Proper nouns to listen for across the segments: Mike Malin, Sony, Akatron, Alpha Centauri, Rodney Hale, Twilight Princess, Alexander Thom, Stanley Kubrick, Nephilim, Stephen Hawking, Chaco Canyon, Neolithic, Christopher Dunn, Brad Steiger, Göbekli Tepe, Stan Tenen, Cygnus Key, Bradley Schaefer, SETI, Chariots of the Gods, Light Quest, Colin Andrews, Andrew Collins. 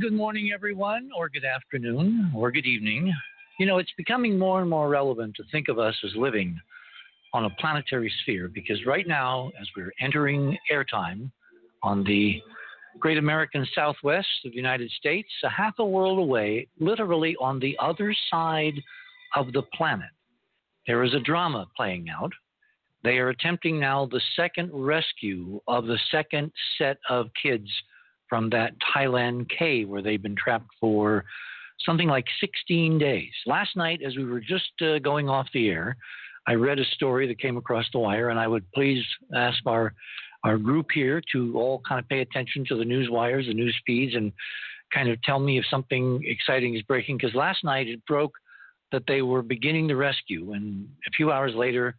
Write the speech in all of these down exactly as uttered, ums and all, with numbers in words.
good morning, everyone, or good afternoon, or good evening. You know, it's becoming more and more relevant to think of us as living on a planetary sphere, because right now, as we're entering airtime on the great American Southwest of the United States, a half a world away, literally on the other side of the planet, there is a drama playing out. They are attempting now the second rescue of the second set of kids from that Thailand cave where they've been trapped for something like sixteen days. Last night, as we were just uh, going off the air, I read a story that came across the wire, and I would please ask our our group here to all kind of pay attention to the news wires, the news feeds, and kind of tell me if something exciting is breaking, because last night it broke that they were beginning the rescue, and a few hours later,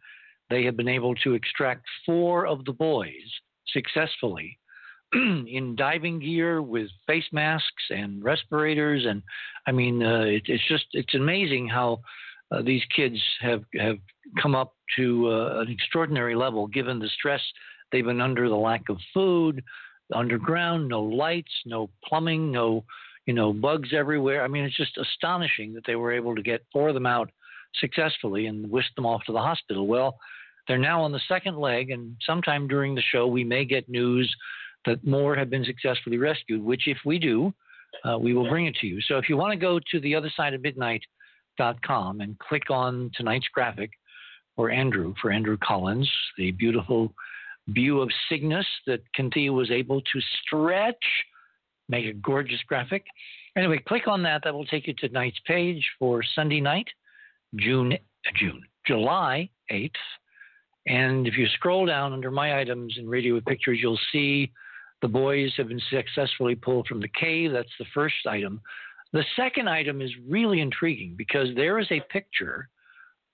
they had been able to extract four of the boys successfully in diving gear with face masks and respirators. And I mean, uh, it, it's just, it's amazing how uh, these kids have, have come up to uh, an extraordinary level, given the stress they've been under, the lack of food, underground, no lights, no plumbing, no, you know, bugs everywhere. I mean, it's just astonishing that they were able to get four of them out successfully and whisk them off to the hospital. Well, they're now on the second leg, and sometime during the show, we may get news that more have been successfully rescued, which if we do, uh, we will bring it to you. So if you want to go to the other side of midnight dot com and click on tonight's graphic for Andrew, for Andrew Collins, the beautiful view of Cygnus that Kentia was able to stretch, make a gorgeous graphic. Anyway, click on that. That will take you to tonight's page for Sunday night, June, June, July eighth. And if you scroll down under my items in radio with pictures, you'll see the boys have been successfully pulled from the cave. That's the first item. The second item is really intriguing because there is a picture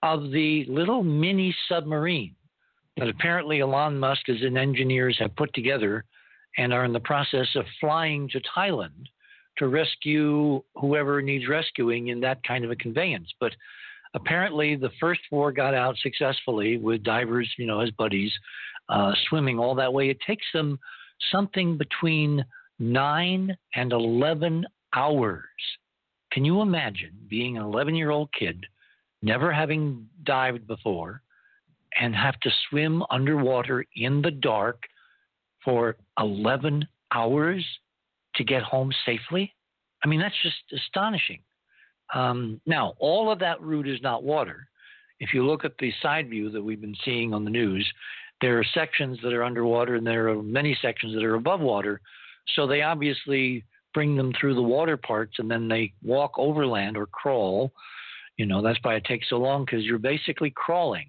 of the little mini submarine that apparently Elon Musk and engineers have put together and are in the process of flying to Thailand to rescue whoever needs rescuing in that kind of a conveyance. But apparently, the first four got out successfully with divers, you know, as buddies, uh, swimming all that way. It takes them something between nine and eleven hours. Can you imagine being an eleven-year-old kid, never having dived before, and have to swim underwater in the dark for eleven hours to get home safely? I mean, that's just astonishing. Um, now, all of that route is not water. If you look at the side view that we've been seeing on the news, there are sections that are underwater and there are many sections that are above water. So they obviously bring them through the water parts and then they walk overland or crawl. You know, that's why it takes so long, because you're basically crawling,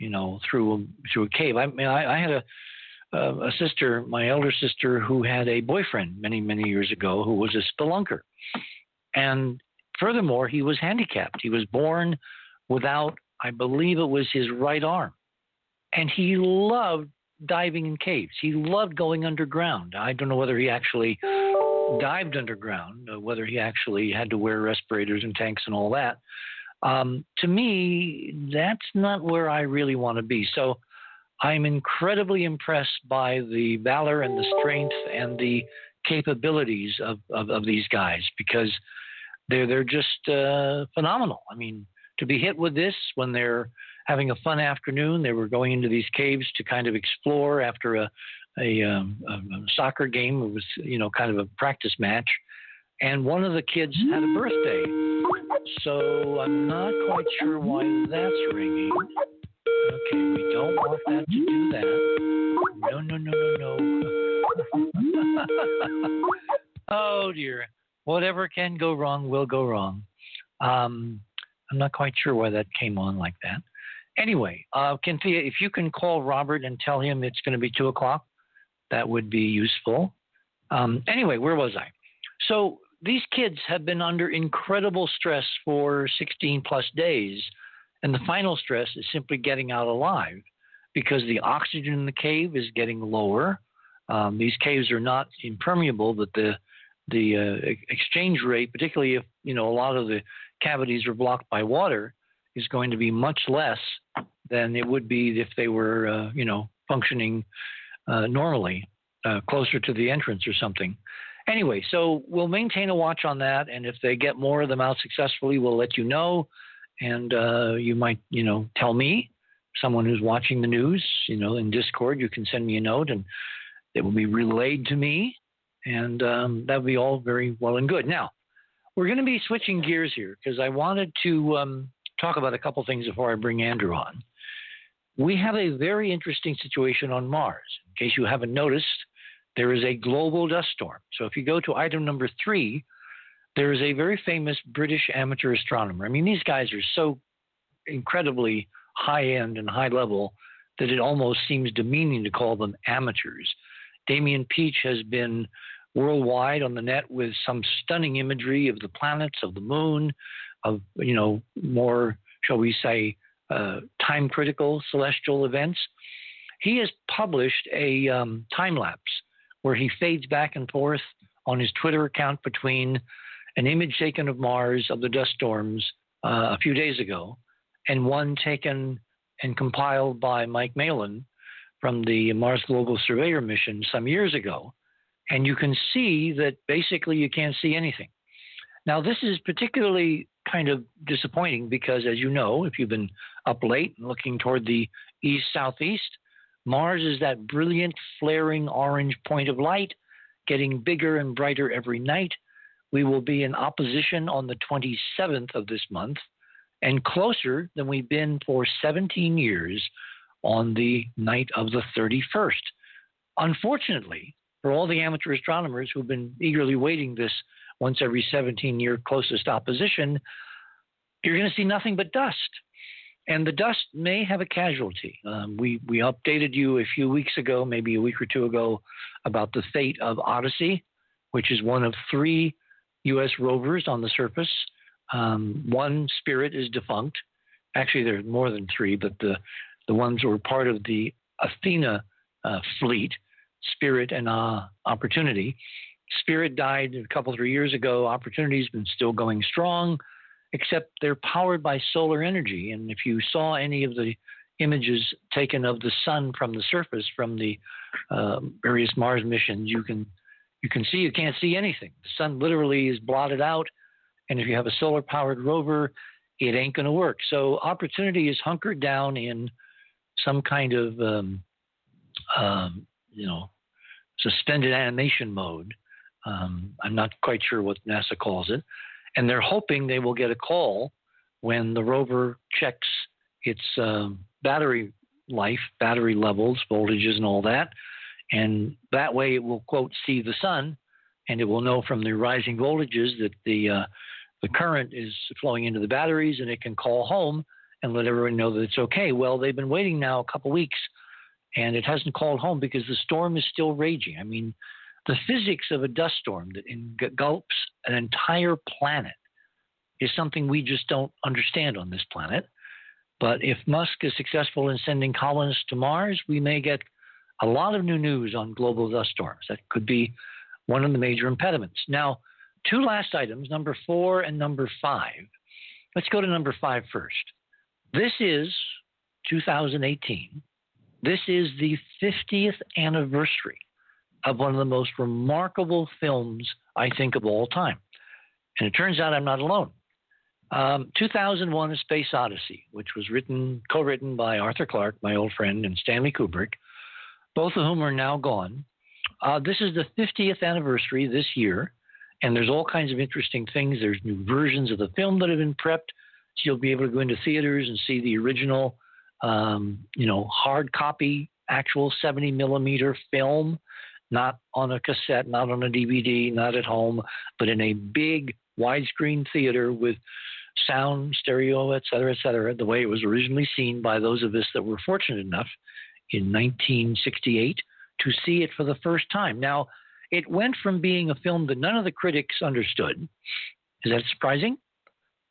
you know, through a, through a cave. I mean, I, I had a, a sister, my elder sister, who had a boyfriend many, many years ago who was a spelunker. And furthermore, he was handicapped. He was born without, I believe it was his right arm. And he loved diving in caves. He loved going underground. I don't know whether he actually dived underground, whether he actually had to wear respirators and tanks and all that. Um, to me, that's not where I really want to be. So I'm incredibly impressed by the valor and the strength and the capabilities of, of, of these guys, because They're they're just uh, phenomenal. I mean, to be hit with this when they're having a fun afternoon, they were going into these caves to kind of explore after a a, um, a soccer game. It was, you know, kind of a practice match, and one of the kids had a birthday. So I'm not quite sure why that's ringing. Okay, we don't want that to do that. No, no, no, no, no. Oh dear. Whatever can go wrong will go wrong. Um, I'm not quite sure why that came on like that. Anyway, uh, Kentia, if you can call Robert and tell him it's going to be two o'clock, that would be useful. Um, anyway, where was I? So these kids have been under incredible stress for sixteen plus days, and the final stress is simply getting out alive because the oxygen in the cave is getting lower. Um, these caves are not impermeable, but the the uh, exchange rate, particularly if, you know, a lot of the cavities are blocked by water, is going to be much less than it would be if they were, uh, you know, functioning uh, normally, uh, closer to the entrance or something. Anyway, so we'll maintain a watch on that, and if they get more of them out successfully, we'll let you know, and uh, you might, you know, tell me, someone who's watching the news, you know, in Discord, you can send me a note, and it will be relayed to me, and um, that would be all very well and good. Now, we're going to be switching gears here because I wanted to um, talk about a couple things before I bring Andrew on. We have a very interesting situation on Mars. In case you haven't noticed, there is a global dust storm. So if you go to item number three, there is a very famous British amateur astronomer. I mean, these guys are so incredibly high-end and high-level that it almost seems demeaning to call them amateurs. Damien Peach has been worldwide on the net with some stunning imagery of the planets, of the moon, of, you know, more, shall we say, uh, time-critical celestial events. He has published a um, time-lapse where he fades back and forth on his Twitter account between an image taken of Mars of the dust storms uh, a few days ago and one taken and compiled by Mike Malin from the Mars Global Surveyor mission some years ago. And you can see that basically you can't see anything. Now, this is particularly kind of disappointing because, as you know, if you've been up late and looking toward the east-southeast, Mars is that brilliant flaring orange point of light getting bigger and brighter every night. We will be in opposition on the twenty-seventh of this month, and closer than we've been for seventeen years on the night of the thirty-first. Unfortunately, for all the amateur astronomers who've been eagerly waiting this once every seventeen-year closest opposition, you're going to see nothing but dust. And the dust may have a casualty. Um, we, we updated you a few weeks ago, maybe a week or two ago, about the fate of Odyssey, which is one of three U S rovers on the surface. Um, one Spirit is defunct. Actually, there's more than three, but the, the ones that were part of the Athena uh, fleet, Spirit and uh, Opportunity. Spirit died a couple, three years ago. Opportunity's been still going strong, except they're powered by solar energy. And if you saw any of the images taken of the sun from the surface from the uh, various Mars missions, you can you can see you can't see anything. The sun literally is blotted out. And if you have a solar-powered rover, it ain't going to work. So Opportunity is hunkered down in some kind of, um, um, you know, suspended animation mode. Um, I'm not quite sure what NASA calls it. And they're hoping they will get a call when the rover checks its um, battery life, battery levels, voltages, and all that. And that way it will, quote, see the sun, and it will know from the rising voltages that the uh, the current is flowing into the batteries, and it can call home and let everyone know that it's okay. Well, they've been waiting now a couple weeks, and it hasn't called home because the storm is still raging. I mean, the physics of a dust storm that engulfs an entire planet is something we just don't understand on this planet. But if Musk is successful in sending colonists to Mars, we may get a lot of new news on global dust storms. That could be one of the major impediments. Now, two last items, number four and number five. Let's go to number five first. This is two thousand eighteen. This is the fiftieth anniversary of one of the most remarkable films, I think, of all time. And it turns out I'm not alone. Um, two thousand one, A Space Odyssey, which was written, co-written by Arthur Clarke, my old friend, and Stanley Kubrick, both of whom are now gone. Uh, this is the fiftieth anniversary this year, and there's all kinds of interesting things. There's new versions of the film that have been prepped, so you'll be able to go into theaters and see the original, um, you know, hard copy, actual seventy millimeter film, not on a cassette, not on a D V D, not at home, but in a big widescreen theater with sound, stereo, et cetera, et cetera, the way it was originally seen by those of us that were fortunate enough in nineteen sixty-eight. To see it for the first time. Now, it went from being a film that none of the critics understood, is that surprising,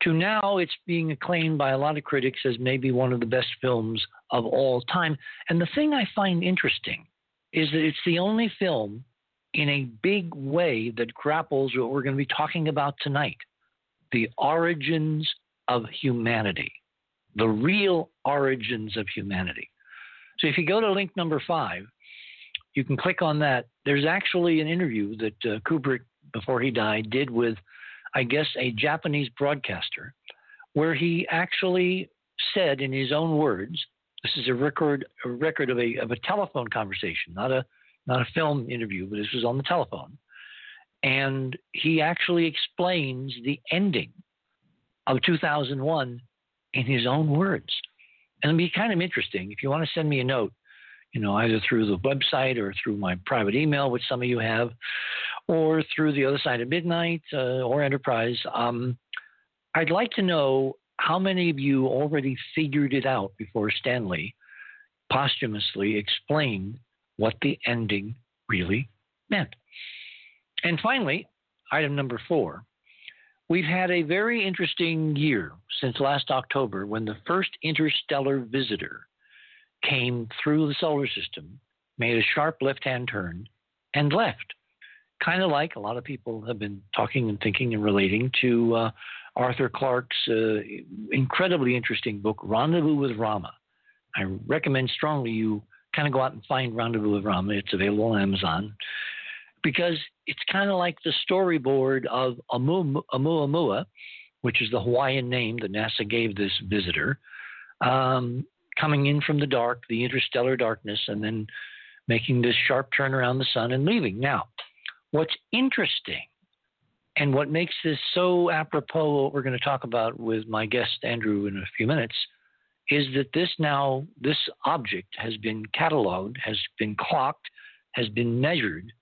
to now it's being acclaimed by a lot of critics as maybe one of the best films of all time. And the thing I find interesting is that it's the only film in a big way that grapples with what we're going to be talking about tonight, the origins of humanity, the real origins of humanity. So if you go to link number five, you can click on that. There's actually an interview that uh, Kubrick before he died did with, I guess, a Japanese broadcaster, where he actually said in his own words, this is a record a record of a of a telephone conversation, not a not a film interview, but this was on the telephone. And he actually explains the ending of two thousand one in his own words. And it'd be kind of interesting. If you want to send me a note, you know, either through the website or through my private email, which some of you have, or through The Other Side of Midnight uh, or Enterprise, um, I'd like to know how many of you already figured it out before Stanley posthumously explained what the ending really meant. And finally, item number four, we've had a very interesting year since last October, when the first interstellar visitor came through the solar system, made a sharp left-hand turn, and left. Kind of like a lot of people have been talking and thinking and relating to uh, Arthur Clarke's uh, incredibly interesting book, Rendezvous with Rama. I recommend strongly you kind of go out and find Rendezvous with Rama. It's available on Amazon, because it's kind of like the storyboard of Oumuamua, which is the Hawaiian name that NASA gave this visitor, um, coming in from the dark, the interstellar darkness, and then making this sharp turn around the sun and leaving. Now, what's interesting and what makes this so apropos what we're going to talk about with my guest, Andrew, in a few minutes, is that this now, this object has been cataloged, has been clocked, has been measured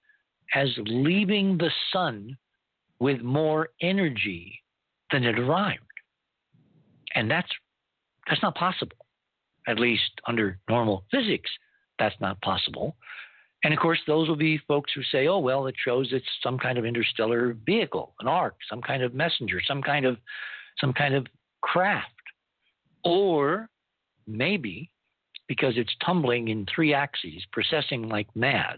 as leaving the sun with more energy than it arrived. And that's that's not possible, at least under normal physics. That's not possible. And of course, those will be folks who say, oh, well, it shows it's some kind of interstellar vehicle, an ark, some kind of messenger, some kind of some kind of craft. Or maybe because it's tumbling in three axes, processing like mad,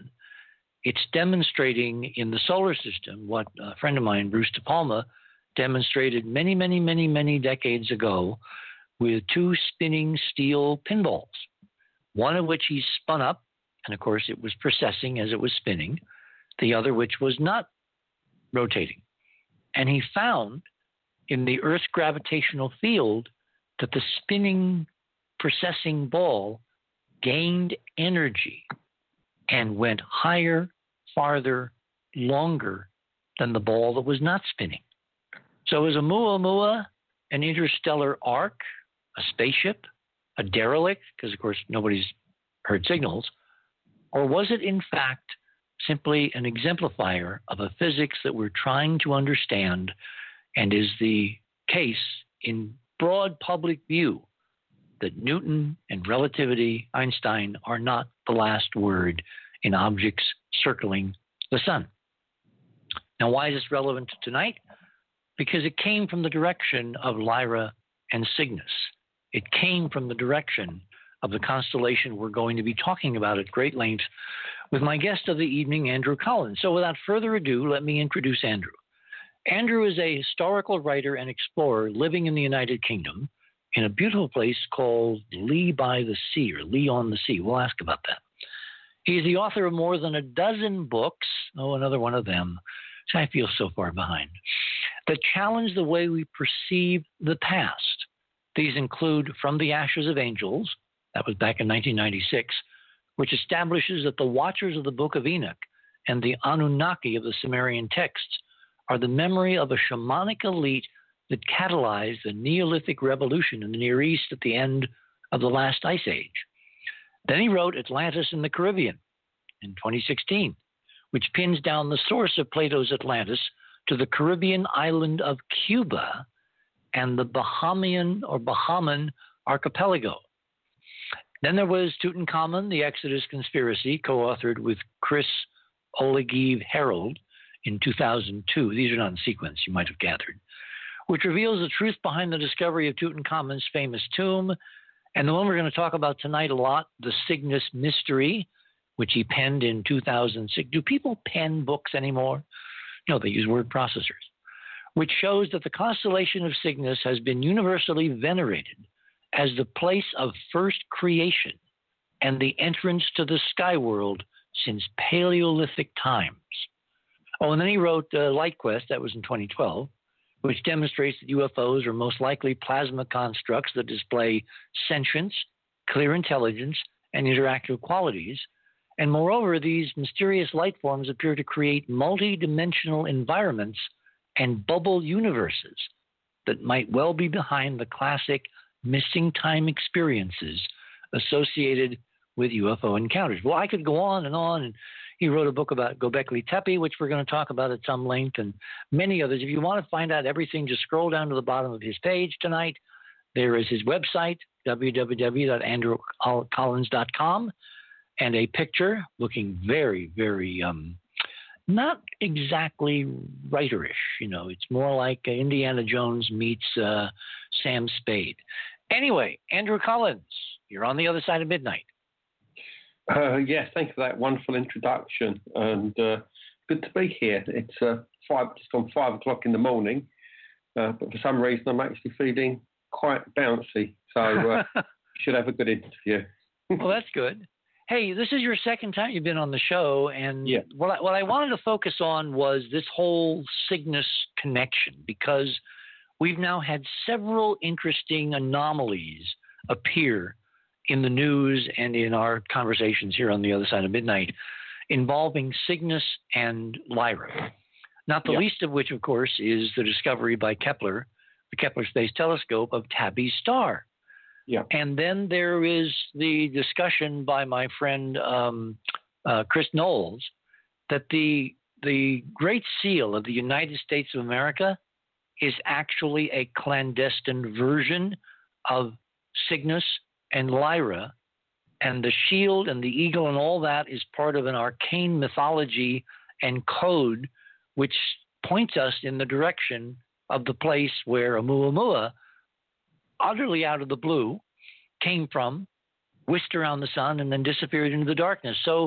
it's demonstrating in the solar system what a friend of mine, Bruce De Palma, demonstrated many, many, many, many decades ago with two spinning steel pinballs, one of which he spun up, and of course it was processing as it was spinning, the other which was not rotating. And he found in the Earth's gravitational field that the spinning processing ball gained energy and went higher, farther, longer than the ball that was not spinning. So is Oumuamua an interstellar ark, a spaceship, a derelict, because of course nobody's heard signals, or was it in fact simply an exemplifier of a physics that we're trying to understand and is the case in broad public view that Newton and relativity, Einstein, are not the last word in objects circling the sun? Now, why is this relevant to tonight? Because it came from the direction of Lyra and Cygnus. It came from the direction of the constellation we're going to be talking about at great length with my guest of the evening, Andrew Collins. So without further ado, let me introduce Andrew. Andrew is a historical writer and explorer living in the United Kingdom, in a beautiful place called Lee by the Sea, or Lee on the Sea. We'll ask about that. He's the author of more than a dozen books, oh, another one of them, which I feel so far behind, that challenge the way we perceive the past. These include From the Ashes of Angels, that was back in nineteen ninety-six, which establishes that the Watchers of the Book of Enoch and the Anunnaki of the Sumerian texts are the memory of a shamanic elite that catalyzed the Neolithic revolution in the Near East at the end of the last ice age. Then he wrote Atlantis in the Caribbean in twenty sixteen, which pins down the source of Plato's Atlantis to the Caribbean island of Cuba and the Bahamian or Bahaman archipelago. Then there was Tutankhamun, the Exodus Conspiracy, co-authored with Chris Olagive Harold in two thousand two. These are not in sequence, you might have gathered, which reveals the truth behind the discovery of Tutankhamun's famous tomb, and the one we're going to talk about tonight a lot, The Cygnus Mystery, which he penned in two thousand six. Do people pen books anymore? No, they use word processors, which shows that the constellation of Cygnus has been universally venerated as the place of first creation and the entrance to the sky world since Paleolithic times. Oh, and then he wrote uh, Light Quest, that was in twenty twelve, which demonstrates that U F Os are most likely plasma constructs that display sentience, clear intelligence, and interactive qualities. And moreover, these mysterious light forms appear to create multi-dimensional environments and bubble universes that might well be behind the classic missing time experiences associated with U F O encounters. Well, I could go on and on. And he wrote a book about Göbekli Tepe, which we're going to talk about at some length, and many others. If you want to find out everything, just scroll down to the bottom of his page tonight. There is his website, w w w dot andrew collins dot com, and a picture looking very, very um, not exactly writerish. You know, it's more like Indiana Jones meets uh, Sam Spade. Anyway, Andrew Collins, you're on the other side of midnight. Uh, yeah, thanks for that wonderful introduction, and uh, good to be here. It's uh, five, just on five o'clock in the morning, uh, but for some reason I'm actually feeling quite bouncy, so uh, should have a good interview. Well, that's good. Hey, this is your second time you've been on the show, and yeah. what, I, what I wanted to focus on was this whole Cygnus connection, because we've now had several interesting anomalies appear in the news and in our conversations here on the other side of midnight involving Cygnus and Lyra, not the yeah. least of which, of course, is the discovery by Kepler, the Kepler Space Telescope, of Tabby's Star. Yeah. And then there is the discussion by my friend um, uh, Chris Knowles that the the Great Seal of the United States of America is actually a clandestine version of Cygnus and Lyra, and the shield and the eagle and all that is part of an arcane mythology and code which points us in the direction of the place where Oumuamua, utterly out of the blue, came from, whisked around the sun, and then disappeared into the darkness. So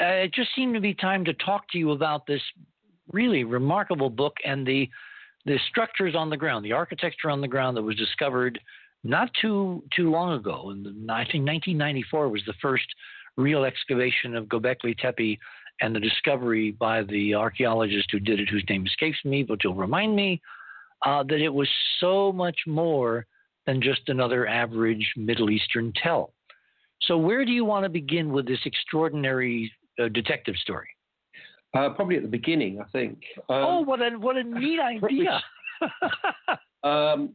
uh, it just seemed to be time to talk to you about this really remarkable book and the the structures on the ground, the architecture on the ground that was discovered not too too long ago. And I think nineteen ninety-four was the first real excavation of Göbekli Tepe, and the discovery by the archaeologist who did it, whose name escapes me, but you'll remind me, uh, that it was so much more than just another average Middle Eastern tell. So where do you want to begin with this extraordinary uh, detective story? Uh, probably at the beginning, I think. Um, oh, what a, what a neat idea. Um,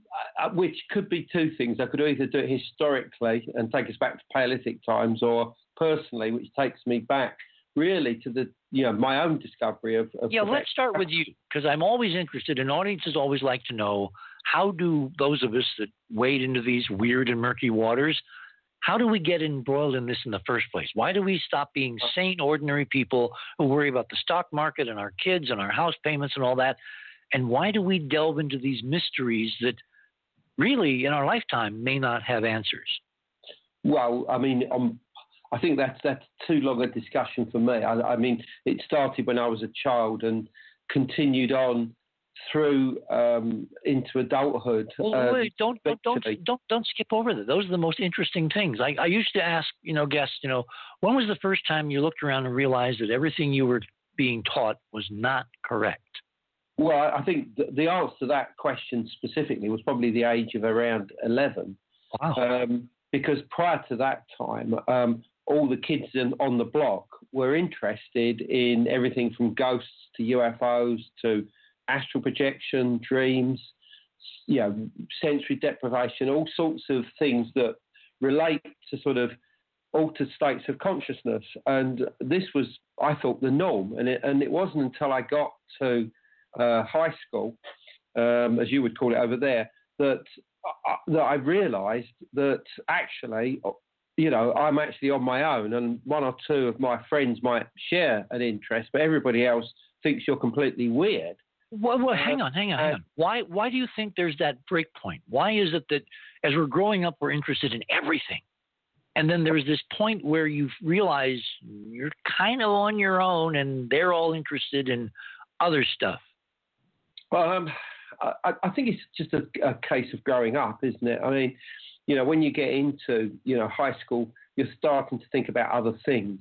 which could be two things. I could either do it historically and take us back to Paleolithic times, or personally, which takes me back really to the you know my own discovery of. of yeah, let's start with you, because I'm always interested, and audiences always like to know, how do those of us that wade into these weird and murky waters, how do we get embroiled in this in the first place? Why do we stop being sane, ordinary people who worry about the stock market and our kids and our house payments and all that? And why do we delve into these mysteries that really, in our lifetime, may not have answers? Well, I mean, um, I think that's, that's too long a discussion for me. I, I mean, it started when I was a child and continued on through um, into adulthood. Well, um, wait, don't, don't, don't, don't, don't skip over that. Those are the most interesting things. I, I used to ask, you know, guests, you know, when was the first time you looked around and realized that everything you were being taught was not correct? Well, I think the answer to that question specifically was probably the age of around eleven. Wow. Um, because prior to that time, um, all the kids in, on the block were interested in everything from ghosts to U F Os to astral projection, dreams, you know, sensory deprivation, all sorts of things that relate to sort of altered states of consciousness. And this was, I thought, the norm. And it, and it wasn't until I got to Uh, high school, um, as you would call it over there, that uh, that I realised that actually, you know, I'm actually on my own, and one or two of my friends might share an interest, but everybody else thinks you're completely weird. Well, well hang on, hang on, hang on. Why, why do you think there's that break point? Why is it that as we're growing up, we're interested in everything, and then there's this point where you realise you're kind of on your own, and they're all interested in other stuff? Well, um, I, I think it's just a, a case of growing up, isn't it? I mean, you know, when you get into, you know, high school, you're starting to think about other things.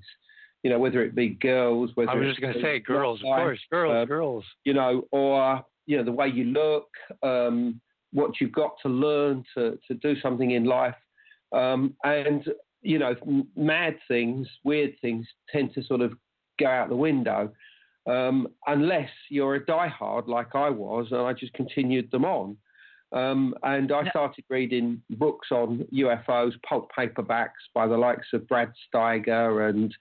you know, whether it be girls, whether I was just going to say girls, of course, girls, uh, girls, you know, or, you know, the way you look, um, what you've got to learn to, to do something in life. Um, and, you know, mad things, weird things tend to sort of go out the window um, unless you're a diehard like I was, and I just continued them on. Um, and I started reading books on U F Os, pulp paperbacks by the likes of Brad Steiger and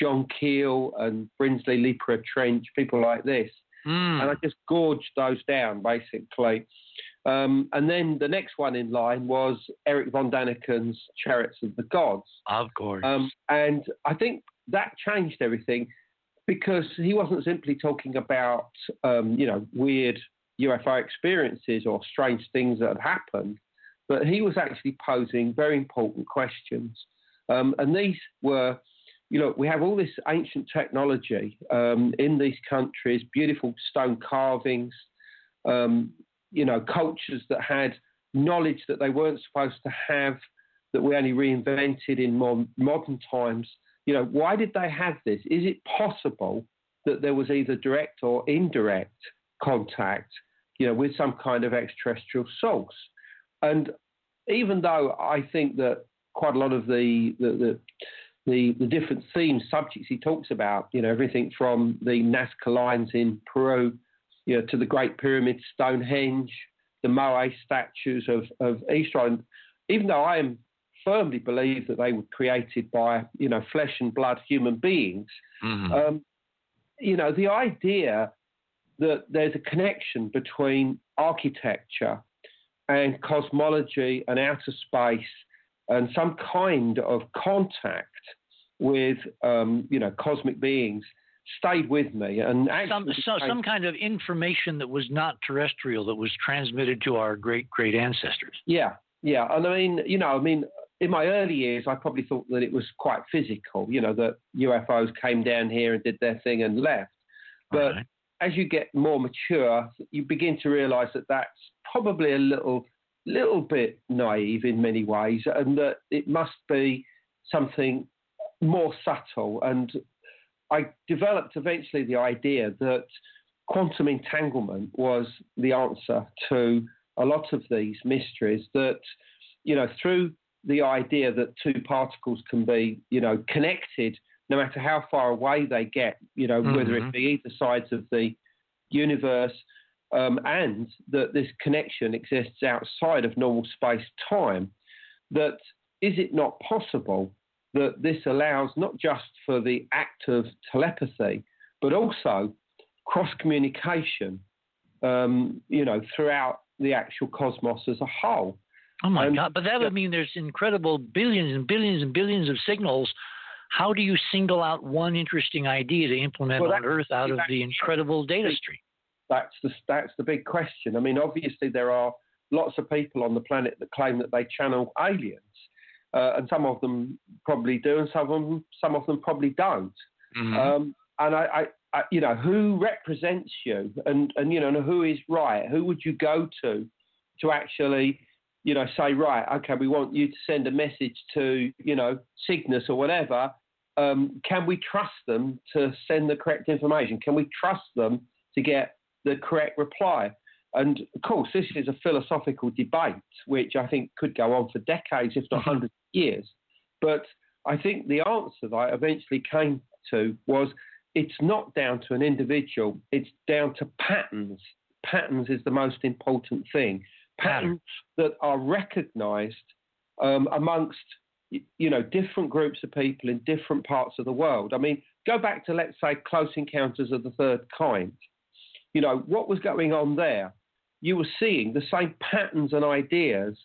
John Keel and Brinsley Leapra Trench, people like this. Mm. And I just gorged those down, basically. Um, and then the next one in line was Eric von Daniken's Chariots of the Gods. Of course. Um, and I think that changed everything because he wasn't simply talking about, um, you know, weird U F O experiences or strange things that have happened, but he was actually posing very important questions. Um, and these were, you know, we have all this ancient technology um, in these countries, beautiful stone carvings, um, you know, cultures that had knowledge that they weren't supposed to have, that we only reinvented in more modern times. You know, why did they have this? Is it possible that there was either direct or indirect contact, you know, with some kind of extraterrestrial source? And even though I think that quite a lot of the the, the, the, the different themes, subjects he talks about, you know, everything from the Nazca lines in Peru, you know, to the Great Pyramid, Stonehenge, the Moai statues of, of Easter Island, even though I am firmly believe that they were created by, you know, flesh and blood human beings, mm-hmm. um, you know, the idea that there's a connection between architecture and cosmology and outer space and some kind of contact with, um, you know, cosmic beings stayed with me. And some, so, some kind of information that was not terrestrial, that was transmitted to our great, great ancestors. Yeah. Yeah. And I mean, you know, I mean, in my early years, I probably thought that it was quite physical, you know, that U F Os came down here and did their thing and left. But right. As you get more mature, you begin to realize that that's probably a little little bit naive in many ways, and that it must be something more subtle. And I developed eventually the idea that quantum entanglement was the answer to a lot of these mysteries, that, you know, through the idea that two particles can be, you know, connected no matter how far away they get, you know, mm-hmm. whether it be either sides of the universe, um, and that this connection exists outside of normal space-time, that is it not possible that this allows not just for the act of telepathy, but also cross-communication, um, you know, throughout the actual cosmos as a whole. Oh, my um, God. But that would yeah. mean there's incredible billions and billions and billions of signals. How do you single out one interesting idea to implement well, on Earth out of the incredible data stream? That's the, that's the big question. I mean, obviously there are lots of people on the planet that claim that they channel aliens, uh, and some of them probably do, and some of them, some of them probably don't. Mm-hmm. Um, and I, I, I, you know, who represents you, and, and you know, who is right? Who would you go to to actually, you know, say, right, okay, we want you to send a message to, you know, Cygnus or whatever. Um, can we trust them to send the correct information? Can we trust them to get the correct reply? And, of course, this is a philosophical debate, which I think could go on for decades, if not hundreds of years. But I think the answer that I eventually came to was it's not down to an individual. It's down to patterns. Patterns is the most important thing. Patterns that are recognized um, amongst, you know, different groups of people in different parts of the world. I mean, go back to, let's say, Close Encounters of the Third Kind. You know, what was going on there? You were seeing the same patterns and ideas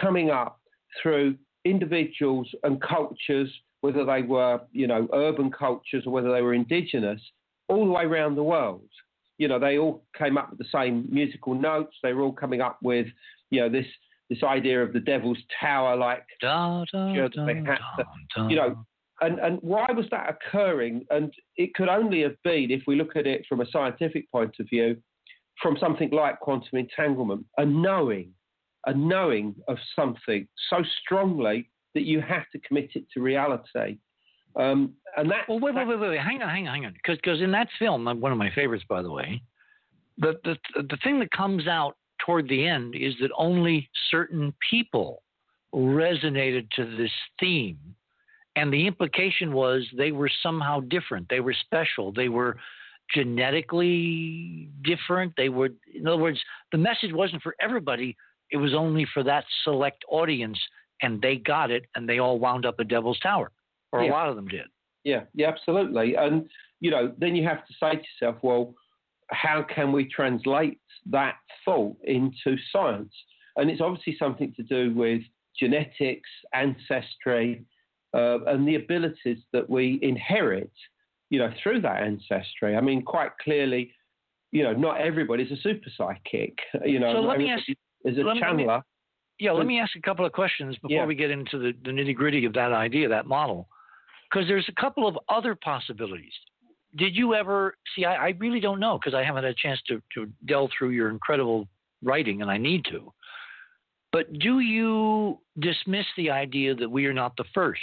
coming up through individuals and cultures, whether they were, you know, urban cultures or whether they were indigenous, all the way around the world. You know, they all came up with the same musical notes. They were all coming up with, you know, this this idea of the Devil's Tower, like, da, da, da, da, da. You know, and, and why was that occurring? And it could only have been, if we look at it from a scientific point of view, from something like quantum entanglement, a knowing, a knowing of something so strongly that you have to commit it to reality. Um, and that. Well, wait, that, wait, wait, wait, hang on, hang on, hang on, because because in that film, one of my favorites, by the way, the the the thing that comes out toward the end is that only certain people resonated to this theme, and the implication was they were somehow different, they were special, they were genetically different. They were, in other words, the message wasn't for everybody. It was only for that select audience, and they got it, and they all wound up at Devil's Tower, or yeah. a lot of them did. Yeah, yeah, absolutely. And, you know, then you have to say to yourself, well, how can we translate that thought into science? And it's obviously something to do with genetics, ancestry, uh, and the abilities that we inherit, you know, through that ancestry. I mean, quite clearly, you know, not everybody's a super psychic, you know. So let me ask, is a let channeler. Me, yeah, let me ask a couple of questions before yeah. we get into the, the nitty-gritty of that idea, that model, because there's a couple of other possibilities. Did you ever see? I, I really don't know, because I haven't had a chance to, to delve through your incredible writing, and I need to. But do you dismiss the idea that we are not the first?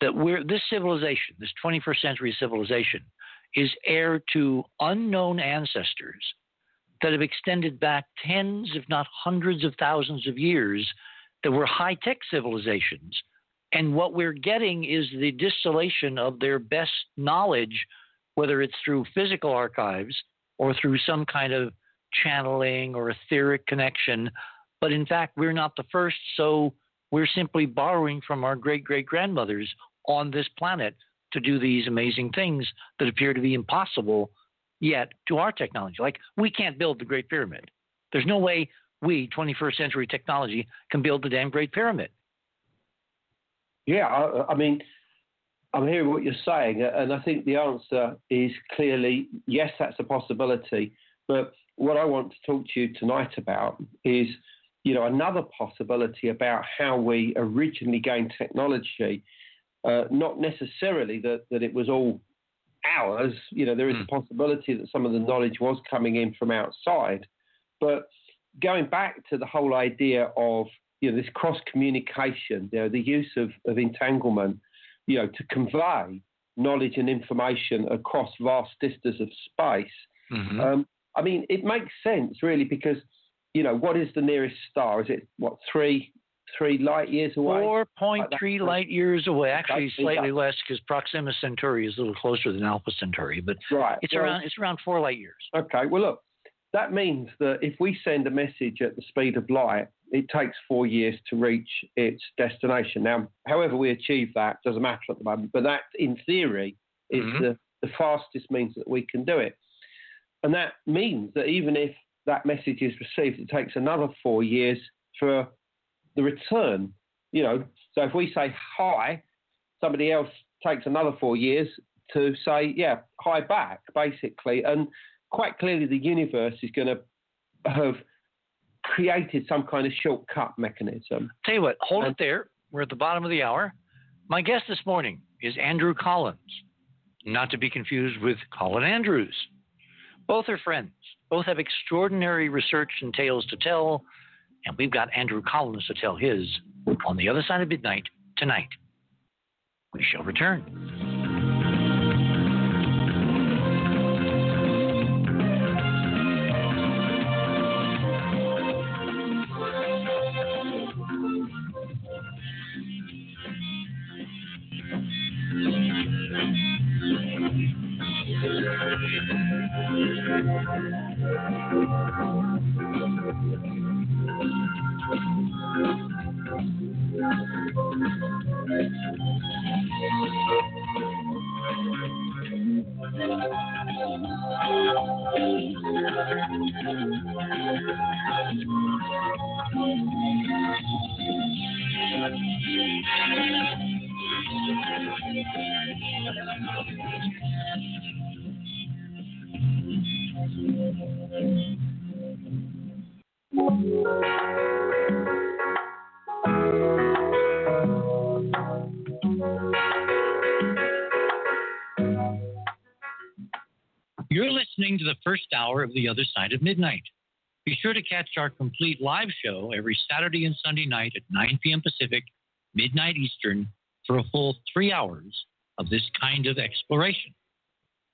That we're this civilization, this twenty-first century civilization, is heir to unknown ancestors that have extended back tens, if not hundreds of thousands of years, that were high-tech civilizations. And what we're getting is the distillation of their best knowledge, whether it's through physical archives or through some kind of channeling or etheric connection. But in fact, we're not the first, so we're simply borrowing from our great-great-grandmothers on this planet to do these amazing things that appear to be impossible yet to our technology. Like, we can't build the Great Pyramid. There's no way we, twenty-first century technology, can build the damn Great Pyramid. Yeah, I, I mean, I'm hearing what you're saying, and I think the answer is clearly, yes, that's a possibility. But what I want to talk to you tonight about is, you know, another possibility about how we originally gained technology. Uh, not necessarily that, that it was all ours. You know, there is a possibility that some of the knowledge was coming in from outside. But going back to the whole idea of, you know, this cross-communication, you know, the use of, of entanglement, you know, to convey knowledge and information across vast distances of space. Mm-hmm. Um, I mean, it makes sense, really, because, you know, what is the nearest star? Is it, what, three... three light years away? four point three like light years away. Actually, that's slightly that. less, because Proxima Centauri is a little closer than Alpha Centauri, but right. it's, well, around, it's around four light years. Okay. Well, look, that means that if we send a message at the speed of light, it takes four years to reach its destination. Now, however we achieve that doesn't matter at the moment, but that, in theory, is mm-hmm. the, the fastest means that we can do it. And that means that even if that message is received, it takes another four years for the return, you know. So if we say hi, somebody else takes another four years to say, yeah, hi back, basically. And quite clearly the universe is going to have created some kind of shortcut mechanism. Tell you what, hold and, it there. We're at the bottom of the hour. My guest this morning is Andrew Collins, not to be confused with Colin Andrews. Both are friends. Both have extraordinary research and tales to tell. And we've got Andrew Collins to tell his on the other side of midnight tonight. We shall return. Of the other side of midnight. Be sure to catch our complete live show every Saturday and Sunday night at nine p.m. Pacific, midnight Eastern, for a full three hours of this kind of exploration.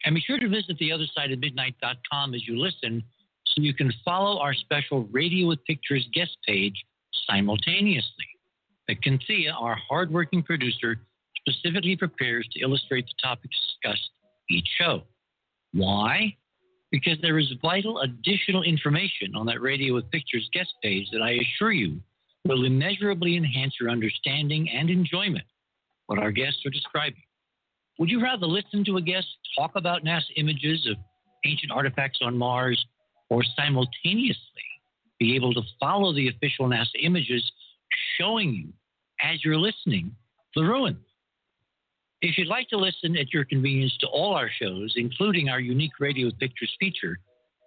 And be sure to visit the other side of midnight dot com as you listen, so you can follow our special Radio with Pictures guest page simultaneously. Kinthea, our hardworking producer, specifically prepares to illustrate the topics discussed each show. Why? Because there is vital additional information on that Radio with Pictures guest page that I assure you will immeasurably enhance your understanding and enjoyment of what our guests are describing. Would you rather listen to a guest talk about NASA images of ancient artifacts on Mars, or simultaneously be able to follow the official NASA images showing you, as you're listening, the ruins? If you'd like to listen at your convenience to all our shows, including our unique Radio with Pictures feature,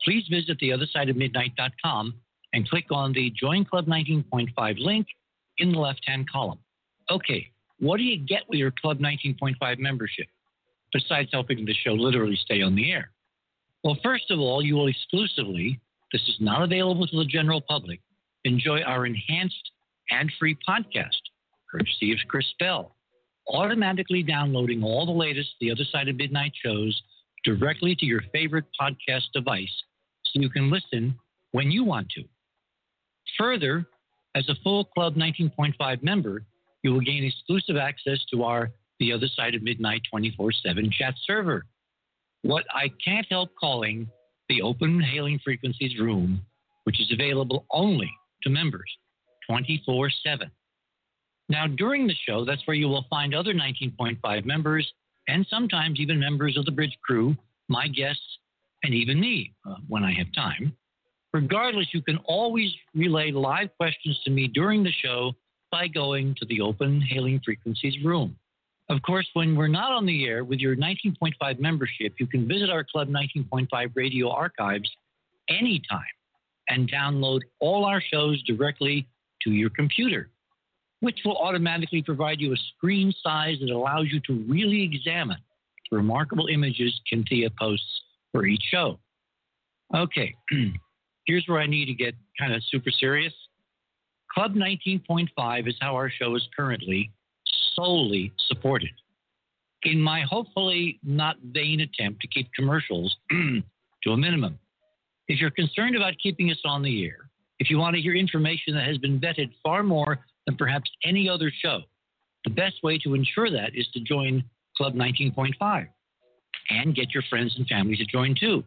please visit the other side of midnight dot com and click on the Join Club nineteen point five link in the left-hand column. Okay, what do you get with your Club nineteen point five membership, besides helping the show literally stay on the air? Well, first of all, you will exclusively, this is not available to the general public, enjoy our enhanced and free podcast, courtesy of Chris Bell, automatically downloading all the latest The Other Side of Midnight shows directly to your favorite podcast device, so you can listen when you want to. Further, as a full Club nineteen point five member, you will gain exclusive access to our The Other Side of Midnight twenty-four seven chat server, what I can't help calling the Open Hailing Frequencies Room, which is available only to members twenty-four seven. Now, during the show, that's where you will find other nineteen point five members, and sometimes even members of the bridge crew, my guests, and even me, uh, when I have time. Regardless, you can always relay live questions to me during the show by going to the Open Hailing Frequencies Room. Of course, when we're not on the air, with your nineteen point five membership, you can visit our Club nineteen point five radio archives anytime and download all our shows directly to your computer, which will automatically provide you a screen size that allows you to really examine the remarkable images Kinthea posts for each show. Okay, here's where I need to get kind of super serious. Club nineteen point five is how our show is currently solely supported. In my hopefully not vain attempt to keep commercials to a minimum, if you're concerned about keeping us on the air, if you want to hear information that has been vetted far more than perhaps any other show, the best way to ensure that is to join Club nineteen point five and get your friends and family to join too.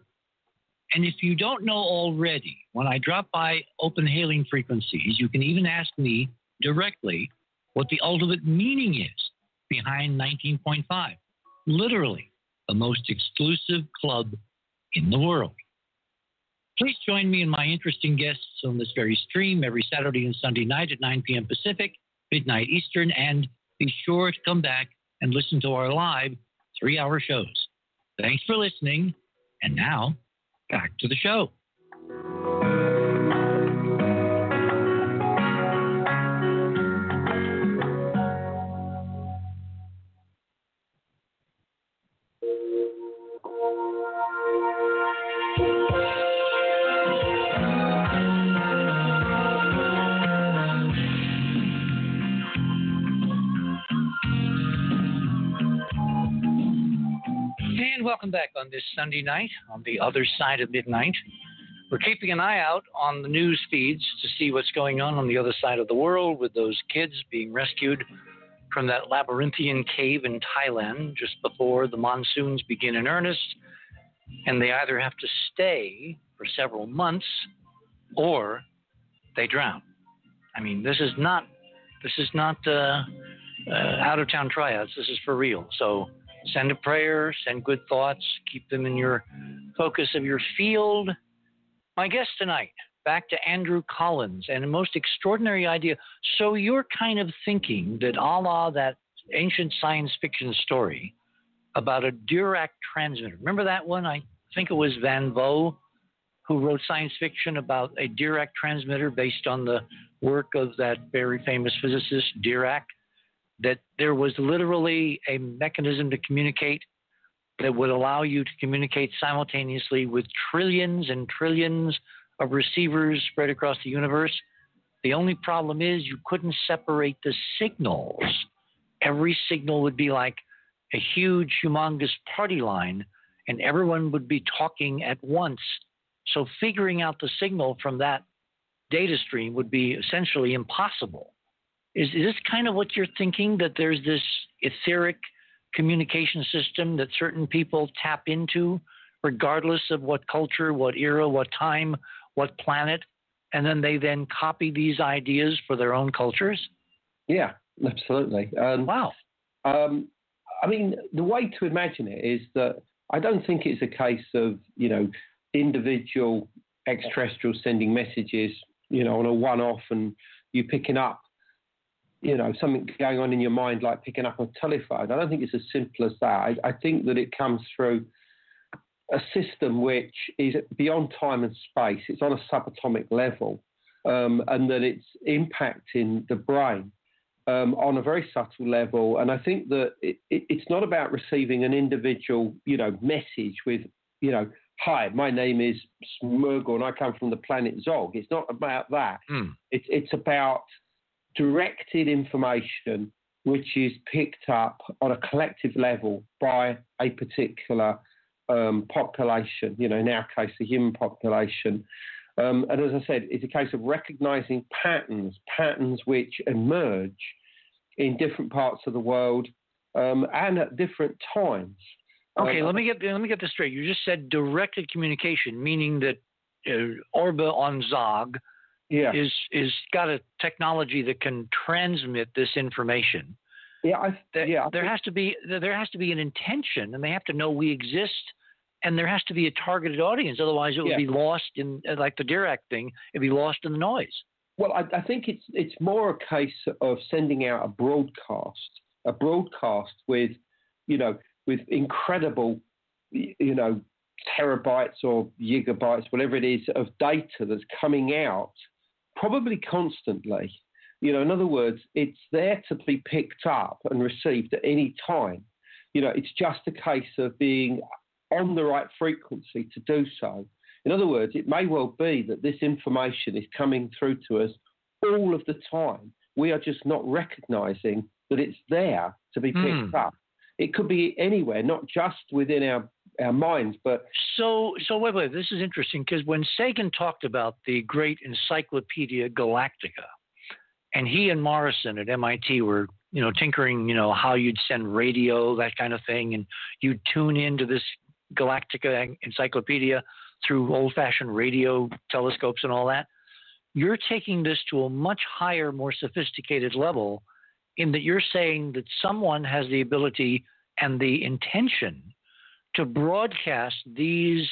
And if you don't know already, when I drop by Open Hailing Frequencies, you can even ask me directly what the ultimate meaning is behind nineteen point five, literally the most exclusive club in the world. Please join me and my interesting guests on this very stream every Saturday and Sunday night at nine p.m. Pacific, midnight Eastern, and be sure to come back and listen to our live three-hour shows. Thanks for listening, and now back to the show. Welcome back on this Sunday night on The Other Side of Midnight. We're keeping an eye out on the news feeds to see what's going on on the other side of the world with those kids being rescued from that labyrinthian cave in Thailand just before the monsoons begin in earnest, and they either have to stay for several months or they drown. I mean, this is not this is not uh, uh, out-of-town tryouts. This is for real. So send a prayer, send good thoughts, keep them in your focus of your field. My guest tonight, back to Andrew Collins and a most extraordinary idea. So you're kind of thinking that a la that ancient science fiction story about a Dirac transmitter. Remember that one? I think it was Van Vogt who wrote science fiction about a Dirac transmitter based on the work of that very famous physicist, Dirac. That there was literally a mechanism to communicate that would allow you to communicate simultaneously with trillions and trillions of receivers spread across the universe. The only problem is you couldn't separate the signals. Every signal would be like a huge, humongous party line, and everyone would be talking at once. So figuring out the signal from that data stream would be essentially impossible. Is, is this kind of what you're thinking, that there's this etheric communication system that certain people tap into, regardless of what culture, what era, what time, what planet, and then they then copy these ideas for their own cultures? Yeah, absolutely. Um, wow. Um, I mean, the way to imagine it is that I don't think it's a case of, you know, individual extraterrestrials sending messages, you know, on a one-off and you picking up, you know, something going on in your mind like picking up a telephone. I don't think it's as simple as that. I, I think that it comes through a system which is beyond time and space. It's on a subatomic level, um, and that it's impacting the brain um, on a very subtle level. And I think that it, it, it's not about receiving an individual, you know, message with, you know, hi, my name is Smurgle and I come from the planet Zog. It's not about that. Mm. It, it's about directed information which is picked up on a collective level by a particular um, population, you know, in our case, the human population. Um, and as I said, it's a case of recognizing patterns, patterns which emerge in different parts of the world um, and at different times. Okay, let me get let me get this straight. You just said directed communication, meaning that uh, Orba on Zog, yeah, is is got a technology that can transmit this information. Yeah, I, there, yeah. There has to be there has to be an intention, and they have to know we exist, and there has to be a targeted audience. Otherwise, it would yeah. be lost in, like the Dirac thing, it'd be lost in the noise. Well, I, I think it's it's more a case of sending out a broadcast, a broadcast with, you know, with incredible, you know, terabytes or gigabytes, whatever it is, of data that's coming out, probably constantly. You know, in other words, it's there to be picked up and received at any time. You know, it's just a case of being on the right frequency to do so. In other words, it may well be that this information is coming through to us all of the time. We are just not recognizing that it's there to be picked mm. up. It could be anywhere, not just within our, our minds, but... So, so wait, wait, this is interesting, because when Sagan talked about the great Encyclopedia Galactica, and he and Morrison at M I T were, you know, tinkering, you know, how you'd send radio, that kind of thing, and you'd tune into this Galactica Encyclopedia through old-fashioned radio telescopes and all that, you're taking this to a much higher, more sophisticated level, in that you're saying that someone has the ability and the intention to broadcast these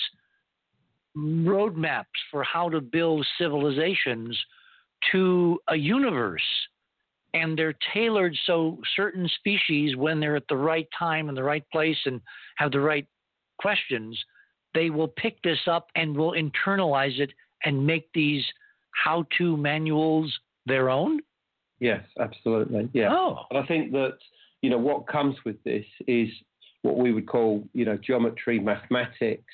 roadmaps for how to build civilizations to a universe. And they're tailored so certain species, when they're at the right time and the right place and have the right questions, they will pick this up and will internalize it and make these how-to manuals their own? Yes, absolutely. Yeah. Oh. And I think that, you know, what comes with this is what we would call, you know, geometry, mathematics,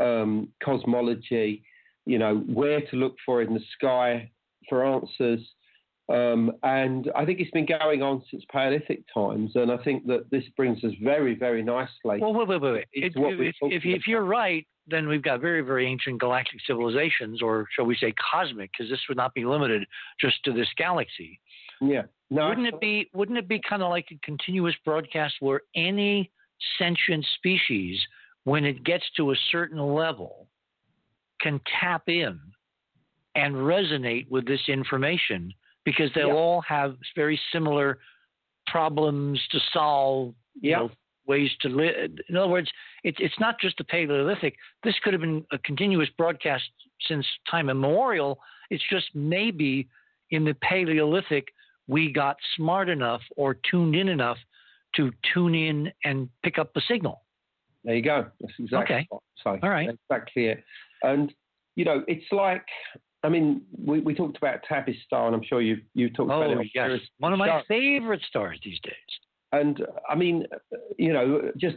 um, cosmology, you know, where to look for in the sky for answers. Um, and I think it's been going on since Paleolithic times. And I think that this brings us very, very nicely. Well, wait, wait, wait. wait. It, if, if, if you're right, then we've got very, very ancient galactic civilizations, or shall we say cosmic, because this would not be limited just to this galaxy. Yeah. No, wouldn't it be wouldn't it be kind of like a continuous broadcast where any sentient species, when it gets to a certain level, can tap in and resonate with this information, because they'll yeah. all have very similar problems to solve, you yeah. know, ways to live. In other words, it's it's not just the Paleolithic. This could have been a continuous broadcast since time immemorial. It's just maybe in the Paleolithic, we got smart enough or tuned in enough to tune in and pick up the signal. There you go. That's exactly okay. Sorry. All right. That's exactly it. And, you know, it's like, I mean, we, we talked about Tabby's Star, and I'm sure you've, you've talked oh, about it. Oh, yes. One of my stars. favorite stars these days. And, I mean, you know, just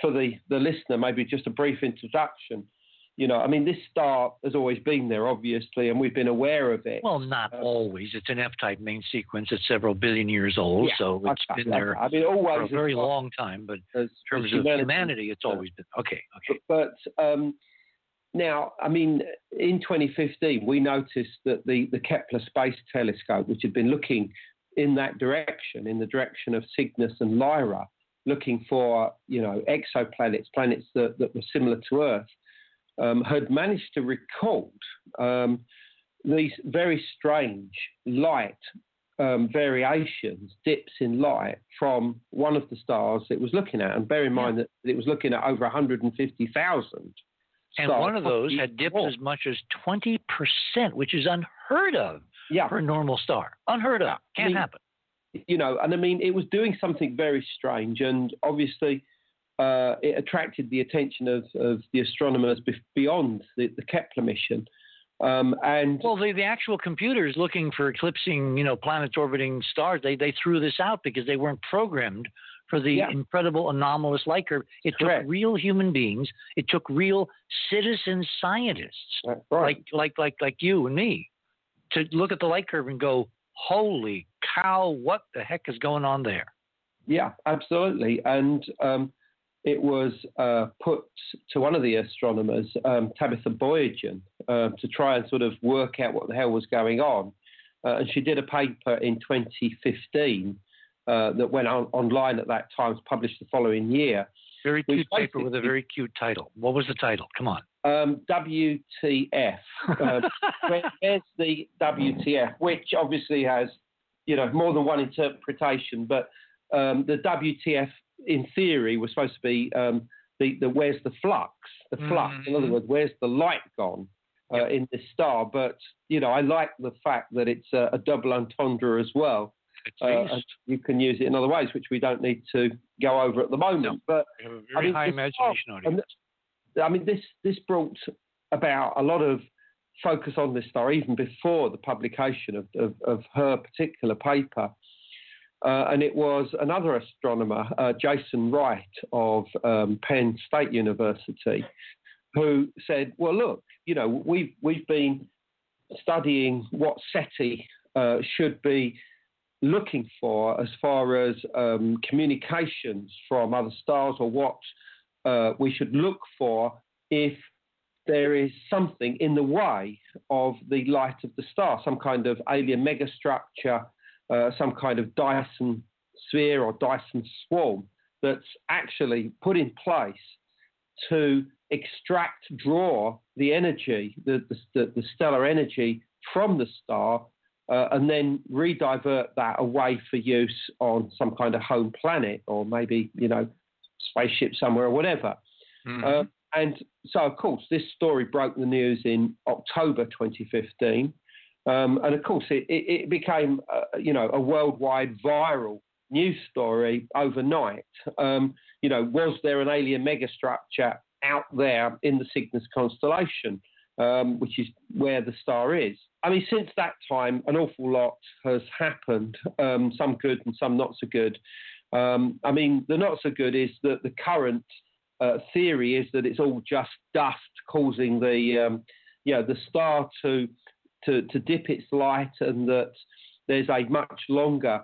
for the, the listener, maybe just a brief introduction. You know, I mean, this star has always been there, obviously, and we've been aware of it. Well, not um, always. It's an F-type main sequence that's several billion years old, yeah, so it's okay, been okay. there I mean, always for a very long time, but in terms of humanity, humanity it's always been. Okay, okay. But, but um, now, I mean, in twenty fifteen, we noticed that the, the Kepler Space Telescope, which had been looking in that direction, in the direction of Cygnus and Lyra, looking for, you know, exoplanets, planets that, that were similar to Earth, Um, had managed to record um, these very strange light um, variations, dips in light from one of the stars it was looking at. And bear in mind yeah. that it was looking at over one hundred fifty thousand stars. And one of those had dipped as much as twenty percent, which is unheard of yeah. for a normal star. Unheard of. Can't I mean, happen. You know, and I mean, it was doing something very strange. And obviously, Uh, it attracted the attention of, of the astronomers be- beyond the, the Kepler mission. Um, and Well, the, the actual computers looking for eclipsing, you know, planets orbiting stars, they, they threw this out because they weren't programmed for the yeah. incredible anomalous light curve. It Correct. took real human beings. It took real citizen scientists right. like, like, like, like you and me to look at the light curve and go, holy cow, what the heck is going on there? Yeah, absolutely. And um, it was uh, put to one of the astronomers, um, Tabitha Boyajian, uh, to try and sort of work out what the hell was going on. Uh, and she did a paper in twenty fifteen uh, that went on, online at that time, was published the following year. Very cute paper with a very cute title. What was the title? Come on. Um, W T F. Uh, where's the W T F, which obviously has, you know, more than one interpretation, but um, the W T F in theory was supposed to be um, the, the where's the flux, the flux. Mm. In other words, where's the light gone uh, yep. in this star? But, you know, I like the fact that it's a, a double entendre as well. Uh, you can use it in other ways, which we don't need to go over at the moment. No. But we have a very I mean, high imagination star, audience. I mean, this, this brought about a lot of focus on this star, even before the publication of, of, of her particular paper. Uh, and it was another astronomer, uh, Jason Wright of um, Penn State University, who said, well, look, you know, we've, we've been studying what SETI uh, should be looking for as far as um, communications from other stars, or what uh, we should look for if there is something in the way of the light of the star, some kind of alien megastructure, Uh, some kind of Dyson sphere or Dyson swarm that's actually put in place to extract, draw the energy, the, the, the stellar energy from the star, uh, and then redivert that away for use on some kind of home planet, or maybe, you know, spaceship somewhere or whatever. Mm-hmm. Uh, and so, of course, this story broke the news in October twenty fifteen. Um, and of course, it, it became, uh, you know, a worldwide viral news story overnight. Um, you know, was there an alien megastructure out there in the Cygnus constellation, um, which is where the star is? I mean, since that time, an awful lot has happened, um, some good and some not so good. Um, I mean, the not so good is that the current uh, theory is that it's all just dust causing the, um, you know, the star to... To, to dip its light, and that there's a much longer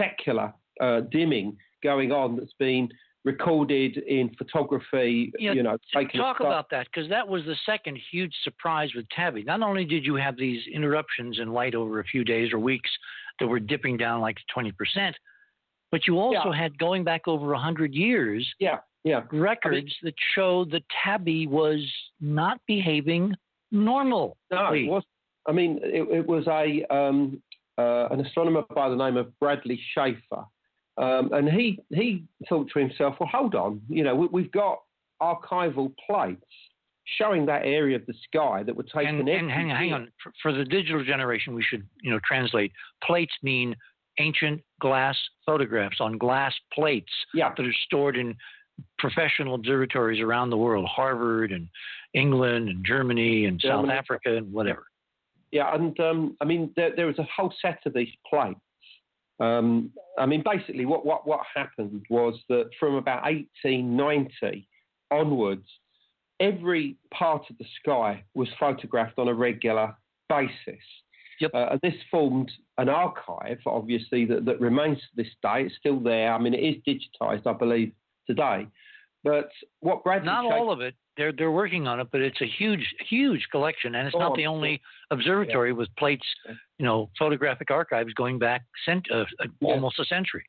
secular uh, dimming going on that's been recorded in photography. Yeah, you know, talk about that, because that was the second huge surprise with Tabby. Not only did you have these interruptions in light over a few days or weeks that were dipping down like twenty percent, but you also yeah. had, going back over one hundred years, yeah, yeah. records I mean, that showed that Tabby was not behaving normally. No, it wasn't. I mean, it, it was a um, uh, an astronomer by the name of Bradley Schaefer, um, and he he thought to himself, well, hold on, you know, we, we've got archival plates showing that area of the sky that were taken. And, and hang, hang on, for, for the digital generation, we should, you know, translate. Plates mean ancient glass photographs on glass plates yeah. that are stored in professional observatories around the world, Harvard and England and Germany and Germany. South Africa and whatever. Yeah, and um, I mean, there, there was a whole set of these plates. Um, I mean, basically what, what, what happened was that from about eighteen ninety onwards, every part of the sky was photographed on a regular basis. Yep. Uh, and this formed an archive, obviously, that, that remains to this day. It's still there. I mean, it is digitized, I believe, today. But what gradually not all of it. They're they're working on it, but it's a huge huge collection, and it's not the only observatory with plates, you know, photographic archives going back cent- uh, almost a century.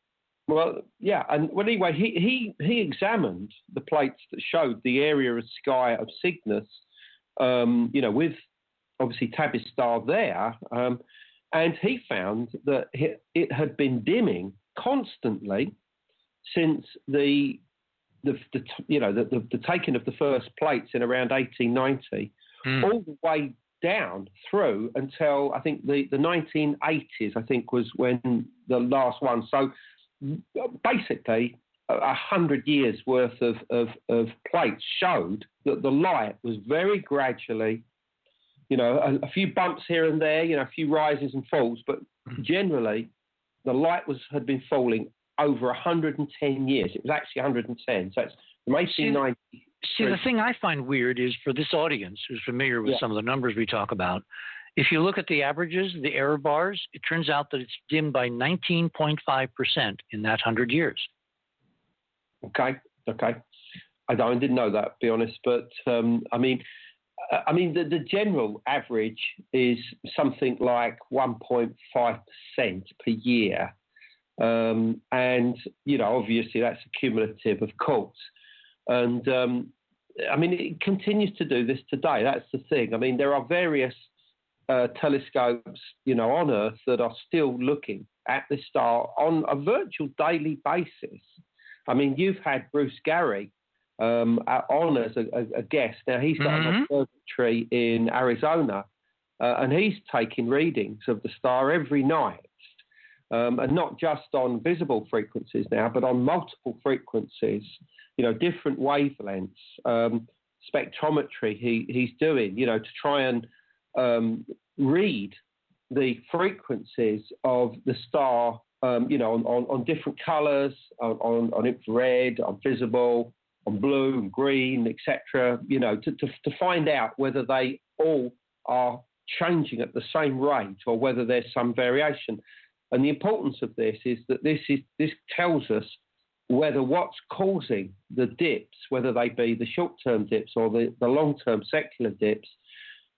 Well, yeah, and well, anyway, he he he examined the plates that showed the area of sky of Cygnus, um, you know, with obviously Tabby's Star there, um, and he found that it had been dimming constantly since the. The, the you know the, the, the taking of the first plates in around eighteen ninety, mm. all the way down through until I think the, the nineteen eighties I think was when the last one. So basically, a hundred years worth of, of of plates showed that the light was very gradually, you know, a, a few bumps here and there, you know, a few rises and falls, but generally, the light was had been falling over one hundred ten years. It was actually one hundred ten. So it's from eighteen ninety. See, see, the thing I find weird is for this audience who's familiar with yeah. some of the numbers we talk about, if you look at the averages, the error bars, it turns out that it's dimmed by nineteen point five percent in that one hundred years. Okay, okay. I don't, I didn't know that, to be honest. But, um, I mean, I mean the, the general average is something like one point five percent per year. Um, and, you know, obviously that's cumulative, of course. And, um, I mean, it continues to do this today. That's the thing. I mean, there are various uh, telescopes, you know, on Earth that are still looking at the star on a virtual daily basis. I mean, you've had Bruce Gary um, on as a, a guest. Now, he's got mm-hmm. an observatory in Arizona, uh, and he's taking readings of the star every night. Um, and not just on visible frequencies now, but on multiple frequencies, you know, different wavelengths, um, spectrometry he, he's doing, you know, to try and um, read the frequencies of the star, um, you know, on, on, on different colors, on, on infrared, on visible, on blue and green, et cetera, you know, to, to, to find out whether they all are changing at the same rate or whether there's some variation. And the importance of this is that this is this tells us whether what's causing the dips, whether they be the short-term dips or the, the long-term secular dips,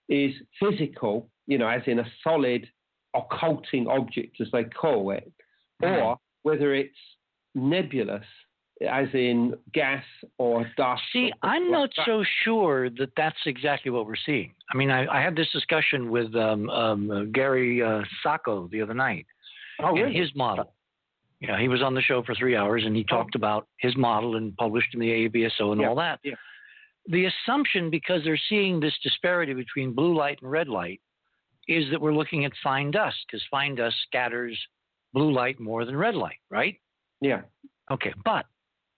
is physical, you know, as in a solid occulting object, as they call it, mm-hmm. or whether it's nebulous, as in gas or dust. See, or I'm not like so sure that that's exactly what we're seeing. I mean, I, I had this discussion with um, um, Gary uh, Sacco the other night. Oh, really? His model. You know, he was on the show for three hours and he talked oh. about his model and published in the A B S O and yeah. all that. Yeah. The assumption, because they're seeing this disparity between blue light and red light, is that we're looking at fine dust, because fine dust scatters blue light more than red light, right? Yeah. Okay, but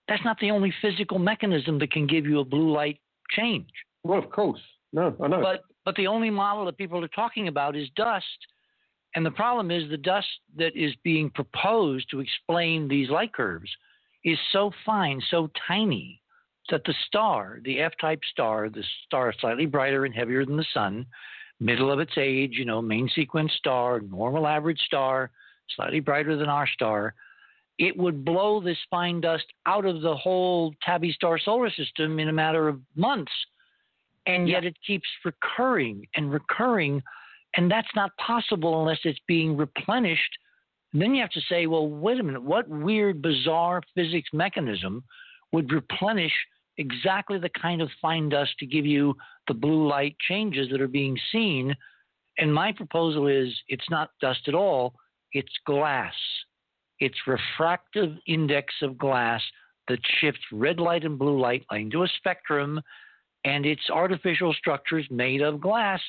that's not the only physical mechanism that can give you a blue light change. Well, of course. No, I know. But, but the only model that people are talking about is dust. And the problem is the dust that is being proposed to explain these light curves is so fine, so tiny, that the star, the F-type star, the star slightly brighter and heavier than the sun, middle of its age, you know, main sequence star, normal average star, slightly brighter than our star, it would blow this fine dust out of the whole Tabby's Star solar system in a matter of months. And yet it keeps recurring and recurring. And that's not possible unless it's being replenished. And then you have to say, well, wait a minute, what weird, bizarre physics mechanism would replenish exactly the kind of fine dust to give you the blue light changes that are being seen? And my proposal is it's not dust at all. It's glass. It's refractive index of glass that shifts red light and blue light into a spectrum, and it's artificial structures made of glass.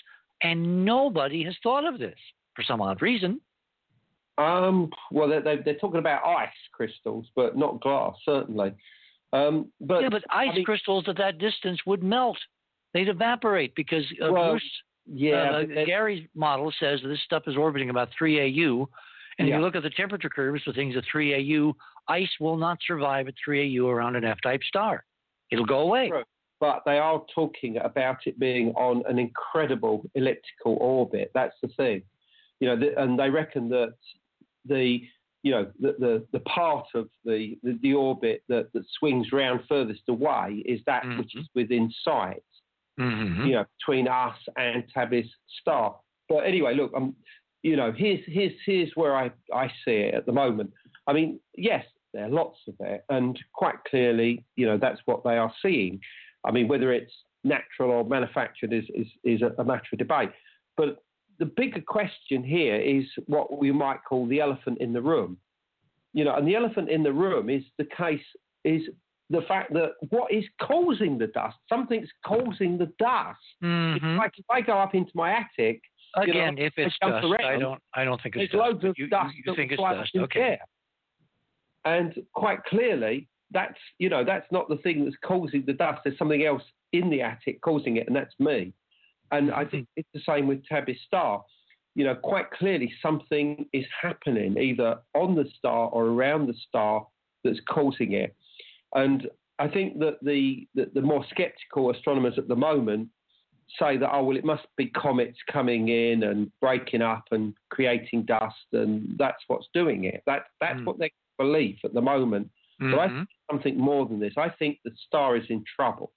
And nobody has thought of this for some odd reason. Um, well, they're, they're talking about ice crystals, but not glass, certainly. Um, but yeah, but ice I mean, crystals at that distance would melt. They'd evaporate because uh, well, Bruce, yeah, uh, Gary's model says that this stuff is orbiting about three A U. And yeah. if you look at the temperature curves for things at three A U, ice will not survive at three A U around an F-type star. It'll go away. True. but they are talking about it being on an incredible elliptical orbit. That's the thing. You know, the, and they reckon that the, you know, the, the, the part of the, the, the orbit that, that swings round furthest away is that mm-hmm. which is within sight, mm-hmm. you know, between us and Tabby's Star. But anyway, look, um, you know, here's, here's, here's where I, I see it at the moment. I mean, yes, there are lots of it, and quite clearly, you know, that's what they are seeing. I mean, whether it's natural or manufactured is, is, is a matter of debate. But the bigger question here is what we might call the elephant in the room. You know, and the elephant in the room is the case, is the fact that what is causing the dust? Something's causing the dust. Mm-hmm. It's like if I go up into my attic... Again, you know, if it's I dust, around, I, don't, I don't think it's dust. There's loads of you, dust you, you that think it's dust. Okay. There. And quite clearly, that's, you know, that's not the thing that's causing the dust. There's something else in the attic causing it, and that's me. And I think it's the same with Tabby's Star. You know, quite clearly something is happening either on the star or around the star that's causing it. And I think that the, the, the more sceptical astronomers at the moment say that, oh, well, it must be comets coming in and breaking up and creating dust, and that's what's doing it. That, that's mm. what they believe at the moment. Mm-hmm. But I think something more than this. I think the star is in trouble.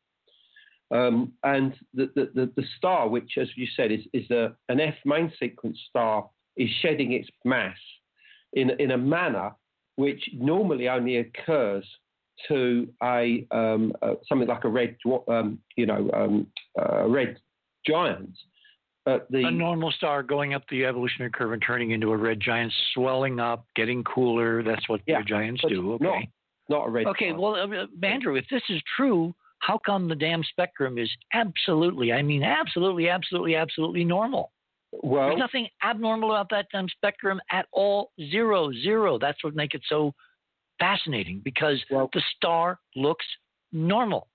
Um, and the, the, the, the star, which, as you said, is, is a, an F main sequence star, is shedding its mass in, in a manner which normally only occurs to a um, uh, something like a red, um, you know, um, uh, red giant. Uh, the, a normal star going up the evolutionary curve and turning into a red giant, swelling up, getting cooler. That's what yeah, red giants do. Okay, not, not a red. Okay, giant. Well, uh, Andrew, if this is true, how come the damn spectrum is absolutely, I mean, absolutely, absolutely, absolutely normal? Well, there's nothing abnormal about that damn spectrum at all. Zero, zero. That's what makes it so fascinating, because well, the star looks normal.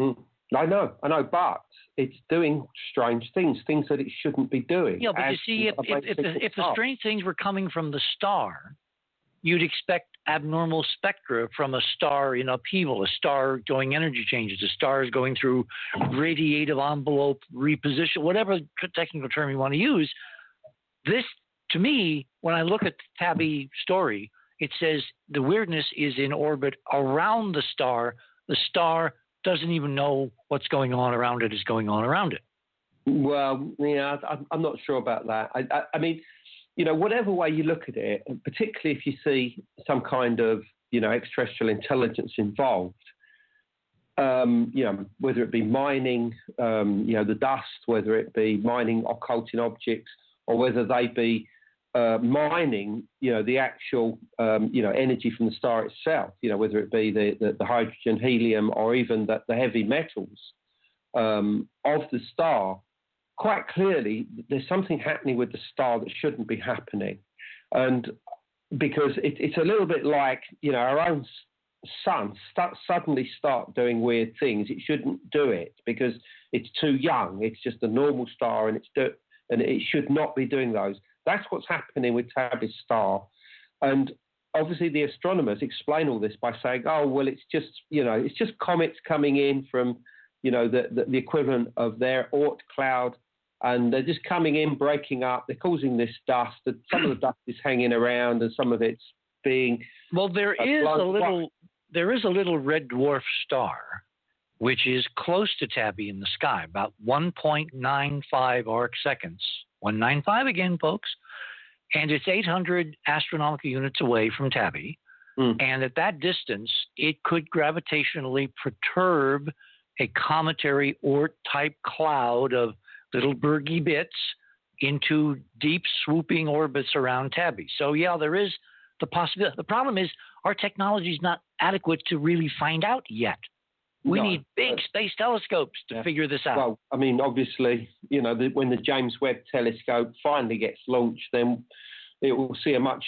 I know, I know, but it's doing strange things, things that it shouldn't be doing. Yeah, but you see, if, if, if, the, if the strange things were coming from the star, you'd expect abnormal spectra from a star in upheaval, a star going energy changes, a star is going through radiative envelope reposition, whatever technical term you want to use. This, to me, when I look at the Tabby story, it says the weirdness is in orbit around the star. The star doesn't even know what's going on around it is going on around it. Well, yeah, I'm not sure about that. I, I, I mean... You know, whatever way you look at it, and particularly if you see some kind of, you know, extraterrestrial intelligence involved, um, you know, whether it be mining, um, you know, the dust, whether it be mining occulting objects, or whether they be uh, mining, you know, the actual, um, you know, energy from the star itself, you know, whether it be the, the, the hydrogen, helium, or even the, the heavy metals um, of the star. Quite clearly, there's something happening with the star that shouldn't be happening. And because it, it's a little bit like, you know, our own sun start, suddenly start doing weird things. It shouldn't do it because it's too young. It's just a normal star, and it's do, and it should not be doing those. That's what's happening with Tabby's Star. And obviously the astronomers explain all this by saying, oh, well, it's just, you know, it's just comets coming in from, you know, the, the, the equivalent of their Oort cloud. And they're just coming in, breaking up. They're causing this dust. And some of the dust is hanging around, and some of it's being well. There uh, is blown, a little, blown. There is a little red dwarf star, which is close to Tabby in the sky, about one point nine five arc seconds. one point nine five again, folks. And it's eight hundred astronomical units away from Tabby. Mm. And at that distance, it could gravitationally perturb a cometary Oort type cloud of little bergy bits into deep swooping orbits around Tabby. So yeah, there is the possibility. The problem is our technology is not adequate to really find out yet. We no, need big uh, space telescopes to yeah. figure this out. Well, I mean, obviously, you know, the, when the James Webb Telescope finally gets launched, then it will see a much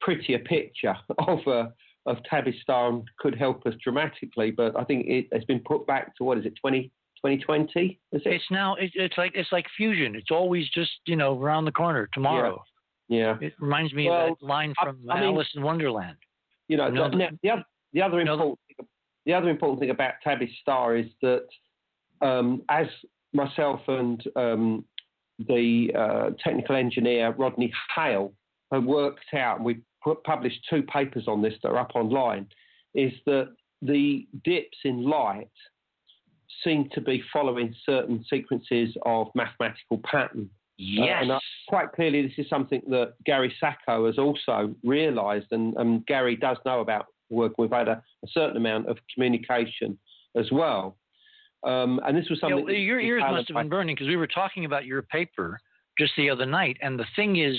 prettier picture of a, of Tabby's Star, and could help us dramatically. But I think it has been put back to, what is it, twenty? twenty twenty, is it? It's now, it, it's like it's like fusion. It's always just, you know, around the corner, tomorrow. Yeah. yeah. It reminds me well, of that line from I, I Alice mean, in Wonderland. You know, you know the, the, the, other, the, other important, the other important thing about Tabby's Star is that um, as myself and um, the uh, technical engineer Rodney Hale have worked out, and we published two papers on this that are up online, is that the dips in light seem to be following certain sequences of mathematical pattern. Yes. Uh, and I, quite clearly, this is something that Gary Sacco has also realised, and, and Gary does know about work. We've had a, a certain amount of communication as well. Um, and this was something... You know, your ears must have been burning, because we were talking about your paper just the other night. And the thing is,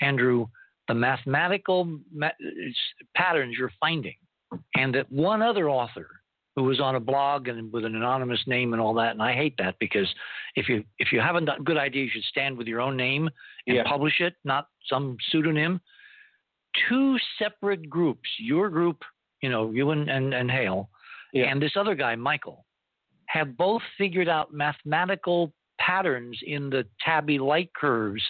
Andrew, the mathematical ma- patterns you're finding, and that one other author who was on a blog and with an anonymous name and all that, and I hate that, because if you if you haven't done good idea, you should stand with your own name and yeah. publish it, not some pseudonym. Two separate groups, your group, you know, you and, and, and Hale, yeah. and this other guy, Michael, have both figured out mathematical patterns in the Tabby light curves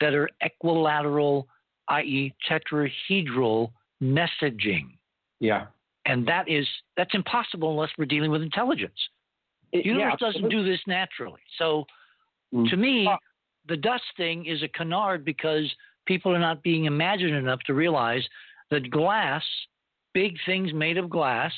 that are equilateral, that is tetrahedral messaging. Yeah. And that is, that's impossible unless we're dealing with intelligence. The universe yeah, doesn't do this naturally. So mm. to me, the dust thing is a canard, because people are not being imaginative enough to realize that glass, big things made of glass,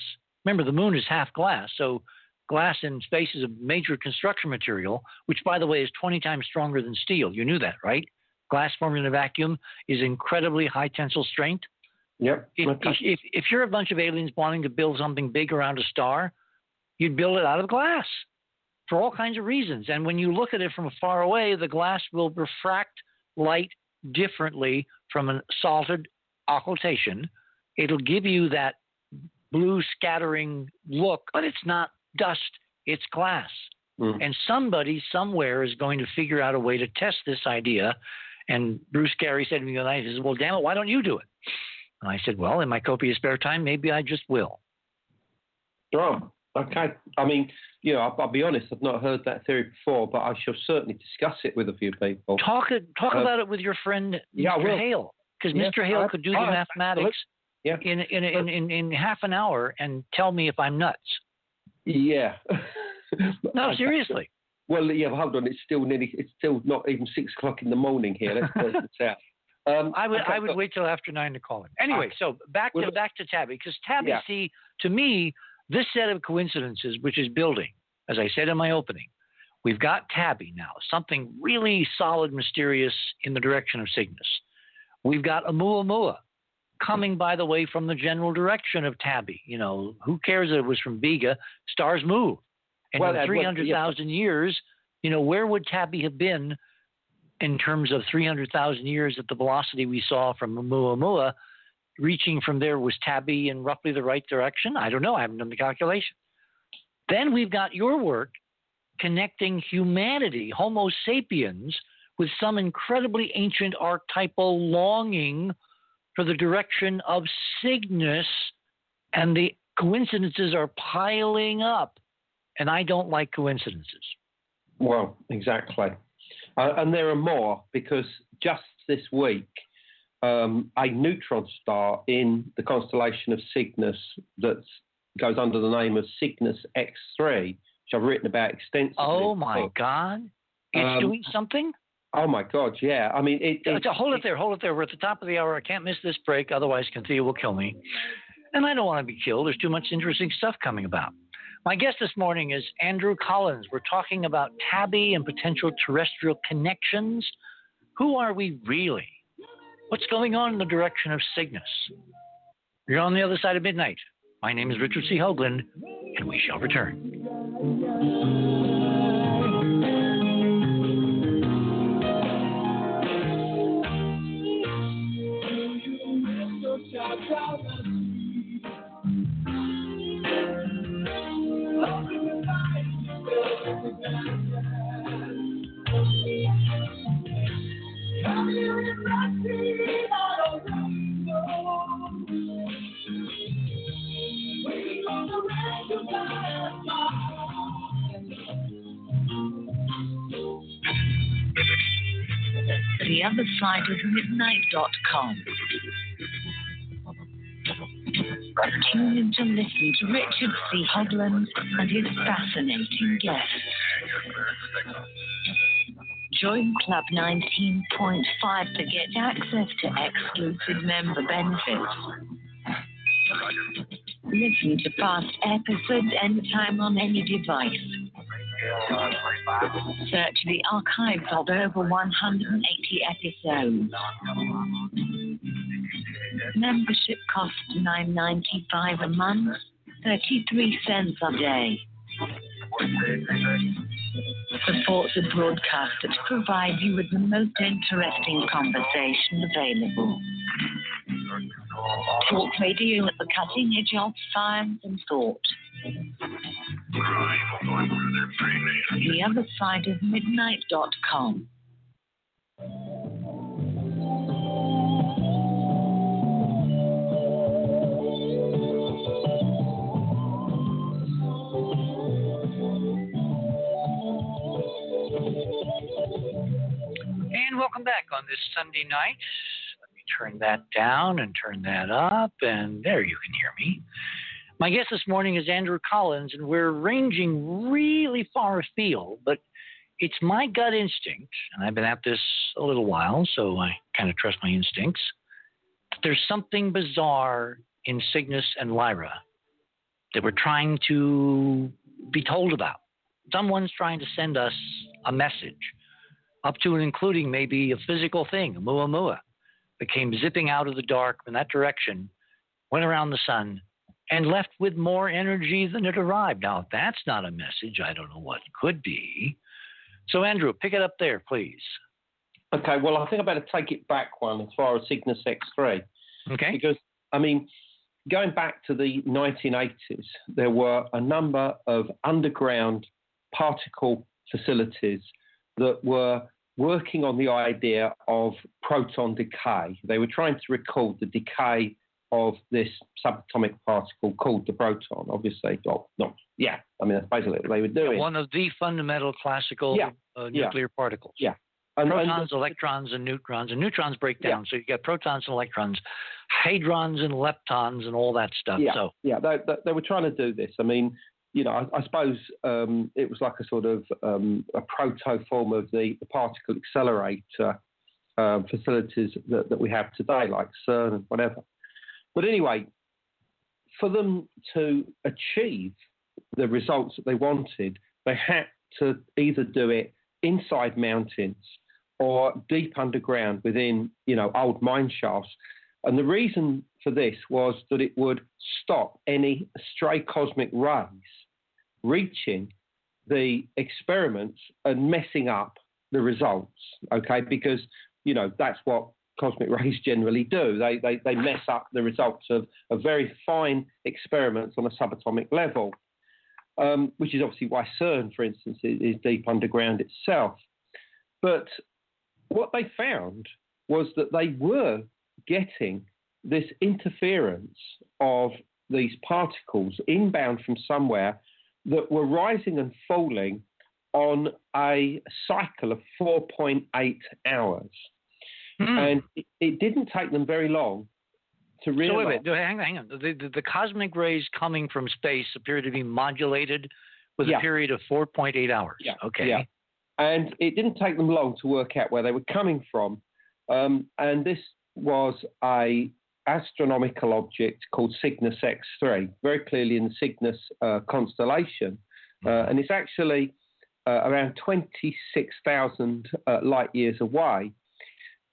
remember the moon is half glass, so glass in space is a major construction material, which, by the way, is twenty times stronger than steel. You knew that, right? Glass formed in a vacuum is incredibly high tensile strength. Yep. If, okay. if, if you're a bunch of aliens wanting to build something big around a star, you'd build it out of glass for all kinds of reasons. And when you look at it from far away, the glass will refract light differently from an solid occultation. It'll give you that blue scattering look, but it's not dust, it's glass. Mm. And somebody somewhere is going to figure out a way to test this idea. And Bruce Gary said to me the other night, he says, well, damn it, why don't you do it? And I said, well, in my copious spare time, maybe I just will. Oh, okay. I mean, you know, I'll, I'll be honest, I've not heard that theory before, but I shall certainly discuss it with a few people. Talk talk uh, about it with your friend, Mister Yeah, Hale, because yeah, Mister Hale I, could do I, the I, mathematics I, yeah. in, in, in, in, in half an hour and tell me if I'm nuts. Yeah. No, seriously. Well, yeah, hold on. It's still nearly, it's still not even six o'clock in the morning here. Let's work this out. Um, I would okay, I would but, wait till after nine to call him. Anyway, okay. so back to well, back to Tabby, because Tabby, yeah. see, to me, this set of coincidences, which is building, as I said in my opening, we've got Tabby now, something really solid, mysterious in the direction of Cygnus. We've got Oumuamua coming, by the way, from the general direction of Tabby. You know, who cares that it was from Vega? Stars move. And well, in three hundred thousand well, yeah. years, you know, where would Tabby have been in terms of three hundred thousand years at the velocity we saw from Oumuamua? Reaching from there, was Tabby in roughly the right direction? I don't know. I haven't done the calculation. Then we've got your work connecting humanity, Homo sapiens, with some incredibly ancient archetypal longing for the direction of Cygnus, and the coincidences are piling up. And I don't like coincidences. Well, exactly. Uh, and there are more, because just this week, um, a neutron star in the constellation of Cygnus that goes under the name of Cygnus X three, which I've written about extensively. Oh, my oh. God. It's um, doing something? Oh, my God, yeah. I mean, it, it, hold it there, hold it there. We're at the top of the hour. I can't miss this break. Otherwise, Cynthia will kill me. And I don't want to be killed. There's too much interesting stuff coming about. My guest this morning is Andrew Collins. We're talking about Tabby and potential terrestrial connections. Who are we really? What's going on in the direction of Cygnus? You're on the other side of midnight. My name is Richard C. Hoagland, and we shall return. The other side of midnight dot com. continue to listen to Richard C. Hoagland and his fascinating guests. Join Club nineteen point five to get access to exclusive member benefits. Listen to past episodes anytime on any device. Search the archives of over one hundred eighty episodes. Membership costs nine dollars and ninety-five cents a month, thirty-three cents a day. Support the broadcaster to provide you with the most interesting conversation available. Talk radio at the cutting edge of science and thought. The other side of midnight dot com. And welcome back on this Sunday night. Let me turn that down and turn that up, and there you can hear me. My guest this morning is Andrew Collins, and we're ranging really far afield, but it's my gut instinct, and I've been at this a little while, so I kind of trust my instincts, that there's something bizarre in Cygnus and Lyra that we're trying to be told about. Someone's trying to send us a message, up to and including maybe a physical thing, a Oumuamua, that came zipping out of the dark in that direction, went around the sun, and left with more energy than it arrived. Now, if that's not a message, I don't know what could be. So, Andrew, pick it up there, please. Okay, well, I think I better take it back one as far as Cygnus X three. Okay. Because, I mean, going back to the nineteen eighties, there were a number of underground particle facilities that were working on the idea of proton decay. They were trying to record the decay of this subatomic particle called the proton, obviously. Well, no, yeah, I mean, that's basically what they were doing. Yeah, one of the fundamental classical yeah, uh, nuclear yeah, particles. Yeah. And, protons, and, electrons, and neutrons. And neutrons break down, yeah. So you've got protons and electrons, hadrons and leptons and all that stuff. Yeah, so. yeah they, they, they were trying to do this. I mean, you know, I, I suppose um, it was like a sort of um, a proto form of the, the particle accelerator um, facilities that, that we have today, like CERN and whatever. But anyway, for them to achieve the results that they wanted, they had to either do it inside mountains or deep underground within, you know, old mine shafts. And the reason for this was that it would stop any stray cosmic rays reaching the experiments and messing up the results, okay? Because, you know, that's what cosmic rays generally do. They, they they mess up the results of, of very fine experiments on a subatomic level, um, which is obviously why CERN, for instance, is, is deep underground itself. But what they found was that they were getting this interference of these particles inbound from somewhere that were rising and falling on a cycle of four point eight hours. Mm. And it, it didn't take them very long to realize. So wait a minute, hang on, hang on. The, the, the cosmic rays coming from space appear to be modulated with yeah. a period of four point eight hours. Yeah. Okay. Yeah. And it didn't take them long to work out where they were coming from. Um, and this was a astronomical object called Cygnus X three, very clearly in the Cygnus uh, constellation. Mm. Uh, and it's actually uh, around twenty-six thousand uh, light years away.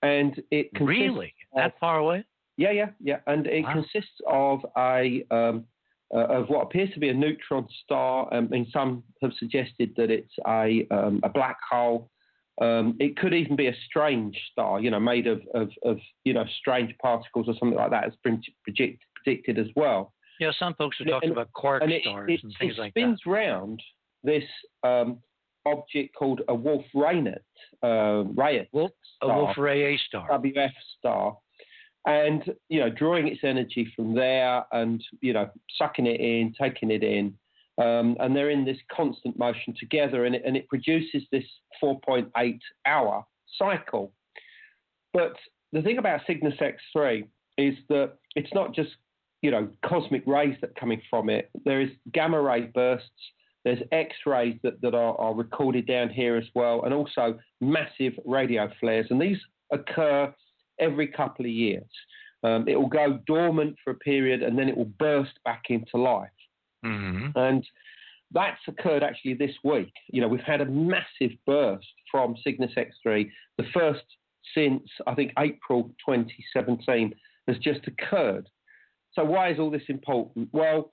And it consists really of, that far away? Yeah, yeah, yeah. And it wow. consists of a um, uh, of what appears to be a neutron star. Um, and some have suggested that it's a um, a black hole. Um, it could even be a strange star, you know, made of, of, of you know strange particles or something like that, as predict, predicted as well. Yeah, some folks are talking and, about quark and stars it, it, and things it like that. It spins round this Um, object called a Wolf-Rayet uh, Rayet Wolf, star, a Wolf-Rayet star, W F star, and you know drawing its energy from there, and you know sucking it in, taking it in, um, and they're in this constant motion together, and it, and it produces this four point eight hour cycle. But the thing about Cygnus X three is that it's not just you know, cosmic rays that are coming from it. There is gamma ray bursts. There's X-rays that, that are, are recorded down here as well, and also massive radio flares. And these occur every couple of years. Um, it will go dormant for a period, and then it will burst back into life. Mm-hmm. And that's occurred actually this week. You know, we've had a massive burst from Cygnus X three, the first since, I think, April twenty seventeen, has just occurred. So why is all this important? Well,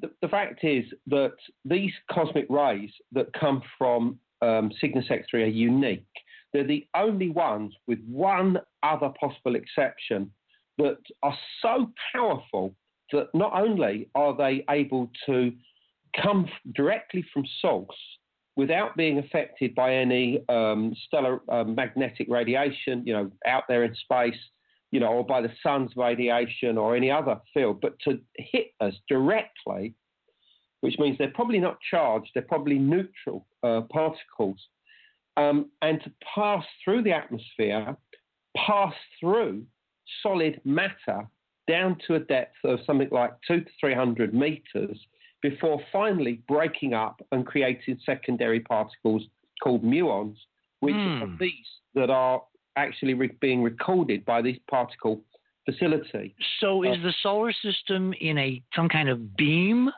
the, the fact is that these cosmic rays that come from um, Cygnus X three are unique. They're the only ones, with one other possible exception, that are so powerful that not only are they able to come directly from source without being affected by any um, stellar uh, magnetic radiation, you know, out there in space, you know, or by the sun's radiation or any other field, but to hit us directly, which means they're probably not charged, they're probably neutral uh, particles, um, and to pass through the atmosphere, pass through solid matter down to a depth of something like two to three hundred meters before finally breaking up and creating secondary particles called muons, which mm. are these that are actually re- being recorded by this particle facility. So uh, is the solar system in a some kind of beam,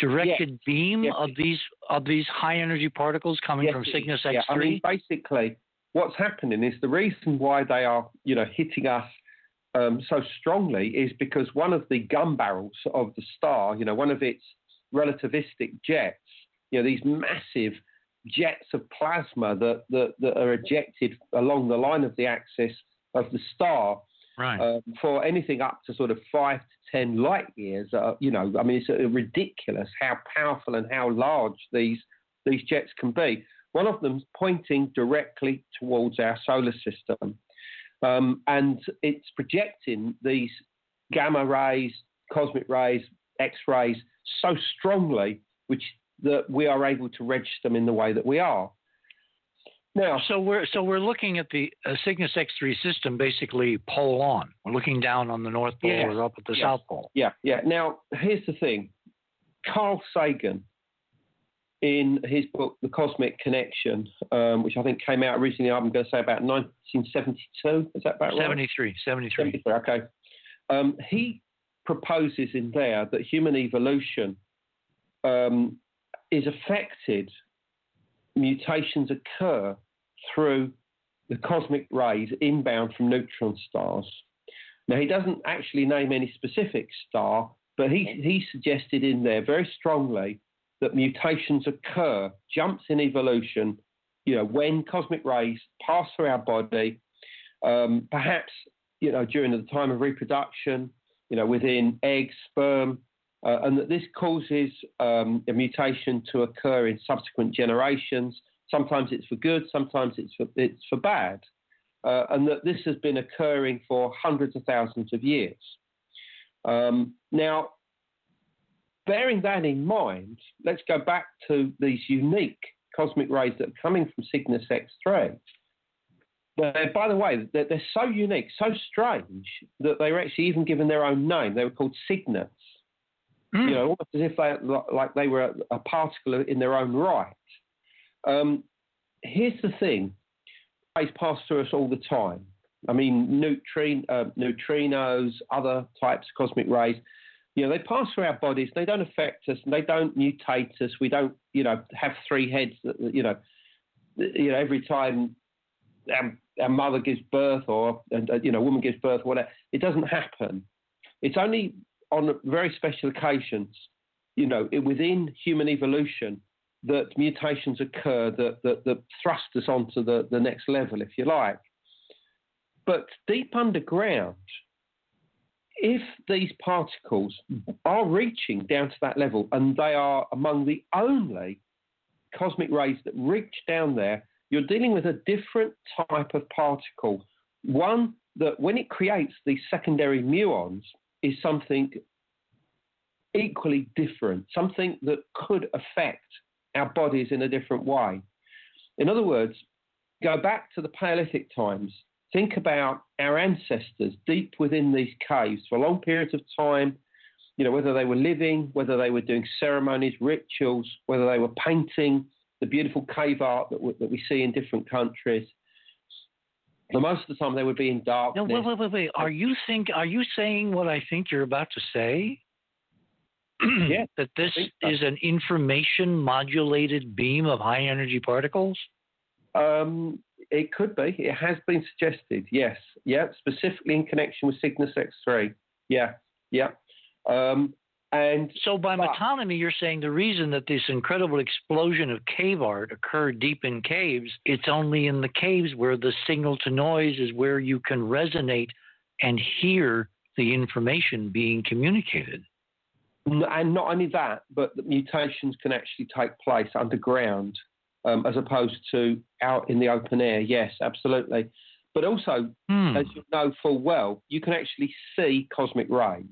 directed yes, beam yes, of these of these high energy particles coming yes, from Cygnus X three? Yeah. I mean, basically, what's happening is the reason why they are, you know, hitting us um, so strongly is because one of the gun barrels of the star, you know, one of its relativistic jets, you know, these massive jets of plasma that, that, that are ejected along the line of the axis of the star, right, um, for anything up to sort of five to ten light years. Uh, you know, I mean, it's uh, ridiculous how powerful and how large these these jets can be. One of them's pointing directly towards our solar system, um, and it's projecting these gamma rays, cosmic rays, X-rays so strongly, which that we are able to register them in the way that we are. Now, so we're so we're looking at the uh, Cygnus X three system basically pole on. We're looking down on the North Pole yeah, or up at the yeah, South Pole. Yeah, yeah. Now, here's the thing. Carl Sagan, in his book The Cosmic Connection, um, which I think came out originally, I'm going to say about nineteen seventy-two. Is that about right? seventy-three. Okay. Um, he proposes in there that human evolution um, is affected, mutations occur through the cosmic rays inbound from neutron stars. Now, he doesn't actually name any specific star, but he, he suggested in there very strongly that mutations occur, jumps in evolution, you know, when cosmic rays pass through our body, um, perhaps, you know, during the time of reproduction, you know, within eggs, sperm, uh, and that this causes um, a mutation to occur in subsequent generations. Sometimes it's for good, sometimes it's for, it's for bad, uh, and that this has been occurring for hundreds of thousands of years. Um, now, bearing that in mind, let's go back to these unique cosmic rays that are coming from Cygnus X three. They're, by the way, they're, they're so unique, so strange, that they were actually even given their own name. They were called cygnets, mm. you know, almost as if they, like they were a, a particle in their own right. Um, here's the thing. Rays pass through us all the time. I mean, neutrin, uh, neutrinos, other types of cosmic rays, you know, they pass through our bodies. They don't affect us, and they don't mutate us. We don't, you know, have three heads. That, you know, you know, every time our, our mother gives birth, or and, you know, a woman gives birth, or whatever, it doesn't happen. It's only on very special occasions, you know, within human evolution, that mutations occur that that, that thrust us onto the, the next level, if you like. But deep underground, if these particles are reaching down to that level, and they are among the only cosmic rays that reach down there, you're dealing with a different type of particle. One that, when it creates these secondary muons, is something equally different, something that could affect our bodies in a different way. In other words, go back to the Paleolithic times. think about our ancestors deep within these caves for long periods of time, you know, whether they were living, whether they were doing ceremonies, rituals, whether they were painting the beautiful cave art that, w- that we see in different countries. But most of the time they would be in darkness. No, wait, wait, wait, wait. Are you think? Are you saying what I think you're about to say? Yeah, that this so. is an information modulated beam of high energy particles? Um, it could be. It has been suggested. Yes. Yeah. Specifically in connection with Cygnus X three. Yeah. Yeah. Um, and so by but, metonymy, you're saying the reason that this incredible explosion of cave art occurred deep in caves, it's only in the caves where the signal to noise is where you can resonate and hear the information being communicated. And not only that, but the mutations can actually take place underground um, as opposed to out in the open air. Yes, absolutely. But also, hmm. as you know full well, you can actually see cosmic rays.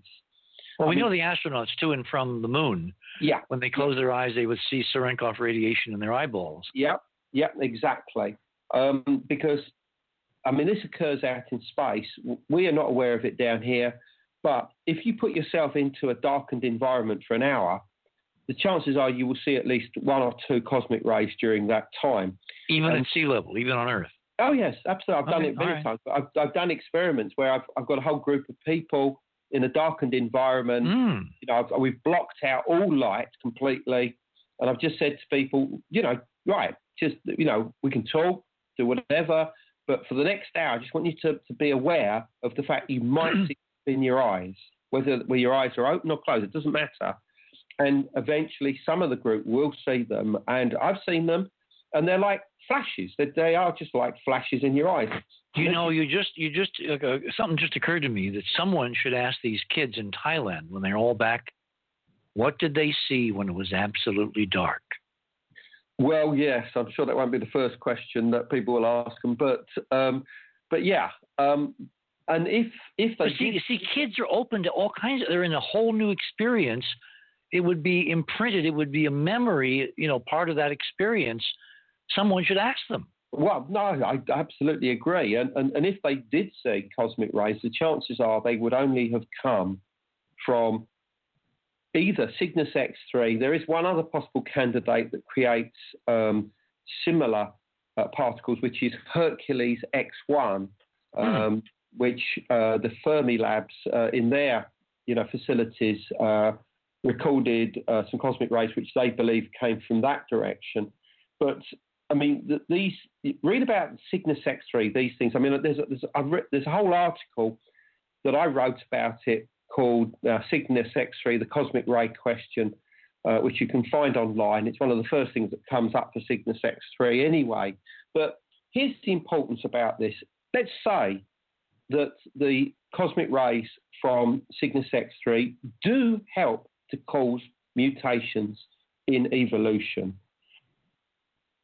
Well, I we mean, know the astronauts to and from the moon. Yeah. When they close their eyes, they would see Cherenkov radiation in their eyeballs. Yeah, yeah, exactly. Um, because, I mean, this occurs out in space. We are not aware of it down here. But if you put yourself into a darkened environment for an hour, the chances are you will see at least one or two cosmic rays during that time. Even um, at sea level, even on Earth? Oh, yes, absolutely. I've okay, done it many right. times. I've, I've done experiments where I've, I've got a whole group of people in a darkened environment. Mm. You know, I've, we've blocked out all light completely. And I've just said to people, you know, right, just, you know, we can talk, do whatever. But for the next hour, I just want you to, to be aware of the fact you might see in your eyes, whether where your eyes are open or closed, it doesn't matter. And eventually some of the group will see them, and I've seen them, and they're like flashes. They, they are just like flashes in your eyes. You know, you just, you just uh, something just occurred to me that someone should ask these kids in Thailand when they're all back, what did they see when it was absolutely dark? Well, yes, I'm sure that won't be the first question that people will ask them, but, um, but yeah, um, And if if they see, see, kids are open to all kinds of, they're in a whole new experience. It would be imprinted. It would be a memory, you know, part of that experience. Someone should ask them. Well, no, I absolutely agree. And and, and if they did see cosmic rays, the chances are they would only have come from either Cygnus X three. There is one other possible candidate that creates um, similar uh, particles, which is Hercules X one. Um, mm. which uh, the Fermi Labs uh, in their you know, facilities uh, recorded uh, some cosmic rays, which they believe came from that direction. But, I mean, th- these read about Cygnus X three, these things. I mean, there's a, there's, I've re- there's a whole article that I wrote about it called uh, Cygnus X three, The Cosmic Ray Question, uh, which you can find online. It's one of the first things that comes up for Cygnus X three anyway. But here's the importance about this. Let's say that the cosmic rays from Cygnus X three do help to cause mutations in evolution.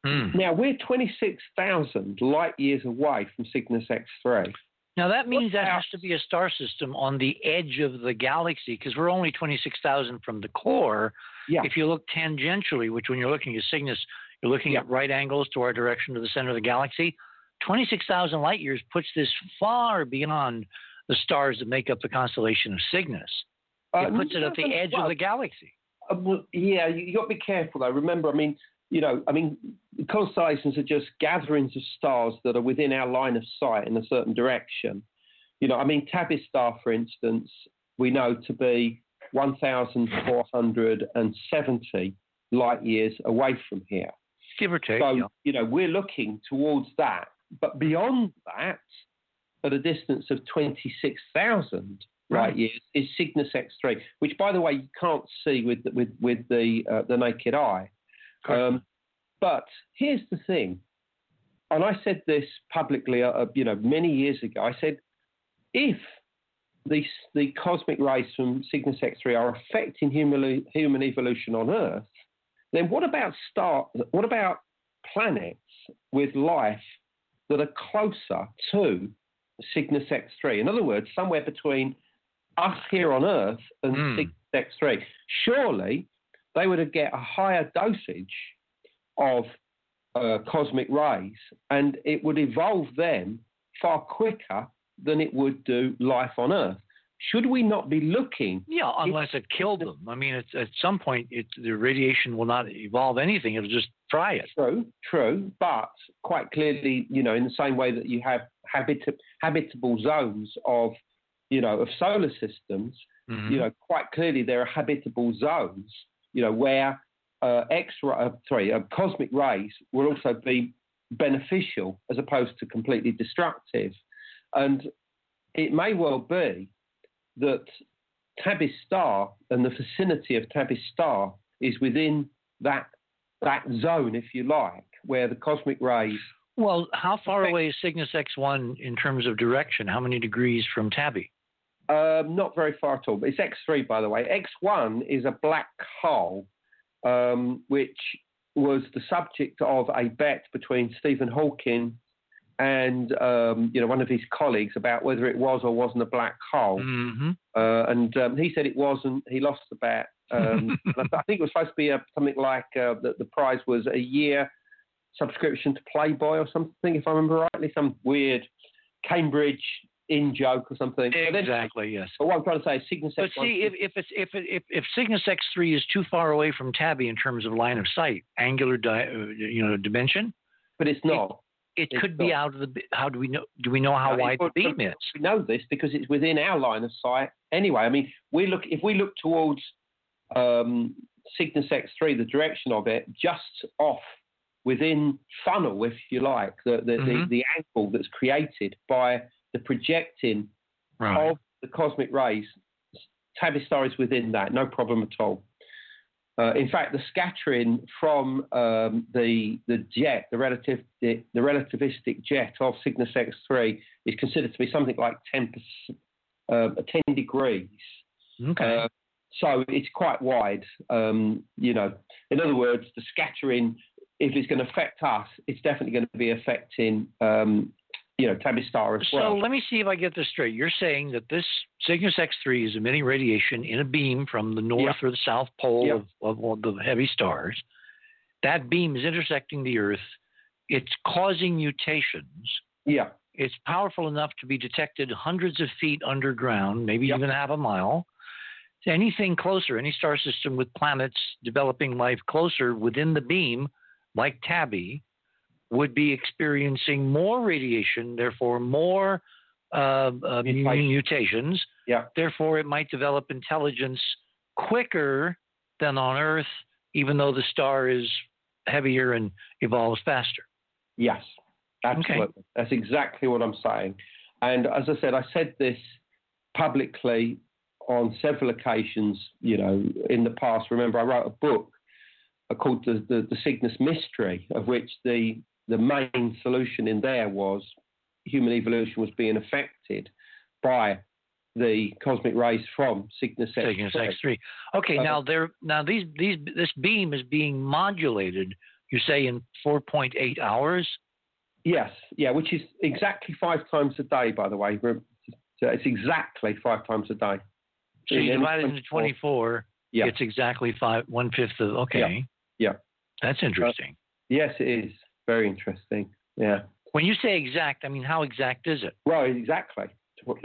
Mm. Now, we're twenty-six thousand light years away from Cygnus X three. Now, that means what that else? has to be a star system on the edge of the galaxy, because we're only twenty-six thousand from the core. Yeah. If you look tangentially, which when you're looking at Cygnus, you're looking yeah. at right angles to our direction to the center of the galaxy. twenty-six thousand light years puts this far beyond the stars that make up the constellation of Cygnus. It uh, puts it at the edge well, of the galaxy. Uh, well, yeah, you, you got to be careful though. Remember, I mean, you know, I mean, constellations are just gatherings of stars that are within our line of sight in a certain direction. You know, I mean, Tabby's Star, for instance, we know to be one thousand four hundred seventy light years away from here. Give or take. So, yeah. you know, we're looking towards that. But beyond that, at a distance of twenty-six thousand right. light years, is Cygnus X three, which, by the way, you can't see with with with the uh, the naked eye. Um, but here's the thing, and I said this publicly, uh, you know, many years ago. I said, if the the cosmic rays from Cygnus X three are affecting human human evolution on Earth, then what about star? What about planets with life that are closer to Cygnus X three? In other words, somewhere between us here on Earth and mm. Cygnus X three. Surely they would get a higher dosage of uh, cosmic rays, and it would evolve them far quicker than it would do life on Earth. Should we not be looking? Yeah, unless it killed them. I mean, it's, at some point, it, the radiation will not evolve anything. It'll just fry it. True, true. But quite clearly, you know, in the same way that you have habit- habitable zones of, you know, of solar systems, mm-hmm. you know, quite clearly there are habitable zones, you know, where uh, X-ray, uh, sorry, uh, cosmic rays will also be beneficial as opposed to completely destructive. And it may well be that Tabby's Star and the vicinity of Tabby's Star is within that that zone, if you like, where the cosmic rays... Well, how far away is Cygnus X one in terms of direction? How many degrees from Tabby? Um, not very far at all. It's X three, by the way. X one is a black hole, um, which was the subject of a bet between Stephen Hawking and um, you know, one of his colleagues about whether it was or wasn't a black hole. Mm-hmm. Uh, and um, he said it wasn't. He lost the bet. Um, I think it was supposed to be a, something like uh, the, the prize was a year subscription to Playboy or something, if I remember rightly, some weird Cambridge in joke or something. Exactly, then, yes. But what I'm trying to say is Cygnus X three... But see, if, if, it's, if, if, if Cygnus X three is too far away from Tabby in terms of line of sight, angular di- you know, dimension... But it's not. It, It it's could not. be out of the. How do we know? Do we know how no, wide the beam is? We know this because it's within our line of sight. Anyway, I mean, we look if we look towards um, Cygnus X three, the direction of it, just off within funnel, if you like, the the, mm-hmm. the, the angle that's created by the projecting right. of the cosmic rays. Tabby's Star is within that, no problem at all. Uh, in fact, the scattering from um, the the jet, the relative the, the relativistic jet of Cygnus X three, is considered to be something like ten, uh, ten degrees. Okay. Uh, so it's quite wide. Um, you know, in other words, the scattering, if it's going to affect us, it's definitely going to be affecting um, you know, Tabby's Star as so well. So let me see if I get this straight. You're saying that this Cygnus X three is emitting radiation in a beam from the north yeah. or the south pole yeah. of, of, of the heavy stars. That beam is intersecting the Earth. It's causing mutations. Yeah. It's powerful enough to be detected hundreds of feet underground, maybe yeah. even half a mile. Anything closer, any star system with planets developing life closer within the beam, like Tabby, would be experiencing more radiation, therefore more uh, uh, mutations. Yeah. Therefore, it might develop intelligence quicker than on Earth, even though the star is heavier and evolves faster. Yes, absolutely. Okay. That's exactly what I'm saying. And as I said, I said this publicly on several occasions, you know, in the past. Remember, I wrote a book called The, the, the Cygnus Mystery, of which the The main solution in there was human evolution was being affected by the cosmic rays from Cygnus X three. Cygnus X three. Okay, uh, now there, now these these this beam is being modulated. You say in four point eight hours. Yes, yeah, which is exactly five times a day, by the way. So it's exactly five times a day. So you divide it into twenty-four. Yeah, it's exactly five one fifth of. Okay. Yeah. yeah. That's interesting. Uh, yes, it is. Very interesting. Yeah. When you say exact, I mean, how exact is it? Well, exactly.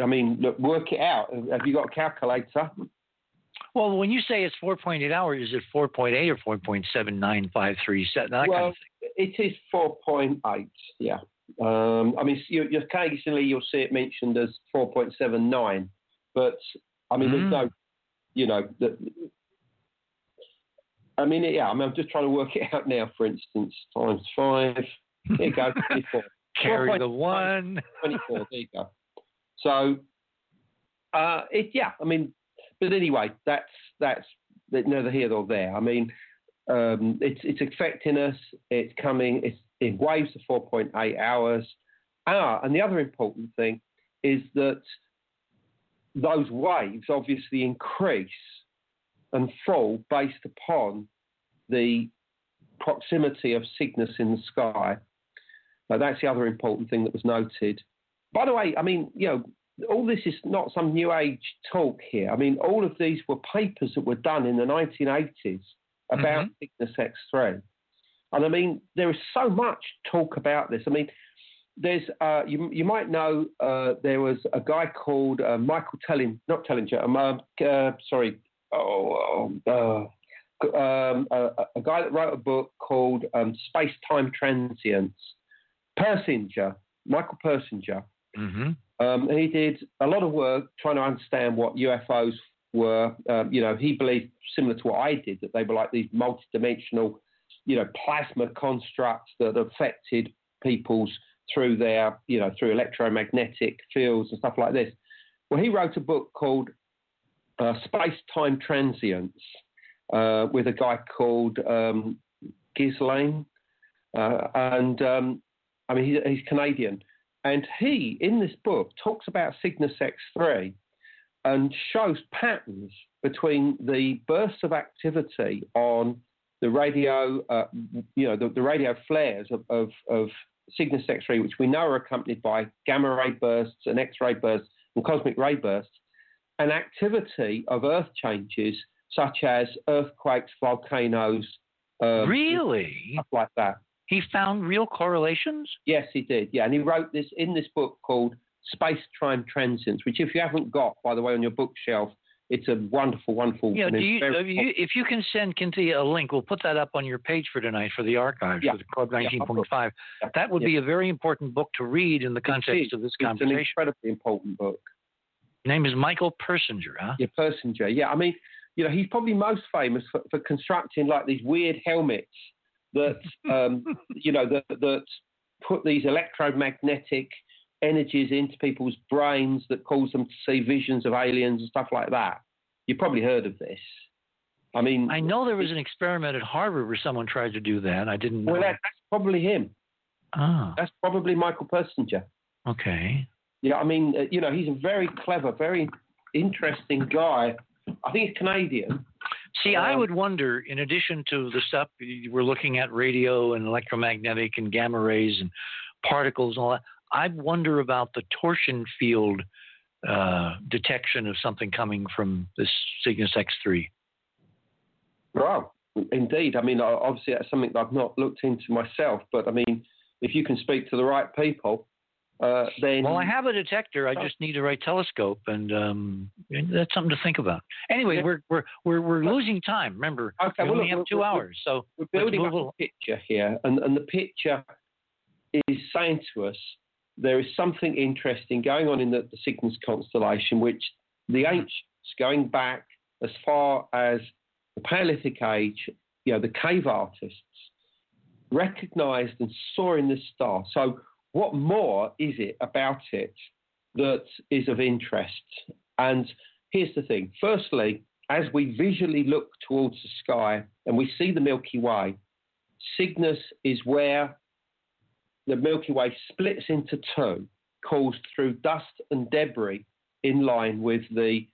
I mean, look, work it out. Have you got a calculator? Well, when you say it's four point eight hours, is it four point eight or four point seven nine five three seven? That well, kind of thing. It is four point eight, yeah. Um, I mean, you, you, occasionally you'll see it mentioned as four point seven nine, but I mean, mm. there's no, you know, the, I mean, yeah, I mean, I'm just trying to work it out now, for instance, times five. There you go, twenty-four. Carry four. The one. twenty-four, there you go. So, uh, it, yeah, I mean, but anyway, that's that's neither here nor there. I mean, um, it's it's affecting us. It's coming. It's in waves of four point eight hours. Ah, and the other important thing is that those waves obviously increase and fall based upon the proximity of Cygnus in the sky. Now, that's the other important thing that was noted. By the way, I mean, you know, all this is not some new age talk here. I mean, all of these were papers that were done in the nineteen eighties about mm-hmm. Cygnus X three. And I mean, there is so much talk about this. I mean, there's uh, you you might know uh, there was a guy called uh, Michael Telling not Tellinger um, uh, sorry oh, oh uh, um, a, a guy that wrote a book called um, Space-Time Transients. Persinger Michael Persinger. Mm-hmm. Um, he did a lot of work trying to understand what U F Os were. Um, you know, he believed, similar to what I did, that they were like these multi-dimensional, you know, plasma constructs that affected people's through their, you know, through electromagnetic fields and stuff like this. Well, he wrote a book called uh, Space-Time Transients uh, with a guy called um, Ghislaine. Uh, and, um, I mean, he, he's Canadian. And he, in this book, talks about Cygnus X three and shows patterns between the bursts of activity on the radio, uh, you know, the, the radio flares of, of, of Cygnus X three, which we know are accompanied by gamma ray bursts and X-ray bursts and cosmic ray bursts, and activity of Earth changes such as earthquakes, volcanoes, um, really stuff like that. He found real correlations? Yes, he did. Yeah, and he wrote this in this book called Space-Time Transients, which if you haven't got, by the way, on your bookshelf, it's a wonderful, wonderful. Yeah, do you, very, you, if you can send Kintia a link, we'll put that up on your page for tonight for the archives, yeah, for the Club nineteen point five. Yeah, yeah, that would yeah. be a very important book to read in the context of this conversation. It's an incredibly important book. His name is Michael Persinger, huh? Yeah, Persinger. Yeah, I mean, you know, he's probably most famous for, for constructing like these weird helmets that, um, you know, that, that put these electromagnetic energies into people's brains that cause them to see visions of aliens and stuff like that. You've probably heard of this. I mean, I know there was an experiment at Harvard where someone tried to do that. I didn't know. Well, that, that's probably him. Ah. That's probably Michael Persinger. Okay. Yeah, I mean, uh, you know, he's a very clever, very interesting guy. I think he's Canadian. See, um, I would wonder, in addition to the stuff we're looking at, radio and electromagnetic and gamma rays and particles and all that, I wonder about the torsion field uh, detection of something coming from this Cygnus X three. Wow, indeed. I mean, obviously that's something that I've not looked into myself, but I mean, if you can speak to the right people, uh, then... Well, I have a detector. I just need the right telescope, and um, that's something to think about. Anyway, yeah. we're, we're we're we're losing time. Remember, okay, we well, only look, have two we're, hours, so... We're building up a picture here, and, and the picture is saying to us, there is something interesting going on in the, the Cygnus constellation, which the ancients, going back as far as the Paleolithic age, you know, the cave artists recognized and saw in this star. So what more is it about it that is of interest? And here's the thing. Firstly, as we visually look towards the sky and we see the Milky Way, Cygnus is where the Milky Way splits into two, caused through dust and debris in line with the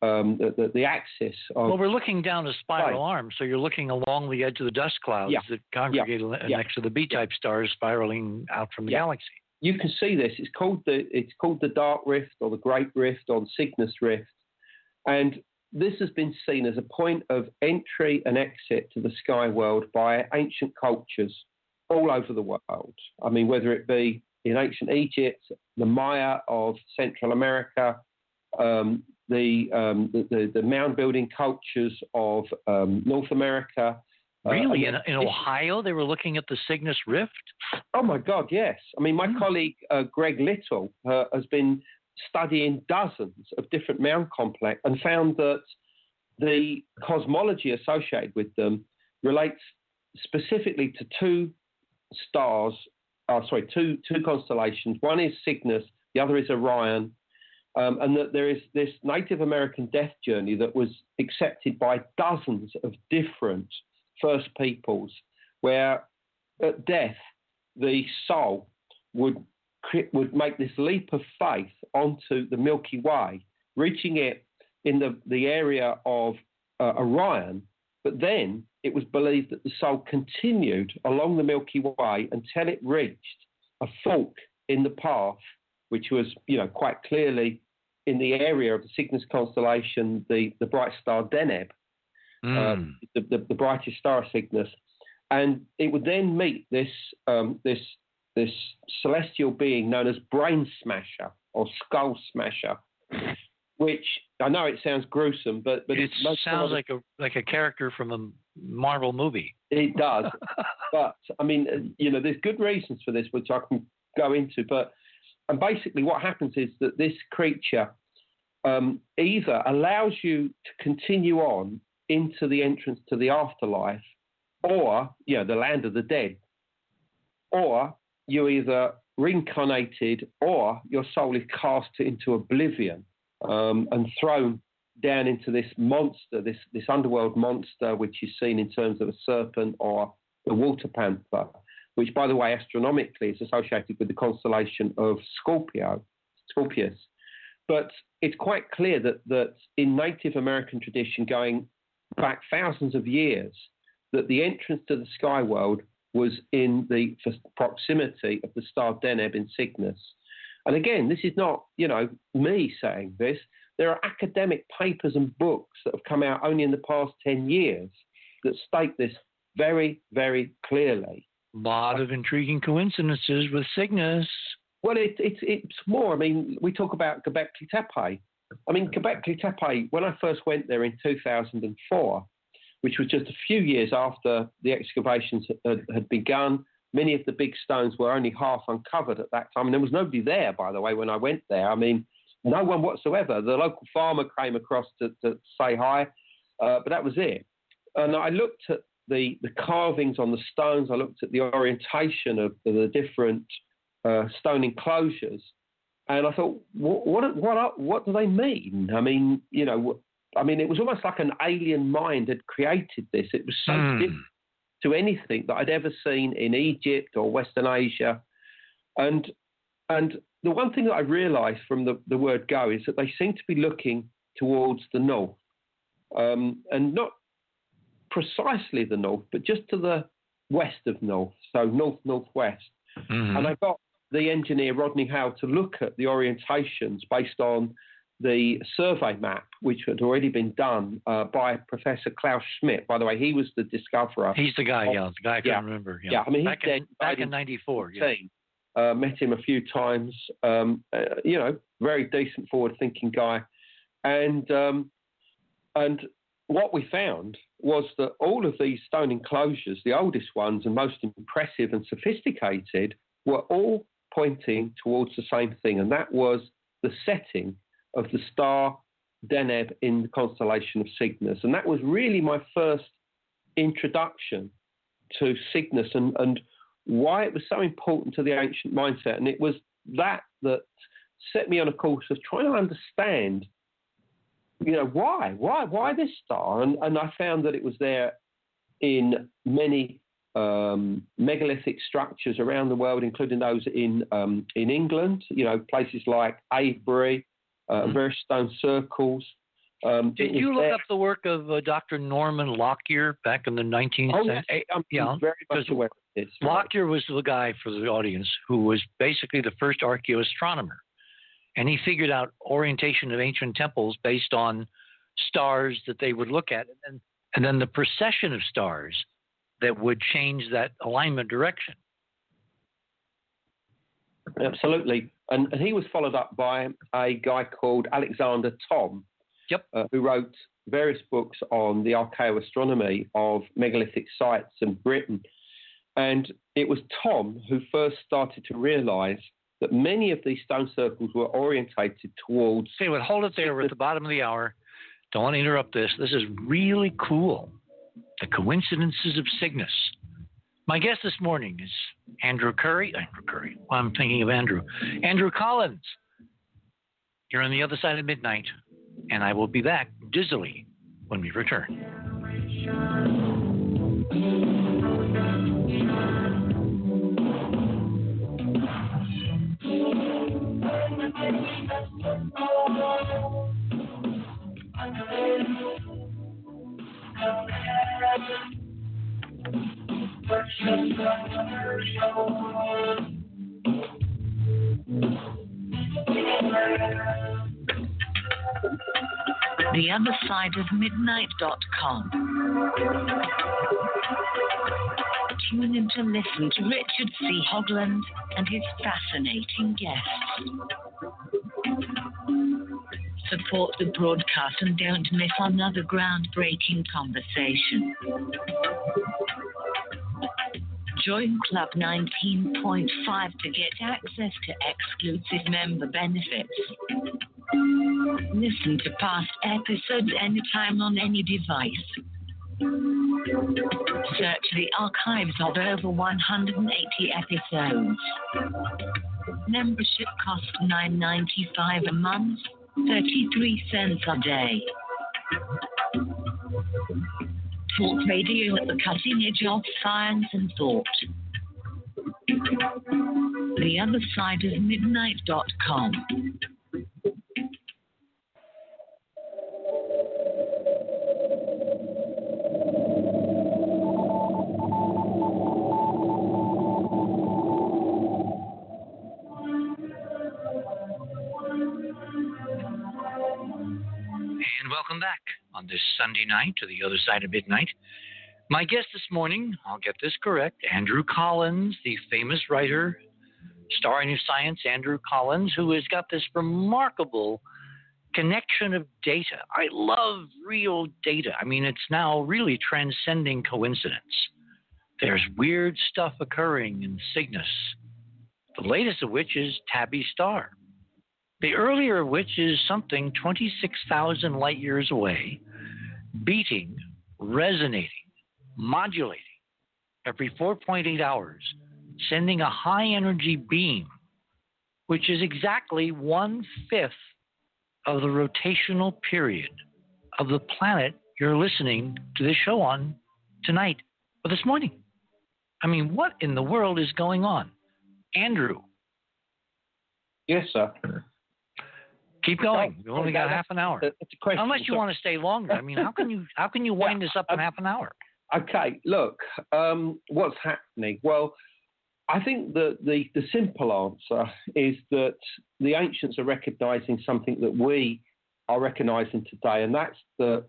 um, the, the, the axis of... Well, we're looking down a spiral right. arm, so you're looking along the edge of the dust clouds yeah. that congregate yeah. next yeah. to the B-type yeah. stars spiraling out from the yeah. galaxy. You can see this. It's called the it's called the Dark Rift or the Great Rift or the Cygnus Rift. And this has been seen as a point of entry and exit to the sky world by ancient cultures all over the world. I mean, whether it be in ancient Egypt, the Maya of Central America, um, the, um, the, the the mound building cultures of um, North America. Really? Uh, in, in Ohio, they were looking at the Cygnus Rift? Oh, my God, yes. I mean, my mm. colleague, uh, Greg Little, uh, has been studying dozens of different mound complexes and found that the cosmology associated with them relates specifically to two stars, uh, sorry, two two constellations. One is Cygnus, the other is Orion, um, and that there is this Native American death journey that was accepted by dozens of different First Peoples, where at death the soul would would make this leap of faith onto the Milky Way, reaching it in the the area of uh, Orion, but then it was believed that the soul continued along the Milky Way until it reached a fork in the path, which was, you know, quite clearly in the area of the Cygnus constellation, the, the bright star Deneb, mm. uh, the, the, the brightest star of Cygnus. And it would then meet this, um, this this celestial being known as Brain Smasher or Skull Smasher, which I know it sounds gruesome, but but it sounds like a like a character from a Marvel movie. It does, but I mean, you know, there's good reasons for this, which I can go into. But and basically, what happens is that this creature um, either allows you to continue on into the entrance to the afterlife, or you know, the land of the dead, or you either reincarnated, or your soul is cast into oblivion um, and thrown down into this monster, this, this underworld monster, which is seen in terms of a serpent or the water panther, which, by the way, astronomically is associated with the constellation of Scorpio, Scorpius. But it's quite clear that, that in Native American tradition, going back thousands of years, that the entrance to the sky world was in the proximity of the star Deneb in Cygnus. And again, this is not, you know, me saying this. There are academic papers and books that have come out only in the past ten years that state this very, very clearly. A lot of intriguing coincidences with Cygnus. Well, it, it, it's more, I mean, we talk about Göbekli Tepe. I mean, Göbekli Tepe, when I first went there in two thousand four, which was just a few years after the excavations had, had begun. Many of the big stones were only half uncovered at that time. And there was nobody there, by the way, when I went there. I mean, no one whatsoever. The local farmer came across to, to say hi, uh, but that was it. And I looked at the, the carvings on the stones. I looked at the orientation of the, the different uh, stone enclosures. And I thought, what, what, what, are, what do they mean? I mean, you know, I mean, it was almost like an alien mind had created this. It was so mm. different to anything that I'd ever seen in Egypt or Western Asia. And and the one thing that I realized from the, the word go is that they seem to be looking towards the north. Um, and not precisely the north, but just to the west of north, so north-northwest. Mm-hmm. And I got the engineer, Rodney Hale, to look at the orientations based on the survey map, which had already been done uh, by Professor Klaus Schmidt. By the way, he was the discoverer. He's the guy, of, yeah, the guy I can yeah, remember. Yeah. yeah, I mean, he's back, dead, in, back in ninety-four. Yeah. Uh, met him a few times. Um, uh, you know, very decent, forward-thinking guy. And um, and what we found was that all of these stone enclosures, the oldest ones and most impressive and sophisticated, were all pointing towards the same thing, and that was the setting of the star Deneb in the constellation of Cygnus. And that was really my first introduction to Cygnus and, and why it was so important to the ancient mindset. And it was that that set me on a course of trying to understand, you know, why? Why why this star? And, and I found that it was there in many um, megalithic structures around the world, including those in, um, in England, you know, places like Avebury, Uh, various stone circles. Um, Did you look there. up the work of uh, Doctor Norman Lockyer back in the nineteenth oh, century? Yes. I'm yeah, very much aware of this. Lockyer was the guy for the audience who was basically the first archaeoastronomer, and he figured out orientation of ancient temples based on stars that they would look at, and then, and then the precession of stars that would change that alignment direction. Absolutely. And, and he was followed up by a guy called Alexander Thom, yep. uh, who wrote various books on the archaeoastronomy of megalithic sites in Britain. And it was Thom who first started to realize that many of these stone circles were orientated towards... Okay, well, hold it there. We're at the bottom of the hour. Don't want to interrupt this. This is really cool. The coincidences of Cygnus. My guest this morning is Andrew Curry. Andrew Curry. Well, I'm thinking of Andrew. Andrew Collins. You're on the other side of midnight, and I will be back dizzily when we return. The other side of midnight dot com. tuned to listen to Richard C. Hoagland and his fascinating guests. Support the broadcast and don't miss another groundbreaking conversation. Join Club nineteen point five to get access to exclusive member benefits. Listen to past episodes anytime on any device. Search the archives of over one hundred eighty episodes. Membership costs nine dollars and ninety-five cents a month, thirty-three cents a day. Talk radio at the cutting edge of science and thought. The other side is midnight dot com. Welcome back on this Sunday night to the other side of midnight. My guest this morning, I'll get this correct, Andrew Collins, the famous writer, star in his science, Andrew Collins, who has got this remarkable connection of data. I love real data. I mean, it's now really transcending coincidence. There's weird stuff occurring in Cygnus, the latest of which is Tabby's Star. The earlier of which is something twenty-six thousand light years away, beating, resonating, modulating every four point eight hours, sending a high-energy beam, which is exactly one-fifth of the rotational period of the planet you're listening to this show on tonight or this morning. I mean, what in the world is going on? Andrew. Yes, sir. Keep going. We've only got half an hour. It's a question. Unless you want to stay longer. I mean, how can you how can you wind yeah, this up in uh, half an hour? Okay, look, um, what's happening? Well, I think that the, the simple answer is that the ancients are recognizing something that we are recognizing today, and that's that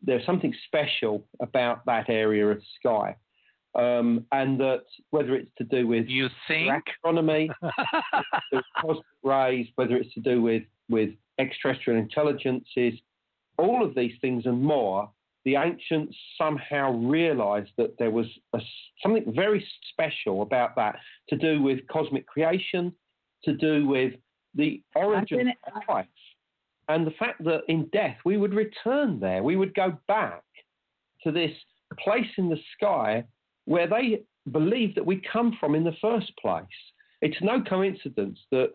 there's something special about that area of sky. Um, and that whether it's to do with you think? astronomy, cosmic rays, whether it's to do with with extraterrestrial intelligences, all of these things and more, the ancients somehow realized that there was a, something very special about that, to do with cosmic creation, to do with the origin of life, and the fact that in death we would return there. We would go back to this place in the sky where they believe that we come from in the first place. It's no coincidence that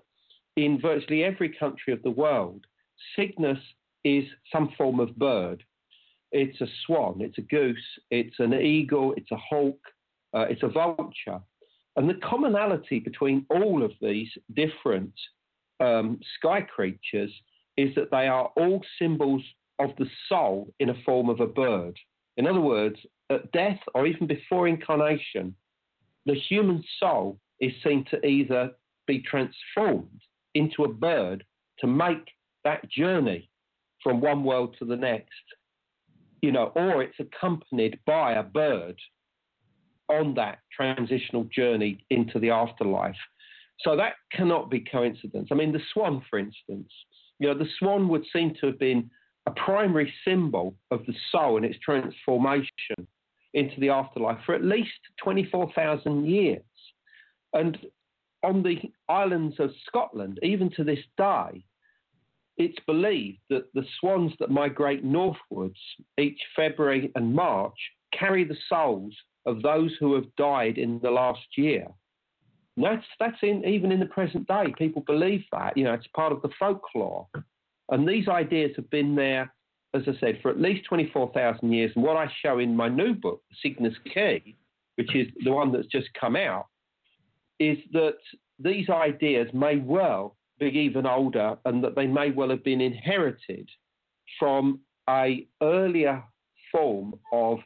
in virtually every country of the world, Cygnus is some form of bird. It's a swan, it's a goose, it's an eagle, it's a hawk, uh, it's a vulture. And the commonality between all of these different um, sky creatures is that they are all symbols of the soul in a form of a bird. In other words, at death or even before incarnation, the human soul is seen to either be transformed into a bird to make that journey from one world to the next, you know, or it's accompanied by a bird on that transitional journey into the afterlife. So that cannot be coincidence. I mean, the swan, for instance, you know, the swan would seem to have been a primary symbol of the soul and its transformation into the afterlife for at least twenty-four thousand years. And on the islands of Scotland, even to this day, it's believed that the swans that migrate northwards each February and March carry the souls of those who have died in the last year. And that's that's in, even in the present day, people believe that. You know, it's part of the folklore. And these ideas have been there, as I said, for at least twenty-four thousand years. And what I show in my new book, Cygnus Key, which is the one that's just come out, is that these ideas may well be even older and that they may well have been inherited from an earlier form of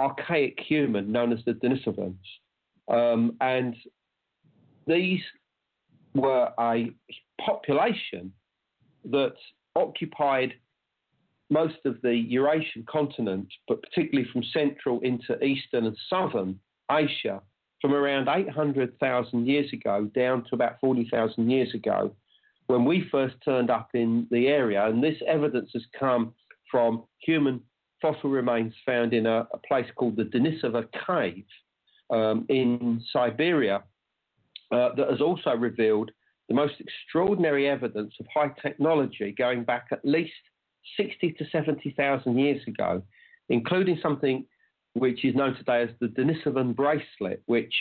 archaic human known as the Denisovans. Um, and these were a population that occupied most of the Eurasian continent, but particularly from central into eastern and southern Asia from around eight hundred thousand years ago down to about forty thousand years ago when we first turned up in the area. And this evidence has come from human fossil remains found in a, a place called the Denisova Cave um, in Siberia uh, that has also revealed the most extraordinary evidence of high technology going back at least sixty to seventy thousand years ago, including something which is known today as the Denisovan bracelet, which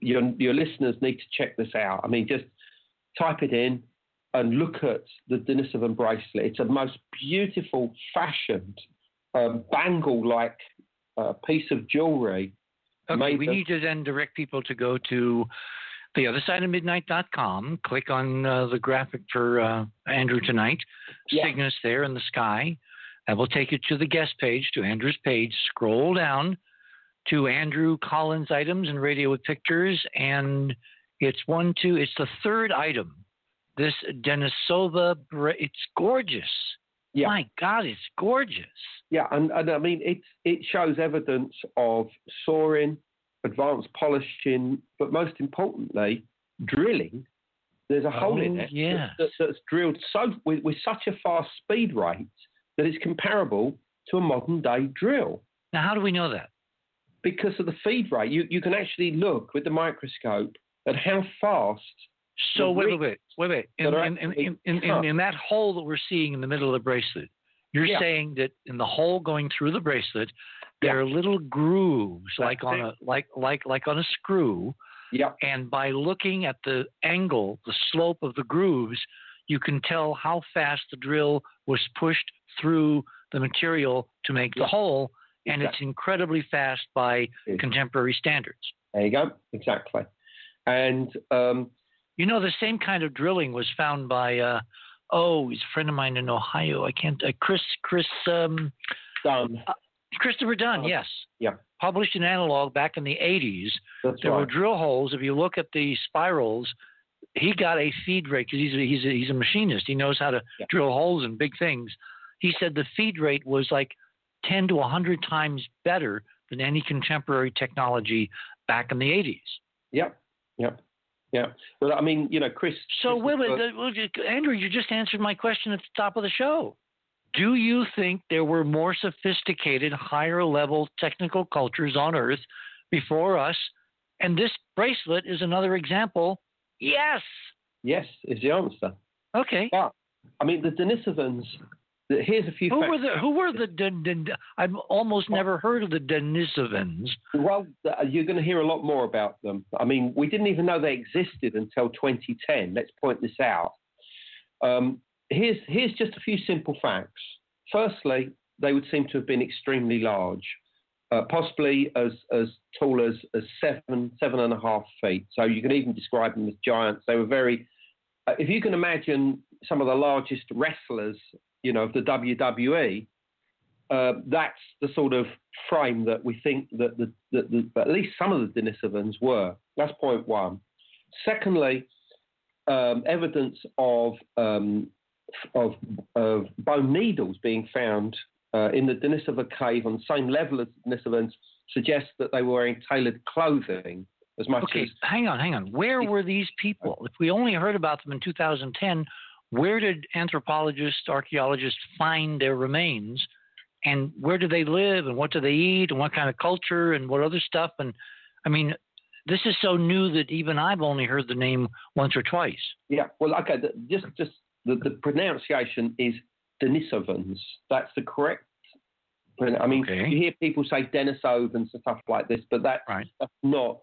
your, your listeners need to check this out. I mean, just type it in and look at the Denisovan bracelet. It's a most beautiful, fashioned, um, bangle-like uh, piece of jewelry. Okay, we of- need to then direct people to go to the other side of midnight dot com, click on uh, the graphic for uh, Andrew tonight, yeah. Cygnus there in the sky. That will take you to the guest page, to Andrew's page. Scroll down to Andrew Collins items and radio with pictures, and it's one, two, it's the third item. This Denisova, it's gorgeous. Yeah. My God, it's gorgeous. Yeah, and, and I mean, it, it shows evidence of soaring, advanced polishing, but most importantly, drilling. There's a hole oh, in it yes. that, that's drilled so with, with such a fast speed rate that it's comparable to a modern-day drill. Now, how do we know that? Because of the feed rate. You you can actually look with the microscope at how fast... So wait, wait, wait, wait, wait. In, in, in, in, in, in that hole that we're seeing in the middle of the bracelet, you're yeah. saying that in the hole going through the bracelet, there are little grooves, That's like on a like like like on a screw. Yep. And by looking at the angle, the slope of the grooves, you can tell how fast the drill was pushed through the material to make yep. the hole, and exactly. it's incredibly fast by yes. contemporary standards. There you go. Exactly. And um, you know, the same kind of drilling was found by uh, oh, he's a friend of mine in Ohio. I can't uh, Chris Chris um, Dunn. Uh, Christopher Dunn, yes. Yeah. Published in Analog back in the eighties. That's there right. were drill holes. If you look at the spirals, he got a feed rate because he's a, he's, a, he's a machinist. He knows how to yeah. drill holes in big things. He said the feed rate was like ten to one hundred times better than any contemporary technology back in the eighties. Yep, yep, yep. Well, I mean, you know, Chris... So, wait, wait, uh, Andrew, you just answered my question at the top of the show. Do you think there were more sophisticated, higher-level technical cultures on Earth before us? And this bracelet is another example. Yes. Yes is the answer. Okay. But, I mean, the Denisovans, here's a few who facts. Were the, who were the Den, Den, I've almost oh. never heard of the Denisovans. Well, you're going to hear a lot more about them. I mean, we didn't even know they existed until twenty ten. Let's point this out. Um Here's, here's just a few simple facts. Firstly, they would seem to have been extremely large, uh, possibly as, as tall as, as seven, seven and a half feet. So you can even describe them as giants. They were very, uh, if you can imagine some of the largest wrestlers, you know, of the W W E, uh, that's the sort of frame that we think that the, the, the, at least some of the Denisovans were. That's point one. Secondly, um, evidence of... Um, Of, of bone needles being found uh, in the Denisova Cave on the same level as Denisovans suggests that they were wearing tailored clothing as much okay, as... Okay, hang on, hang on. Where were these people? If we only heard about them in two thousand ten, where did anthropologists, archaeologists find their remains? And where do they live? And what do they eat? And what kind of culture? And what other stuff? And, I mean... This is so new that even I've only heard the name once or twice. Yeah, well, okay, the, just just the, the pronunciation is Denisovans. That's the correct pronunciation. I mean, okay. you hear people say Denisovans and stuff like this, but that, right. that's not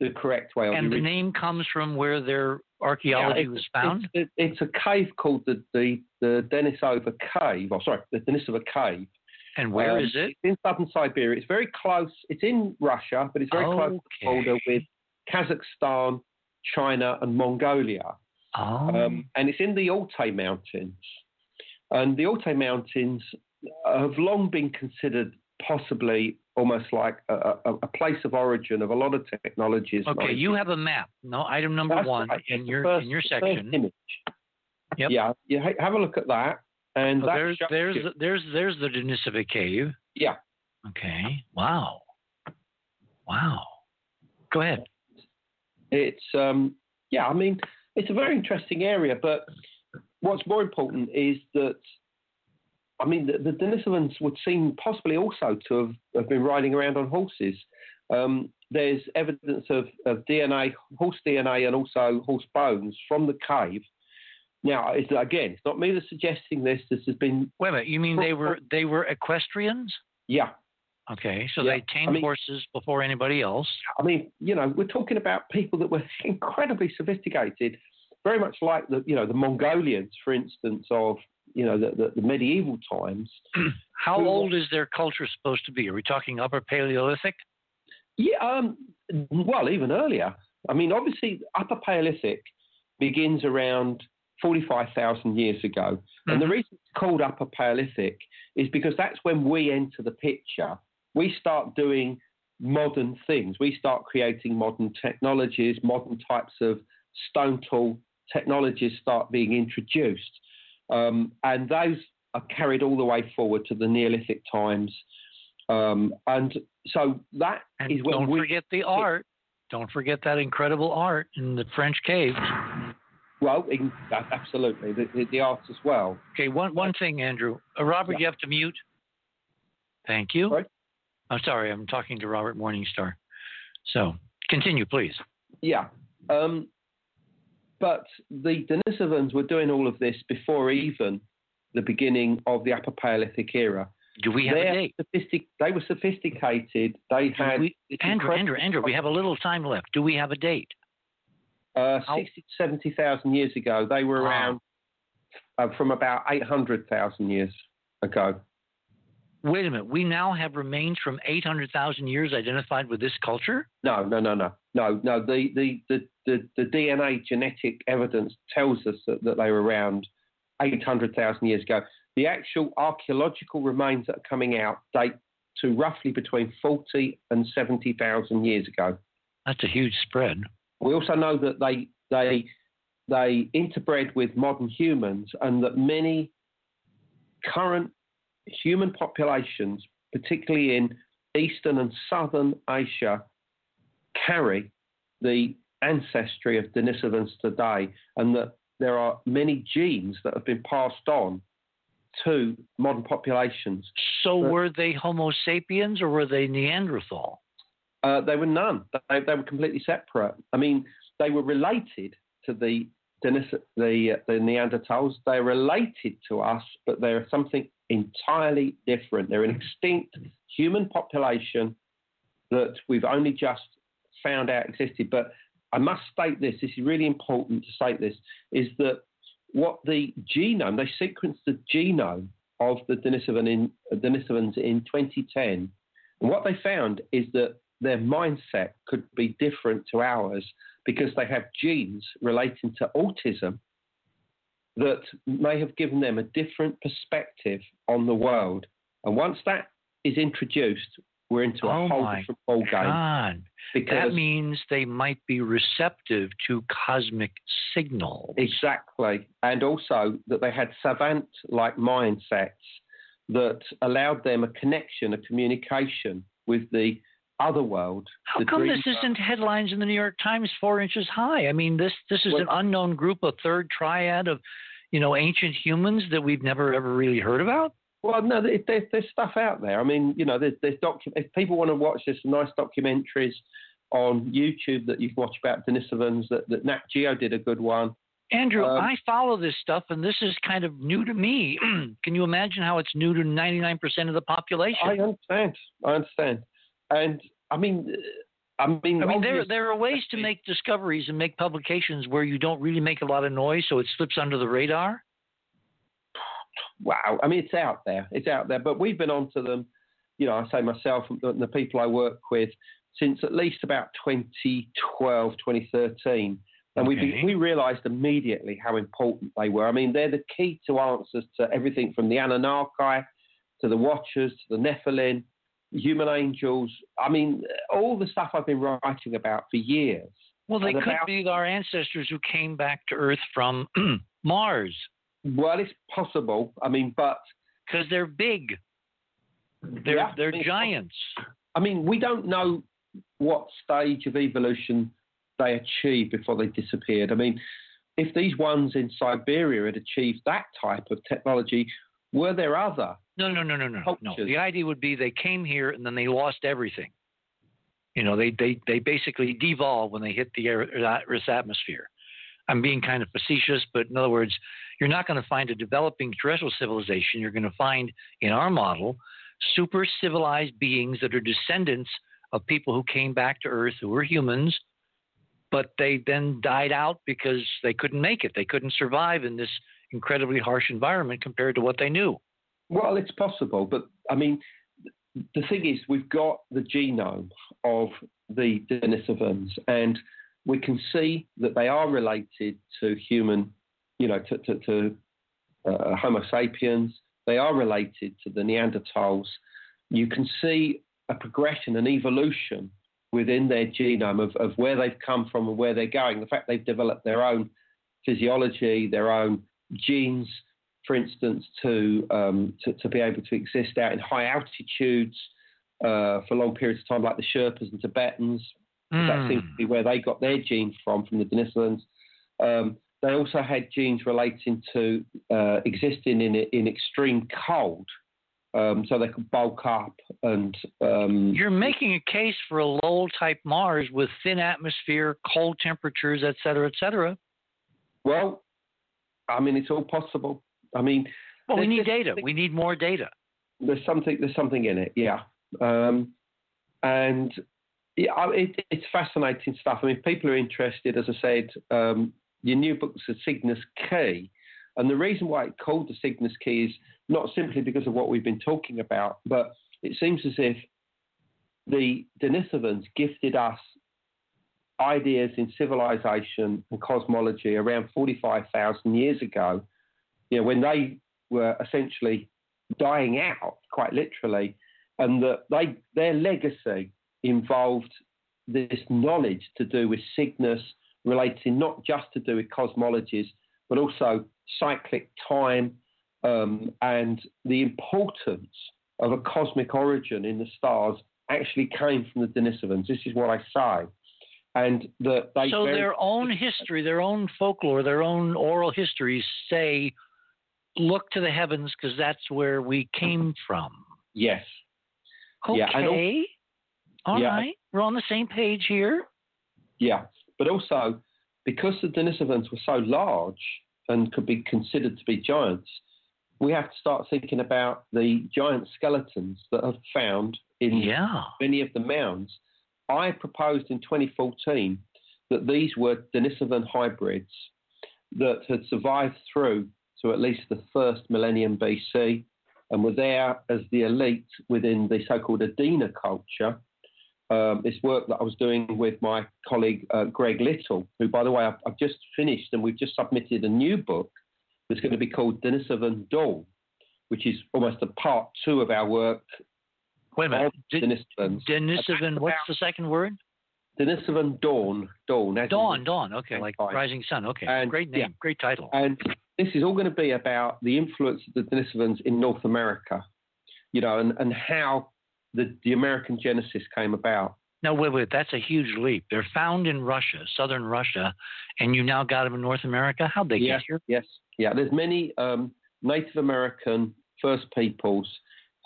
the correct way. And the reading. Name comes from where their archaeology yeah, was found? It's, it, it's a cave called the, the, the Denisova Cave, or sorry, the Denisova Cave. And where um, is it? It's in southern Siberia. It's very close. It's in Russia, but it's very okay. close to the border with Kazakhstan, China, and Mongolia. Oh. Um, and it's in the Altai Mountains. And the Altai Mountains have long been considered possibly almost like a, a, a place of origin of a lot of technologies. Okay, like you have a map. No, item number That's one right. in, your, first, in your section. Image. Yep. Yeah, you ha- have a look at that. And oh, there's there's the, there's there's the Denisova Cave. Yeah. Okay. Wow. Wow. Go ahead. it's um, yeah, I mean, it's a very interesting area. But what's more important is that, I mean, the, the Denisovans would seem possibly also to have, have been riding around on horses. Um, there's evidence of, of D N A, horse D N A, and also horse bones from the cave. Now, it's, again, it's not me that's suggesting this. This has been. Wait a minute. You mean they were they were equestrians? Yeah. Okay, so yeah. they tamed I mean, horses before anybody else. I mean, you know, we're talking about people that were incredibly sophisticated, very much like the, you know, the Mongolians, for instance, of, you know, the, the, the medieval times. How old is their culture supposed to be? Are we talking Upper Paleolithic? Yeah, um, well, even earlier. I mean, obviously, Upper Paleolithic begins around forty-five thousand years ago. Mm-hmm. And the reason it's called Upper Paleolithic is because that's when we enter the picture. We start doing modern things. We start creating modern technologies, modern types of stone tool technologies start being introduced. Um, and those are carried all the way forward to the Neolithic times. Um, and so that and is when don't we... Don't forget the art. Don't forget that incredible art in the French caves. Well, in, absolutely. The, the, the art as well. Okay, one, one thing, Andrew. Uh, Robert, yeah. you have to mute. Thank you. Sorry? I'm sorry, I'm talking to Robert Morningstar. So continue, please. Yeah. Um, but the Denisovans were doing all of this before even the beginning of the Upper Paleolithic era. Do we have They're a date? Sophistic- they were sophisticated. They had we, Andrew, Andrew, Andrew, we have a little time left. Do we have a date? Uh, sixty to seventy thousand years ago. They were around uh, from about eight hundred thousand years ago. Wait a minute. We now have remains from eight hundred thousand years identified with this culture? No, no, no, no. No, no. The the, the, the, the D N A genetic evidence tells us that, that they were around eight hundred thousand years ago. The actual archaeological remains that are coming out date to roughly between forty and seventy thousand years ago. That's a huge spread. We also know that they they they interbred with modern humans and that many current human populations, particularly in Eastern and Southern Asia, carry the ancestry of Denisovans today, and that there are many genes that have been passed on to modern populations. So but, were they Homo sapiens or were they Neanderthal? Uh, they were none. They, they were completely separate. I mean, they were related to the Denis- the, uh, the Neanderthals. They're related to us, but they're something entirely different. They're an extinct human population that we've only just found out existed. But I must state this, this is really important to state this, is that what the genome, they sequenced the genome of the Denisovan in, Denisovans in twenty ten. And what they found is that their mindset could be different to ours because they have genes relating to autism that may have given them a different perspective on the world. And once that is introduced, we're into a oh whole different ballgame. That means they might be receptive to cosmic signals. Exactly. And also that they had savant-like mindsets that allowed them a connection, a communication with the other world. How come this isn't headlines in the New York Times four inches high? I mean, this this is well, an unknown group, a third triad of, you know, ancient humans that we've never ever really heard about. Well, no, there's there's stuff out there. I mean, you know, there's there's docu- if people want to watch, there's some nice documentaries on YouTube that you can watch about Denisovans. That, that Nat Geo did a good one. Andrew, um, I follow this stuff, and this is kind of new to me. Can you imagine how it's new to ninety-nine percent of the population? I understand. I understand. And I mean, I mean, I mean there there are ways to make discoveries and make publications where you don't really make a lot of noise, so it slips under the radar. Wow, I mean, it's out there, it's out there. But we've been onto them, you know. I say myself and the people I work with since at least about twenty twelve, twenty thirteen, and okay. we we realised immediately how important they were. I mean, they're the key to answers to everything from the Anunnaki to the Watchers to the Nephilim. Human angels. I mean, all the stuff I've been writing about for years. Well, they could about... be our ancestors who came back to Earth from Mars. Well, it's possible. I mean, but because they're big, they're yeah, they're I mean, giants. I mean, we don't know what stage of evolution they achieved before they disappeared. I mean, if these ones in Siberia had achieved that type of technology, were there other? No, no, no, no, no. Cultures? No. The idea would be they came here and then they lost everything. You know, they they, they basically devolve when they hit the Earth's atmosphere. I'm being kind of facetious, but in other words, you're not going to find a developing terrestrial civilization. You're going to find, in our model, super civilized beings that are descendants of people who came back to Earth who were humans, but they then died out because they couldn't make it. They couldn't survive in this incredibly harsh environment compared to what they knew. Well, it's possible, but I mean, the thing is, we've got the genome of the Denisovans, and we can see that they are related to human, you know, to, to, to uh, Homo sapiens. They are related to the Neanderthals. You can see a progression, an evolution within their genome of, of where they've come from and where they're going. The fact they've developed their own physiology, their own genes, for instance, to um, to, to be able to exist out in high altitudes uh, for long periods of time, like the Sherpas and Tibetans. Mm. That seems to be where they got their genes from, from the Denisovans. Um, they also had genes relating to uh, existing in in extreme cold, um, so they could bulk up and... Um, You're making a case for a Lowell-type Mars with thin atmosphere, cold temperatures, et cetera, et cetera. Well, I mean, it's all possible. I mean... Well, we need data. We need more data. There's something, there's something in it, yeah. Um, and... Yeah, it, it's fascinating stuff. I mean, people are interested, as I said, um, your new book's The Cygnus Key. And the reason why it's called The Cygnus Key is not simply because of what we've been talking about, but it seems as if the Denisovans gifted us ideas in civilization and cosmology around forty-five thousand years ago, you know, when they were essentially dying out, quite literally, and that they their legacy involved this knowledge to do with Cygnus, relating not just to do with cosmologies, but also cyclic time um, and the importance of a cosmic origin in the stars actually came from the Denisovans. This is what I say. And the, they So very- their own history, their own folklore, their own oral histories say, look to the heavens because that's where we came from. Yes. Okay. Yeah, All yeah. right, we're on the same page here. Yeah, but also because the Denisovans were so large and could be considered to be giants, we have to start thinking about the giant skeletons that are found in yeah. many of the mounds. I proposed in twenty fourteen that these were Denisovan hybrids that had survived through to at least the first millennium B C and were there as the elite within the so-called Adena culture. Um, this work that I was doing with my colleague, uh, Greg Little, who, by the way, I've, I've just finished and we've just submitted a new book that's going to be called Denisovan Dawn, which is almost a part two of our work. Wait a minute. Denisovans. Denisovan, what's the second word? Denisovan Dawn. Dawn, Dawn, Dawn. Okay, like right. Rising Sun. Okay, and, great name, yeah. great title. And this is all going to be about the influence of the Denisovans in North America, you know, and, and how... The, the American Genesis came about. No, wait, wait. That's a huge leap. They're found in Russia, southern Russia, and you now got them in North America? How'd they yeah, get here? Yes, yeah. There's many um, Native American First Peoples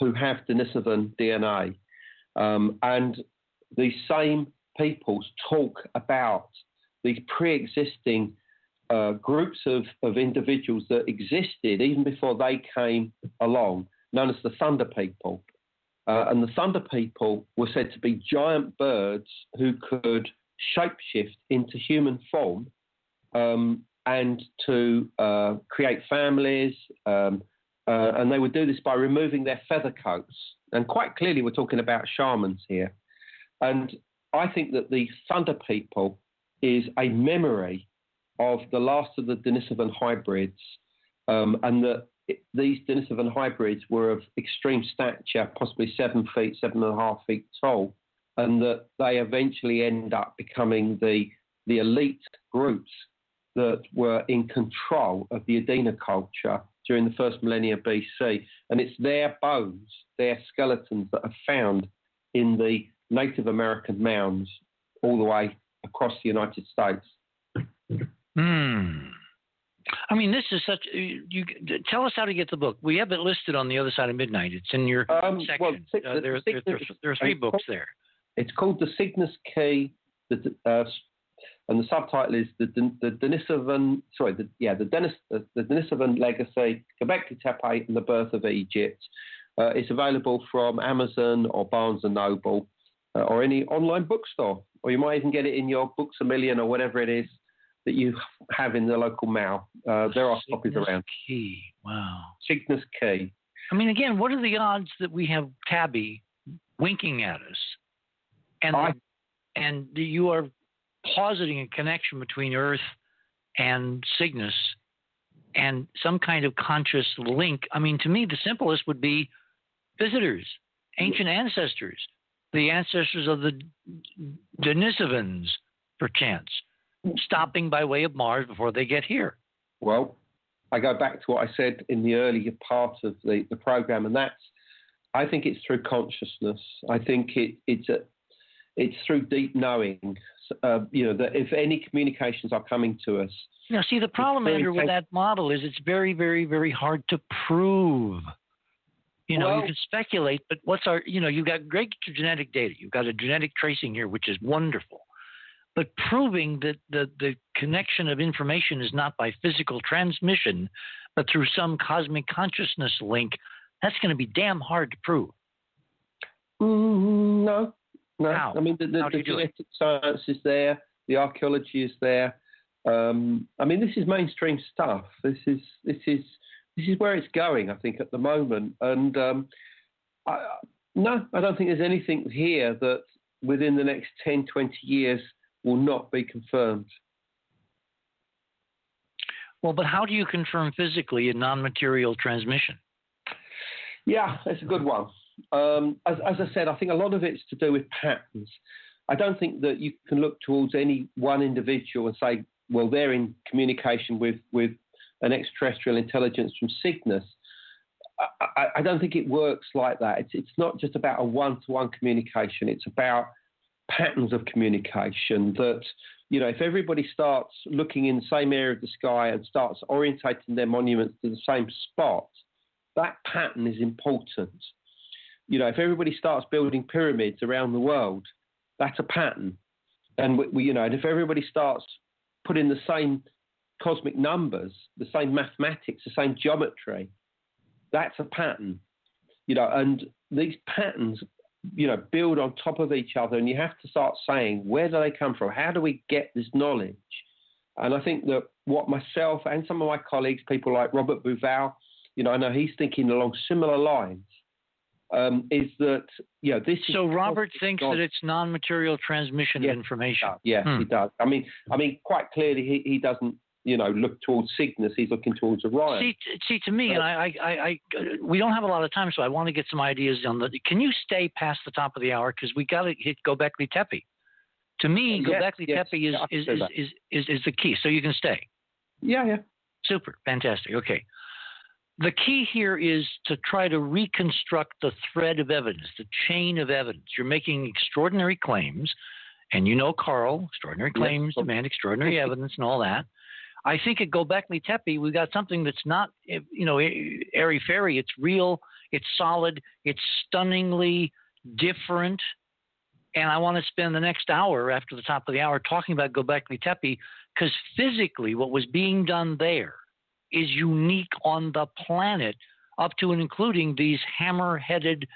who have Denisovan D N A. Um, and these same peoples talk about these pre-existing uh, groups of, of individuals that existed even before they came along, known as the Thunder People. Uh, and the Thunder People were said to be giant birds who could shapeshift into human form um, and to uh, create families. Um, uh, and they would do this by removing their feather coats. And quite clearly, we're talking about shamans here. And I think that the Thunder People is a memory of the last of the Denisovan hybrids um, and that these Denisovan hybrids were of extreme stature, possibly seven feet, seven and a half feet tall, and that they eventually end up becoming the the elite groups that were in control of the Adena culture during the first millennia B C. And it's their bones, their skeletons that are found in the Native American mounds all the way across the United States. Hmm. I mean, this is such. You tell us how to get the book. We have it listed on The Other Side of Midnight. It's in your um, section. Well, the, uh, there, the there, there, there are three books called, there. It's called The Cygnus Key, the, uh, and the subtitle is the the Denisovan. Sorry, the, yeah, the Denis the, the Denisovan Legacy, Göbekli Tepe, and the Birth of Egypt. Uh, it's available from Amazon or Barnes and Noble uh, or any online bookstore, or you might even get it in your Books A Million or whatever it is that you have in the local mail. Uh, there are copies around. Cygnus Key, wow. Cygnus Key. I mean, again, what are the odds that we have Tabby winking at us? And I, and you are positing a connection between Earth and Cygnus and some kind of conscious link. I mean, to me, the simplest would be visitors, ancient ancestors, the ancestors of the Denisovans, perchance, stopping by way of Mars before they get here. Well, I go back to what I said in the earlier part of the, the program, and that's, I think it's through consciousness. I think it, it's a, it's through deep knowing, uh, you know, that if any communications are coming to us. Now, see, the problem, Andrew, with that model is it's very, very, very hard to prove. You know, well, you can speculate, but what's our, you know, you've got great genetic data. You've got a genetic tracing here, which is wonderful. But proving that the, the connection of information is not by physical transmission, but through some cosmic consciousness link, that's going to be damn hard to prove. Mm, no, no. How? I mean, the, the, the genetic science is there. The archaeology is there. Um, I mean, this is mainstream stuff. This is this is this is where it's going, I think, at the moment. And um, I, no, I don't think there's anything here that within the next ten, twenty years will not be confirmed. Well, but how do you confirm physically a non-material transmission? Yeah, that's a good one. Um, as, as I said, I think a lot of it's to do with patterns. I don't think that you can look towards any one individual and say, well, they're in communication with, with an extraterrestrial intelligence from Cygnus. I, I, I don't think it works like that. It's, it's not just about a one-to-one communication. It's about patterns of communication that, you know, if everybody starts looking in the same area of the sky and starts orientating their monuments to the same spot, that pattern is important. You know, if everybody starts building pyramids around the world, that's a pattern. And, we, we, you know, and if everybody starts putting the same cosmic numbers, the same mathematics, the same geometry, that's a pattern. You know, and these patterns, you know, build on top of each other, and you have to start saying, where do they come from? How do we get this knowledge? And I think that what myself and some of my colleagues, people like Robert Bouval, you know, I know he's thinking along similar lines, um, is that, you know, this is... So Robert thinks that it's non-material transmission of information. Yes, he does. I mean, I mean, quite clearly he, he doesn't, you know, look towards Cygnus. He's looking towards Orion. See, see to me, but, and I, I, I, we don't have a lot of time, so I want to get some ideas on the. Can you stay past the top of the hour? Because we got to hit Göbekli Tepe. To me, yes, Göbekli yes, Tepe is, is, is, is, is, is the key. So you can stay. Yeah, yeah. Super. Fantastic. Okay. The key here is to try to reconstruct the thread of evidence, the chain of evidence. You're making extraordinary claims, and you know, Carl, extraordinary claims yes. demand extraordinary evidence and all that. I think at Göbekli Tepe, we got something that's not, you know, airy-fairy. It's real. It's solid. It's stunningly different. And I want to spend the next hour after the top of the hour talking about Göbekli Tepe because physically what was being done there is unique on the planet up to and including these hammer-headed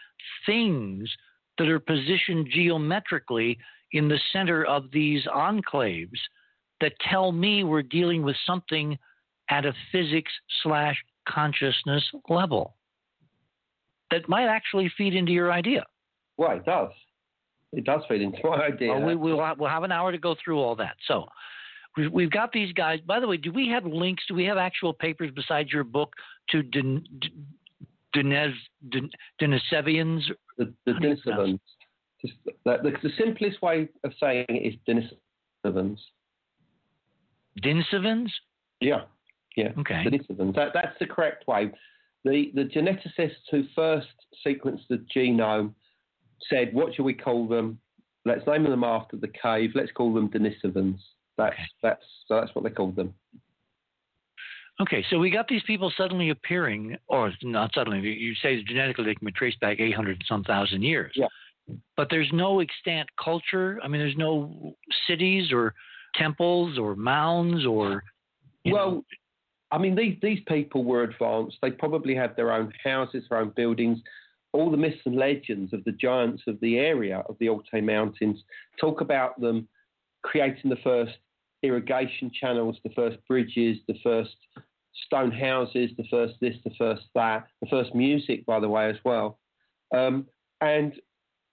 things that are positioned geometrically in the center of these enclaves that tell me we're dealing with something at a physics slash consciousness level that might actually feed into your idea. Well, it does. It does feed into my idea. Well, we, we'll, have, we'll have an hour to go through all that. So we've, we've got these guys. By the way, do we have links? Do we have actual papers besides your book to Den, Den, Den, Denisovians? The, the Denisovans. Just the, the, the simplest way of saying it is Denisovans. Denisovans? Yeah, yeah. Okay. Denisovans. That, that's the correct way. The the geneticists who first sequenced the genome said, what should we call them? Let's name them after the cave. Let's call them Denisovans. That's okay. that's so that's what they called them. Okay, so we got these people suddenly appearing, or not suddenly. You say genetically they can be traced back eight hundred some thousand years. Yeah. But there's no extant culture. I mean, there's no cities or temples or mounds or. Well, know. I mean, these these people were advanced. They probably had their own houses, their own buildings. All the myths and legends of the giants of the area of the Altai Mountains talk about them creating the first irrigation channels, the first bridges, the first stone houses, the first this, the first that, the first music, by the way, as well. Um, and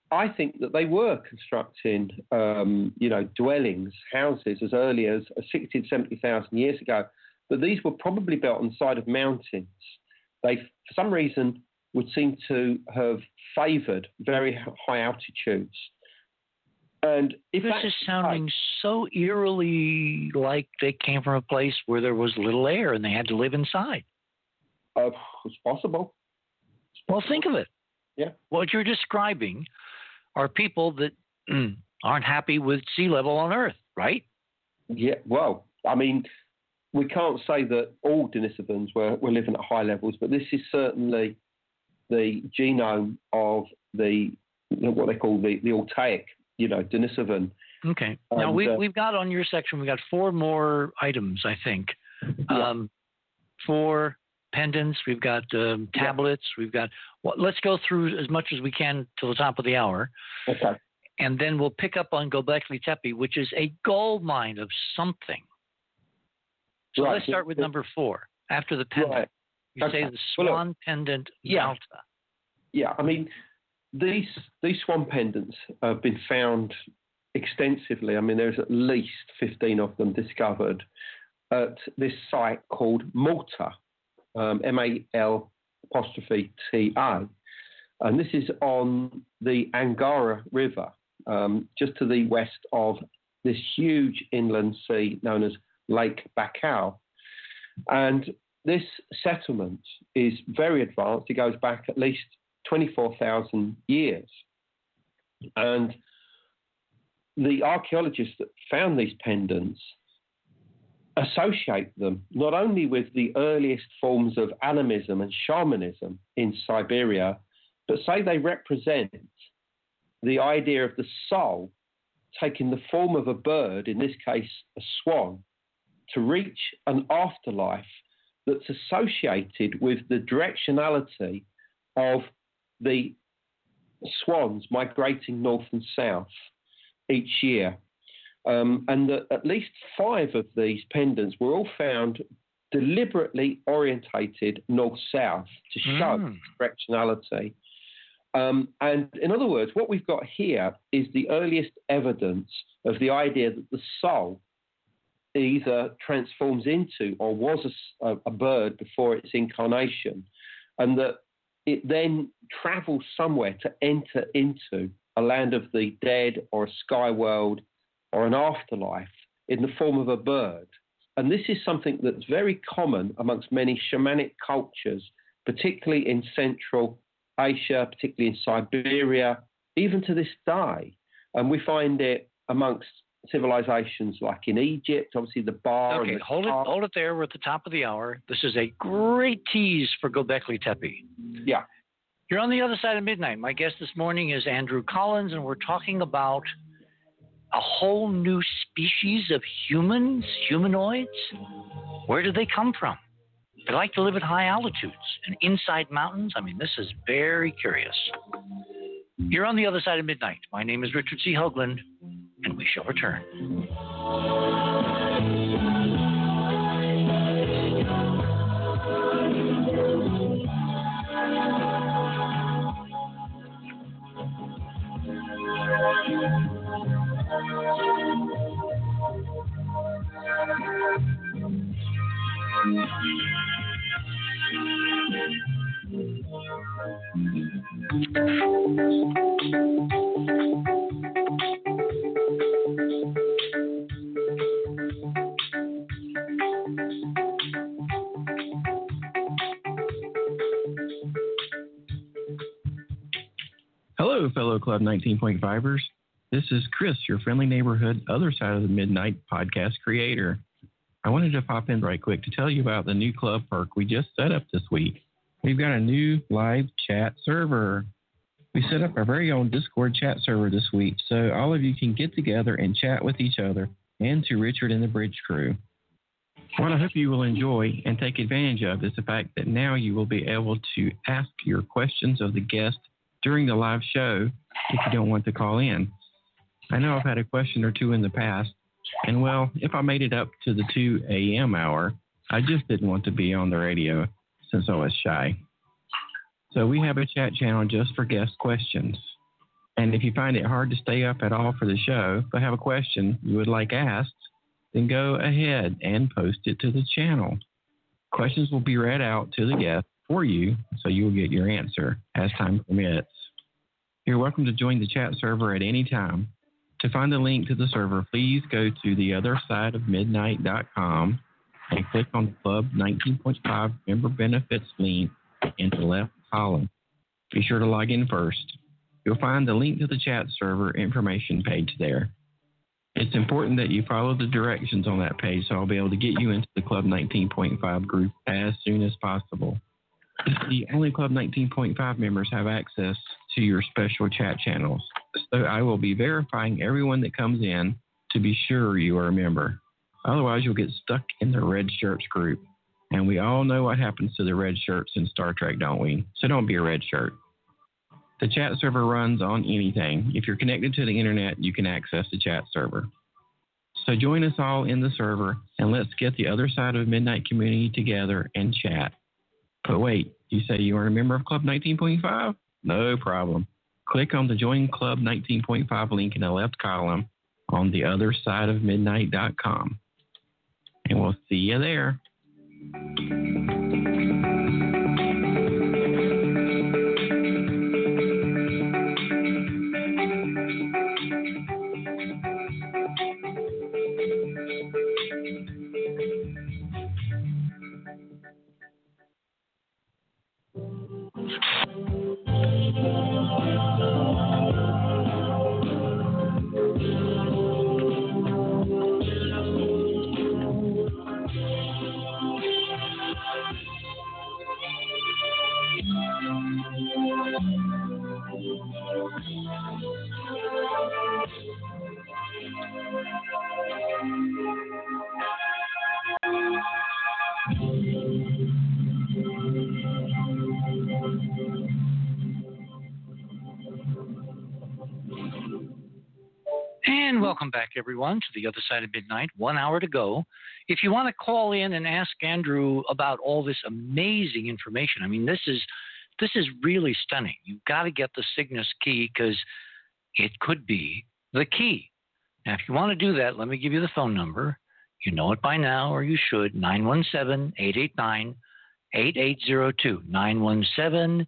I think that they were constructing, um, you know, dwellings, houses as early as sixty to seventy thousand years ago. But these were probably built on the side of mountains. They, for some reason, would seem to have favoured very high altitudes. And if this is sounding so eerily like they came from a place where there was little air and they had to live inside. Uh, it's possible. It's possible. Well, think of it. Yeah. What you're describing are people that aren't happy with sea level on Earth, right? Yeah. Well, I mean, we can't say that all Denisovans were, were living at high levels, but this is certainly the genome of the what they call the, the Altaic. You know, Denisovan. Okay. And now, we, uh, we've got on your section, we've got four more items, I think. Yeah. Um, four pendants. We've got um, tablets. Yeah. We've got well, – let's go through as much as we can till the top of the hour. Okay. And then we'll pick up on Göbekli Tepe, which is a gold mine of something. So right. let's start with number four after the pendant. Right. You okay. say the swan well, look, pendant yeah. Malta. Yeah, I mean – These these swan pendants have been found extensively. I mean, there's at least fifteen of them discovered at this site called Malta, um, M A L apostrophe T A. And this is on the Angara River, um, just to the west of this huge inland sea known as Lake Baikal. And this settlement is very advanced. It goes back at least twenty-four thousand years. And the archaeologists that found these pendants associate them not only with the earliest forms of animism and shamanism in Siberia, but say they represent the idea of the soul taking the form of a bird, in this case a swan, to reach an afterlife that's associated with the directionality of the swans migrating north and south each year. Um, and the, at least five of these pendants were all found deliberately orientated north-south to show mm. directionality. Um, and in other words, what we've got here is the earliest evidence of the idea that the soul either transforms into or was a, a bird before its incarnation, and that it then travels somewhere to enter into a land of the dead or a sky world or an afterlife in the form of a bird. And this is something that's very common amongst many shamanic cultures, particularly in Central Asia, particularly in Siberia, even to this day. And we find it amongst civilizations like in Egypt, obviously the Bar. Okay, and the hold car. it, hold it there. We're at the top of the hour. This is a great tease for Göbekli Tepe. Yeah, you're on the other side of midnight. My guest this morning is Andrew Collins, and we're talking about a whole new species of humans, humanoids. Where do they come from? They like to live at high altitudes and inside mountains. I mean, this is very curious. You're on the other side of midnight. My name is Richard C. Hoagland, and we shall return. Hello, fellow Club nineteen point fivers. This is Chris, your friendly neighborhood Other Side of the Midnight podcast creator. I wanted to pop in right quick to tell you about the new club perk we just set up this week. We've got a new live chat server. We set up our very own Discord chat server this week, so all of you can get together and chat with each other and to Richard and the Bridge Crew. What I hope you will enjoy and take advantage of is the fact that now you will be able to ask your questions of the guest during the live show if you don't want to call in. I know I've had a question or two in the past, and well, if I made it up to the two a.m. hour, I just didn't want to be on the radio since I was shy. So we have a chat channel just for guest questions. And if you find it hard to stay up at all for the show, but have a question you would like asked, then go ahead and post it to the channel. Questions will be read out to the guest for you, so you will get your answer as time permits. You're welcome to join the chat server at any time. To find the link to the server, please go to the other side of midnight dot com and click on the Club nineteen point five Member Benefits link in the left column. Be sure to log in first. You'll find the link to the chat server information page there. It's important that you follow the directions on that page, so I'll be able to get you into the Club nineteen point five group as soon as possible. The only Club nineteen point five members have access to your special chat channels, so I will be verifying everyone that comes in to be sure you are a member. Otherwise, you'll get stuck in the Red Shirts group, and we all know what happens to the Red Shirts in Star Trek, don't we? So don't be a Red Shirt. The chat server runs on anything. If you're connected to the internet, you can access the chat server. So join us all in the server, and let's get the Other Side of Midnight community together and chat. But wait, you say you are a member of Club nineteen point five? No problem. Click on the Join Club nineteen point five link in the left column on the other side of midnight dot com. And we'll see you there. Welcome back, everyone, to The Other Side of Midnight. One hour to go. If you want to call in and ask Andrew about all this amazing information, I mean, this is this is really stunning. You've got to get the Cygnus key because it could be the key. Now, if you want to do that, let me give you the phone number. You know it by now, or you should. nine one seven, eight eight nine, eight eight zero two. nine one seven,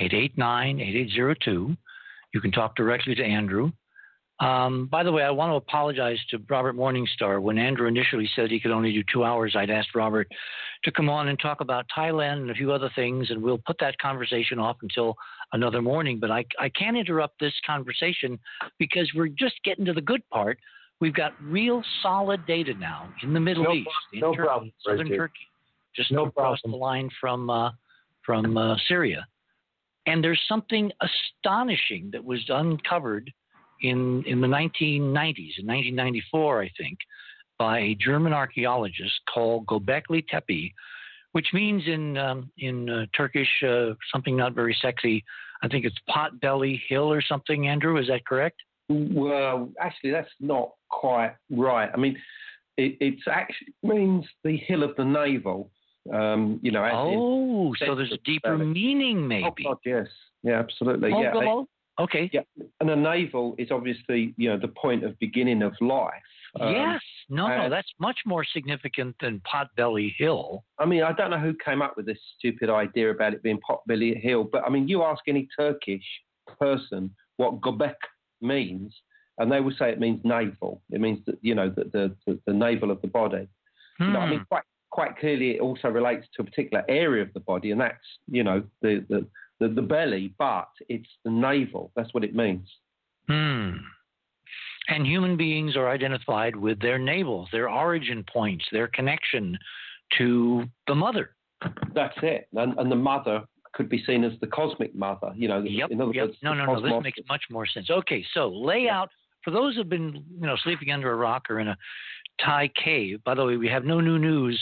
eight eight nine, eight eight zero two. You can talk directly to Andrew. Um, by the way, I want to apologize to Robert Morningstar. When Andrew initially said he could only do two hours, I'd asked Robert to come on and talk about Thailand and a few other things, and we'll put that conversation off until another morning. But I, I can't interrupt this conversation because we're just getting to the good part. We've got real solid data now in the Middle no East, problem, in no Turkey, southern right Turkey, just no across problem. the line from, uh, from uh, Syria. And there's something astonishing that was uncovered In, in the nineteen nineties, in nineteen ninety-four, I think, by a German archaeologist called Göbekli Tepe, which means in um, in uh, Turkish uh, something not very sexy. I think it's Potbelly Hill or something. Andrew, is that correct? Well, actually, that's not quite right. I mean, it it's actually means the hill of the navel. Um, you know. As oh, so there's a deeper Berlin. meaning, maybe. Oh, God, yes. Yeah, absolutely. Oh, yeah. Go- Okay. Yeah, and a navel is obviously, you know, the point of beginning of life. Um, yes. No, no, that's much more significant than Potbelly Hill. I mean, I don't know who came up with this stupid idea about it being Potbelly Hill, but, I mean, you ask any Turkish person what Göbek means, and they will say it means navel. It means, that you know, the, the, the, the navel of the body. Hmm. You know, I mean, quite, quite clearly it also relates to a particular area of the body, and that's, you know, the... the The, the belly, but it's the navel. That's what it means. Hmm. And human beings are identified with their navels, their origin points, their connection to the mother. That's it. And, and the mother could be seen as the cosmic mother. You know, yep, in other yep. words, no, no, no, this makes much more sense. Okay, so lay out, for those who have been, you know, sleeping under a rock or in a Thai cave. By the way, we have no new news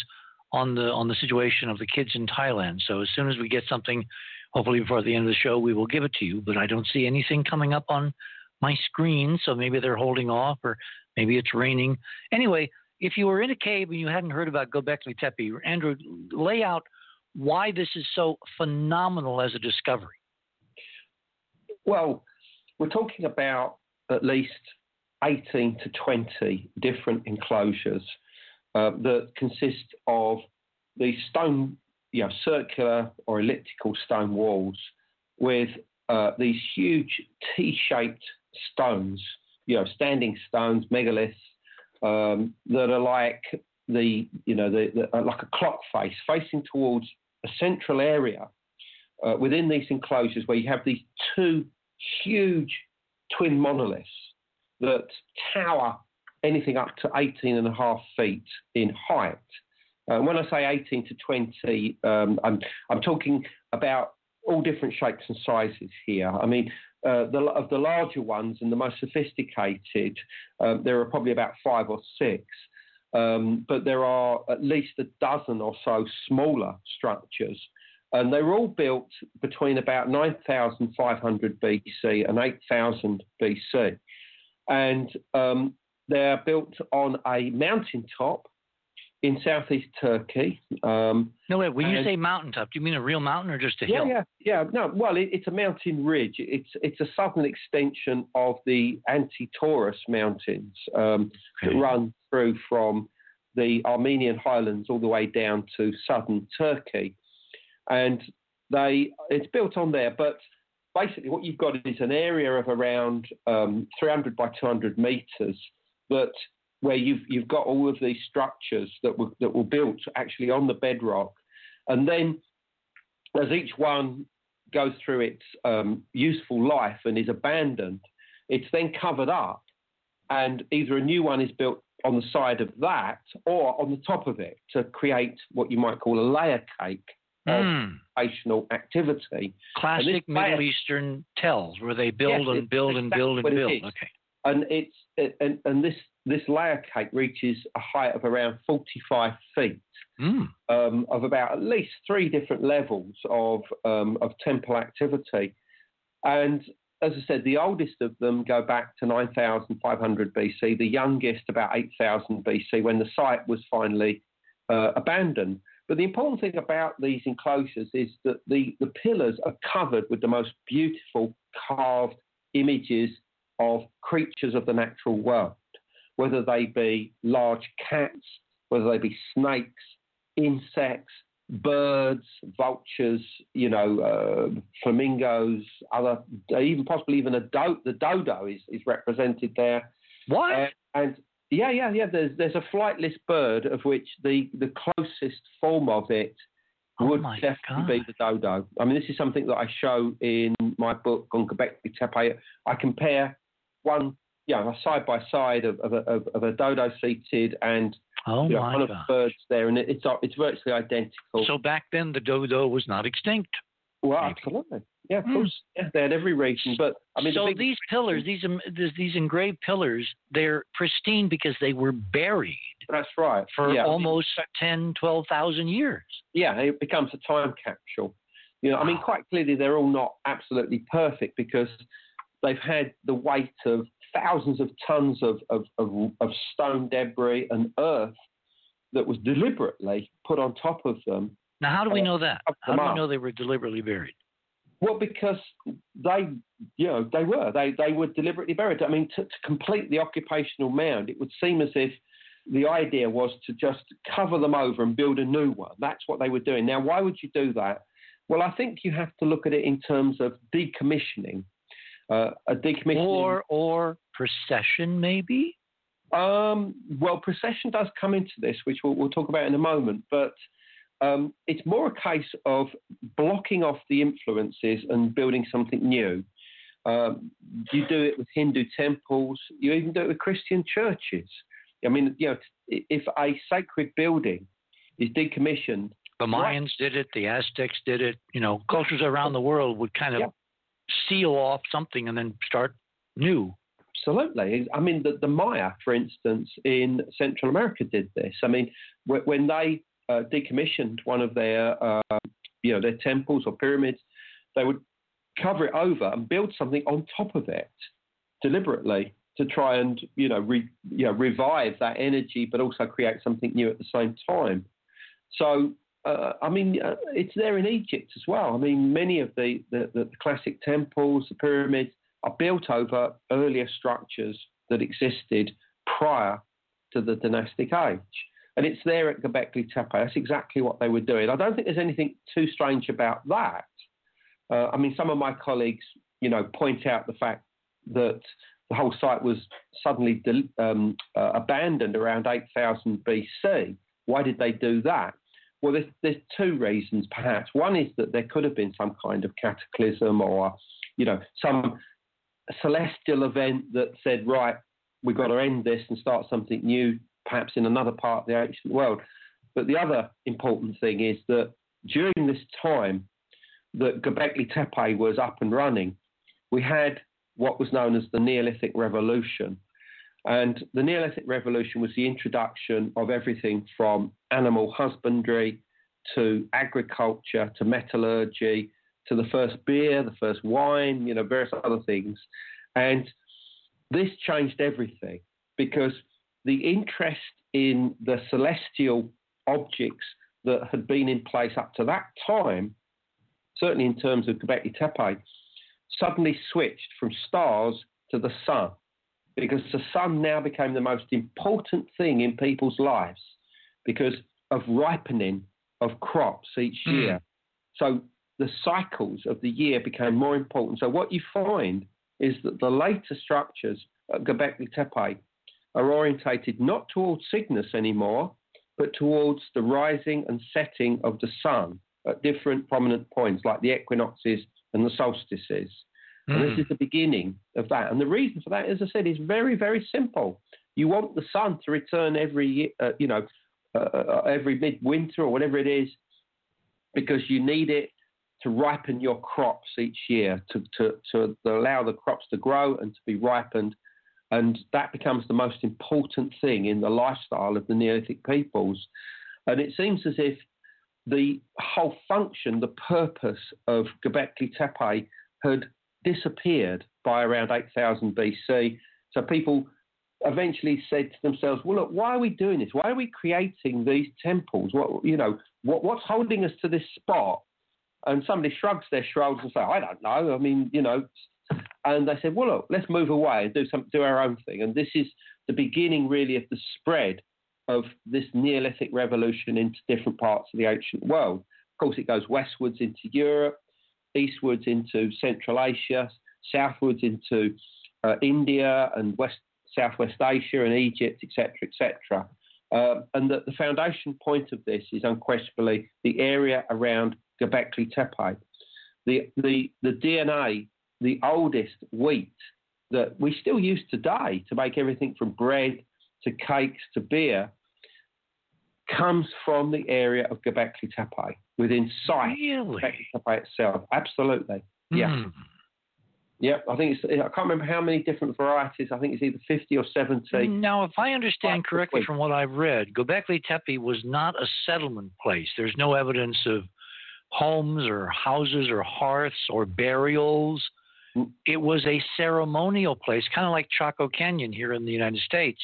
on the on the situation of the kids in Thailand. So as soon as we get something, hopefully before the end of the show, we will give it to you. But I don't see anything coming up on my screen, so maybe they're holding off, or maybe it's raining. Anyway, if you were in a cave and you hadn't heard about Göbekli Tepe, Andrew, lay out why this is so phenomenal as a discovery. Well, we're talking about at least eighteen to twenty different enclosures uh, that consist of these stone, you know, circular or elliptical stone walls with uh, these huge T-shaped stones, you know, standing stones, megaliths, um, that are like the, you know, the, the, like a clock face facing towards a central area uh, within these enclosures, where you have these two huge twin monoliths that tower anything up to eighteen and a half feet in height. Uh, when I say eighteen to twenty, um, I'm, I'm talking about all different shapes and sizes here. I mean, uh, the, of the larger ones and the most sophisticated, uh, there are probably about five or six. Um, but there are at least a dozen or so smaller structures. And they were all built between about nine thousand five hundred B C and eight thousand B C. And um, they're built on a mountaintop in southeast Turkey. Um, no, wait, when and, you say mountaintop, do you mean a real mountain or just a yeah, hill? Yeah, yeah, no, well, it, it's a mountain ridge. It's it's a southern extension of the Anti-Taurus Mountains um, okay. that run through from the Armenian highlands all the way down to southern Turkey. And they it's built on there, but basically what you've got is an area of around um, three hundred by two hundred meters that where you've you've got all of these structures that were that were built actually on the bedrock, and then as each one goes through its um, useful life and is abandoned, it's then covered up, and either a new one is built on the side of that or on the top of it to create what you might call a layer cake. Mm. Occupational activity. Classic Middle Eastern tells where they build yes, and build exactly and build and build. Okay. And it's and, and this this layer cake reaches a height of around forty-five feet, mm. um, of about at least three different levels of um, of temple activity. And as I said, the oldest of them go back to nine thousand five hundred B C. The youngest about eight thousand B C, when the site was finally uh, abandoned. But the important thing about these enclosures is that the, the pillars are covered with the most beautiful carved images of creatures of the natural world, whether they be large cats, whether they be snakes, insects, birds, vultures, you know, uh, flamingos, other, even possibly even a do- the dodo is, is represented there. What? Uh, and Yeah, yeah, yeah. There's there's a flightless bird of which the, the closest form of it would oh definitely God. be the dodo. I mean, this is something that I show in my book on Göbekli Tepe. I compare one, yeah, you know, side by side of, of, a, of, of a dodo seated and oh you know, one gosh. of the birds there, and it, it's it's virtually identical. So back then, the dodo was not extinct. Well, maybe. Absolutely. Yeah, of mm. course. Yeah, they had every reason. But I mean, so the big... these pillars, these um, these engraved pillars, they're pristine because they were buried. That's right. For yeah. almost ten, twelve thousand years. Yeah, it becomes a time capsule. You know, wow. I mean, quite clearly, they're all not absolutely perfect because they've had the weight of thousands of tons of of, of, of stone debris and earth that was deliberately put on top of them. Now, how do we know that? How do we know they were deliberately buried? Well, because they, you know, they were. They they were deliberately buried. I mean, to, to complete the occupational mound, it would seem as if the idea was to just cover them over and build a new one. That's what they were doing. Now, why would you do that? Well, I think you have to look at it in terms of decommissioning. Uh, a decommissioning... Or, or procession, maybe? Um, well, procession does come into this, which we'll, we'll talk about in a moment, but... Um, it's more a case of blocking off the influences and building something new. Um, you do it with Hindu temples. You even do it with Christian churches. I mean, you know, if a sacred building is decommissioned. The Mayans right. did it. The Aztecs did it. You know, cultures around the world would kind of yeah. seal off something and then start new. Absolutely. I mean, the, the Maya, for instance, in Central America did this. I mean, w- when they uh, decommissioned one of their, uh, you know, their temples or pyramids, they would cover it over and build something on top of it deliberately to try and, you know, re- you know revive that energy, but also create something new at the same time. So, uh, I mean, uh, it's there in Egypt as well. I mean, many of the, the, the classic temples, the pyramids, are built over earlier structures that existed prior to the dynastic age. And it's there at Göbekli Tepe. That's exactly what they were doing. I don't think there's anything too strange about that. Uh, I mean, some of my colleagues, you know, point out the fact that the whole site was suddenly um, uh, abandoned around eight thousand B C. Why did they do that? Well, there's, there's two reasons, perhaps. One is that there could have been some kind of cataclysm or, you know, some celestial event that said, right, we've got to end this and start something new, perhaps in another part of the ancient world. But the other important thing is that during this time that Göbekli Tepe was up and running, we had what was known as the Neolithic Revolution. And the Neolithic Revolution was the introduction of everything from animal husbandry to agriculture to metallurgy to the first beer, the first wine, you know, various other things. And this changed everything because the interest in the celestial objects that had been in place up to that time, certainly in terms of Göbekli Tepe, suddenly switched from stars to the sun, because the sun now became the most important thing in people's lives because of ripening of crops each year. Mm. So the cycles of the year became more important. So what you find is that the later structures at Göbekli Tepe are orientated not towards Cygnus anymore, but towards the rising and setting of the sun at different prominent points, like the equinoxes and the solstices. And this is the beginning of that. And the reason for that, as I said, is very, very simple. You want the sun to return every, uh, you know, uh, every midwinter or whatever it is, because you need it to ripen your crops each year, to, to, to allow the crops to grow and to be ripened. And that becomes the most important thing in the lifestyle of the Neolithic peoples. And it seems as if the whole function, the purpose of Göbekli Tepe had disappeared by around eight thousand B C. So people eventually said to themselves, well, look, why are we doing this? Why are we creating these temples? What, you know, what, what's holding us to this spot? And somebody shrugs their shrouds and says, I don't know. I mean, you know, and they said, well, look, let's move away and do some, do our own thing. And this is the beginning, really, of the spread of this Neolithic revolution into different parts of the ancient world. Of course, it goes westwards into Europe, eastwards into Central Asia, southwards into uh, India and West, Southwest Asia and Egypt, et cetera, et cetera. Uh, and the, the foundation point of this is unquestionably the area around Göbekli Tepe. The, the, the D N A, the oldest wheat that we still use today to make everything from bread to cakes to beer, comes from the area of Göbekli Tepe, within sight really? of Göbekli Tepe itself. Absolutely. Yeah. Mm. Yep. I think it's, I can't remember how many different varieties. I think it's either fifty or seventy. Now, if I understand correctly from what I've read, Göbekli Tepe was not a settlement place. There's no evidence of homes or houses or hearths or burials. It was a ceremonial place, kind of like Chaco Canyon here in the United States,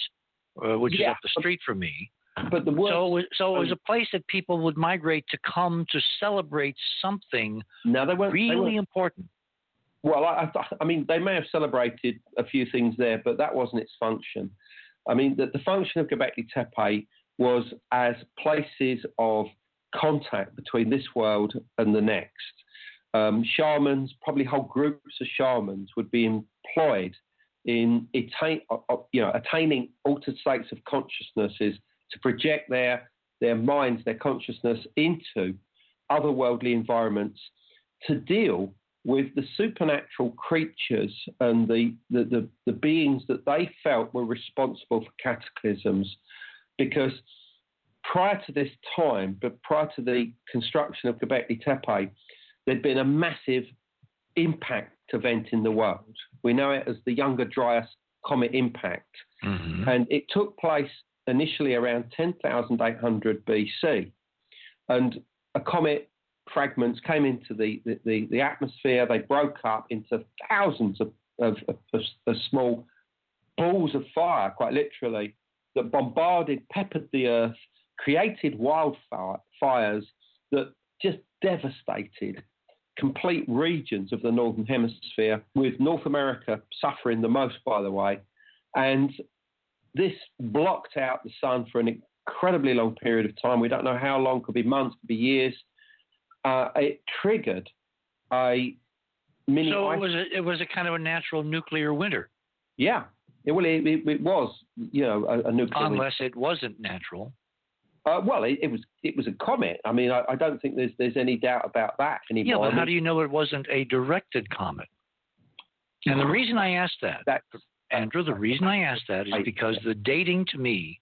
uh, which yeah. is up the street from me. But the word, so, it was, so it was a place that people would migrate to come to celebrate something no, they weren't, really they weren't. important. Well, I, I mean, they may have celebrated a few things there, but that wasn't its function. I mean, the, the function of Göbekli Tepe was as places of contact between this world and the next. Um, shamans, probably whole groups of shamans, would be employed in attain, you know, attaining altered states of consciousnesses, to project their their minds, their consciousness into otherworldly environments to deal with the supernatural creatures and the, the, the, the beings that they felt were responsible for cataclysms. Because prior to this time, but prior to the construction of Göbekli Tepe, there'd been a massive impact event in the world. We know it as the Younger Dryas Comet Impact. Mm-hmm. And it took place initially around ten thousand eight hundred B C. And a comet fragments came into the, the, the, the atmosphere. They broke up into thousands of, of, of, of small balls of fire, quite literally, that bombarded, peppered the earth, created wildfires that just devastated complete regions of the Northern Hemisphere, with North America suffering the most, by the way. And this blocked out the sun for an incredibly long period of time. We don't know how long, could be months, could be years. Uh, it triggered a mini. So it was a, it was a kind of a natural nuclear winter. Yeah. It, well, it, it, it was, you know, a, a nuclear. Unless winter. It wasn't natural. Uh, well, it, it was. It was a comet. I mean, I, I don't think there's there's any doubt about that anymore. Yeah, but how do you know it wasn't a directed comet? And the reason I asked that, that's, Andrew, the reason I asked that is because the dating to me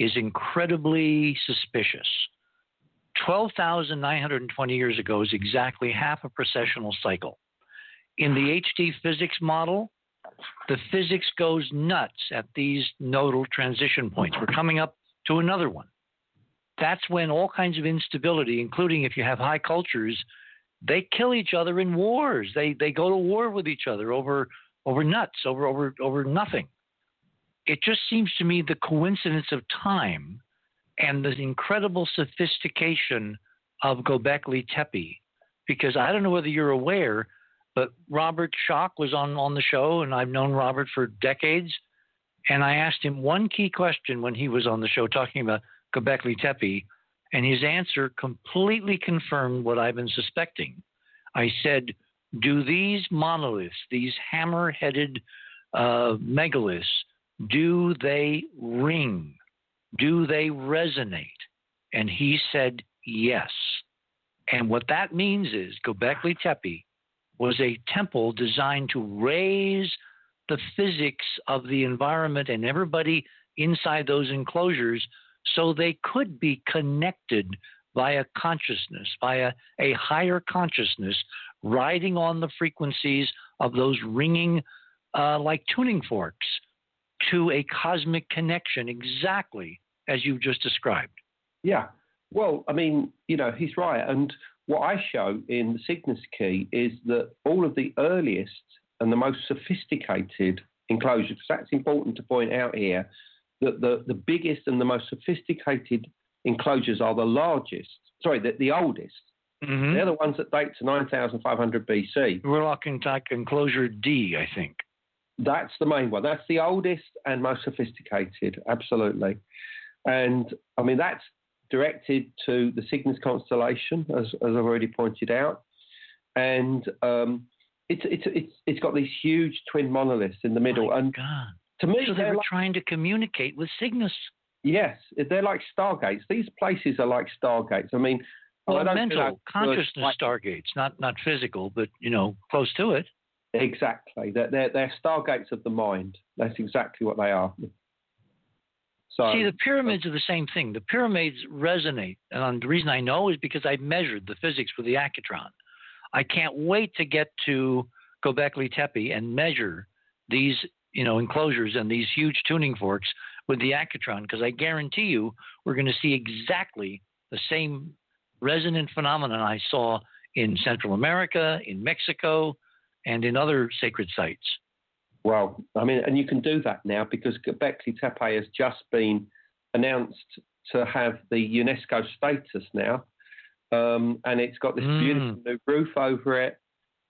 is incredibly suspicious. twelve thousand nine hundred twenty years ago is exactly half a precessional cycle. In the H D physics model, the physics goes nuts at these nodal transition points. We're coming up to another one. That's when all kinds of instability, including if you have high cultures, they kill each other in wars. They they go to war with each other over over nuts, over over over nothing. It just seems to me the coincidence of time and the incredible sophistication of Göbekli Tepe, because I don't know whether you're aware, but Robert Schock was on, on the show, and I've known Robert for decades, and I asked him one key question when he was on the show talking about Göbekli Tepe, and his answer completely confirmed what I've been suspecting. I said, do these monoliths, these hammer-headed uh, megaliths, do they ring? Do they resonate? And he said yes. And what that means is Göbekli Tepe was a temple designed to raise the physics of the environment and everybody inside those enclosures so they could be connected by a consciousness, by a, a higher consciousness, riding on the frequencies of those ringing uh, like tuning forks to a cosmic connection, exactly as you've just described. Yeah. Well, I mean, you know, he's right. And what I show in the Cygnus Key is that all of the earliest and the most sophisticated enclosures, that's important to point out here, that the, the biggest and the most sophisticated enclosures are the largest, sorry, the, the oldest. Mm-hmm. They're the ones that date to nine thousand five hundred B C. We're talking like enclosure D, I think. That's the main one. That's the oldest and most sophisticated, absolutely. And, I mean, that's directed to the Cygnus constellation, as, as I've already pointed out. And um, it's, it's, it's, it's got these huge twin monoliths in the middle. My and God. To me, so they were like, trying to communicate with Cygnus. Yes, they're like stargates. These places are like stargates. I mean, well, I don't mental consciousness like, stargates, not not physical, but you know, close to it. Exactly, they're, they're they're stargates of the mind. That's exactly what they are. So see, the pyramids are the same thing. The pyramids resonate, and the reason I know is because I measured the physics with the Akatron. I can't wait to get to Göbekli Tepe and measure these, you know, enclosures and these huge tuning forks with the Akatron, because I guarantee you we're going to see exactly the same resonant phenomenon I saw in Central America, in Mexico, and in other sacred sites. Well, I mean, and you can do that now because Göbekli Tepe has just been announced to have the UNESCO status now, um, and it's got this mm. beautiful new roof over it.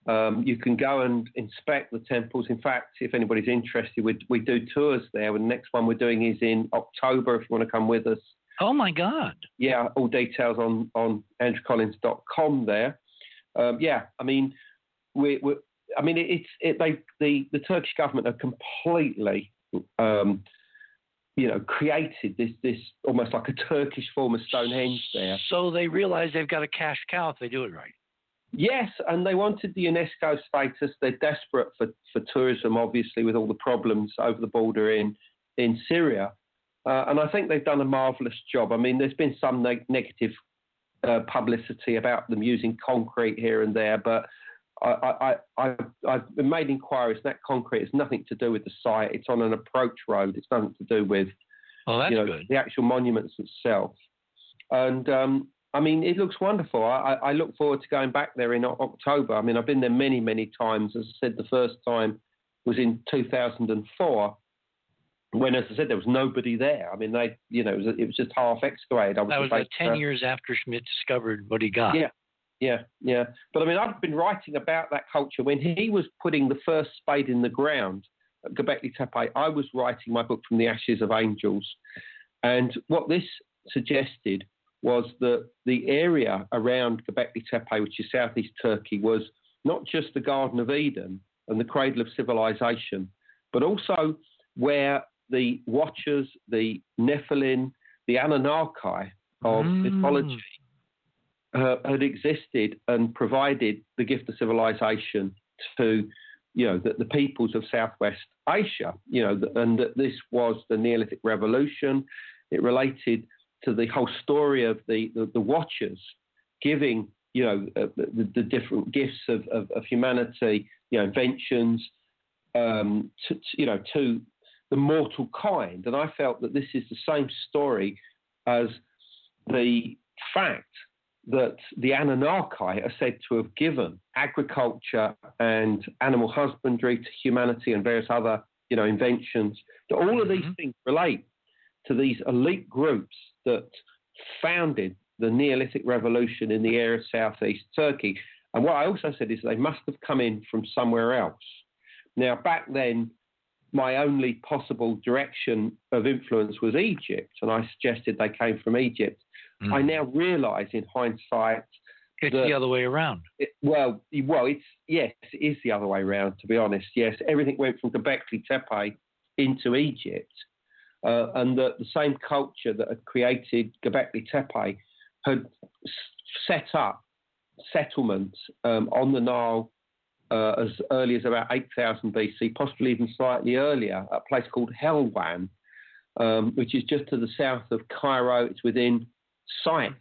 Um, you can go and inspect the temples. In fact, if anybody's interested, we, we do tours there. The next one we're doing is in October, if you want to come with us. Oh, my God. Yeah, all details on, on andrew collins dot com there. Um, yeah, I mean, we, we, I mean, it's it, they the, the Turkish government have completely, um, you know, created this, this almost like a Turkish form of Stonehenge there. So they realize they've got a cash cow if they do it right. Yes, and they wanted the UNESCO status. They're desperate for, for tourism, obviously, with all the problems over the border in, in Syria. Uh, and I think they've done a marvellous job. I mean, there's been some neg- negative uh, publicity about them using concrete here and there, but I, I, I, I've made inquiries, and that concrete has nothing to do with the site. It's on an approach road. It's nothing to do with oh, that's you know, good. the actual monuments itself. And, um, I mean, it looks wonderful. I, I look forward to going back there in October. I mean, I've been there many, many times. As I said, the first time was in two thousand four, when, as I said, there was nobody there. I mean, they, you know, it was, it was just half excavated. I was that was about ten uh, years after Schmidt discovered what he got. Yeah. Yeah, yeah. But I mean, I've been writing about that culture. When he was putting the first spade in the ground at Göbekli Tepe, I was writing my book From the Ashes of Angels. And what this suggested was that the area around Göbekli Tepe, which is southeast Turkey, was not just the Garden of Eden and the cradle of civilization, but also where the Watchers, the Nephilim, the Anunnaki of mm. mythology, Uh, had existed and provided the gift of civilization to, you know, the, the peoples of Southwest Asia, you know, the, and that this was the Neolithic Revolution. It related to the whole story of the, the, the Watchers giving, you know, uh, the, the different gifts of, of, of humanity, you know, inventions, um, to, to, you know, to the mortal kind. And I felt that this is the same story as the fact that the Anunnaki are said to have given agriculture and animal husbandry to humanity and various other, you know, inventions. So all of these mm-hmm. things relate to these elite groups that founded the Neolithic Revolution in the area of southeast Turkey. And what I also said is they must have come in from somewhere else. Now, back then, my only possible direction of influence was Egypt, and I suggested they came from Egypt. Mm. I now realise, in hindsight, it's the other way around. It, well, well, it's yes, it is the other way around. To be honest, yes, everything went from Göbekli Tepe into Egypt, uh, and the, the same culture that had created Göbekli Tepe had set up settlements um, on the Nile uh, as early as about eight thousand B C, possibly even slightly earlier, at a place called Helwan, um, which is just to the south of Cairo. It's within site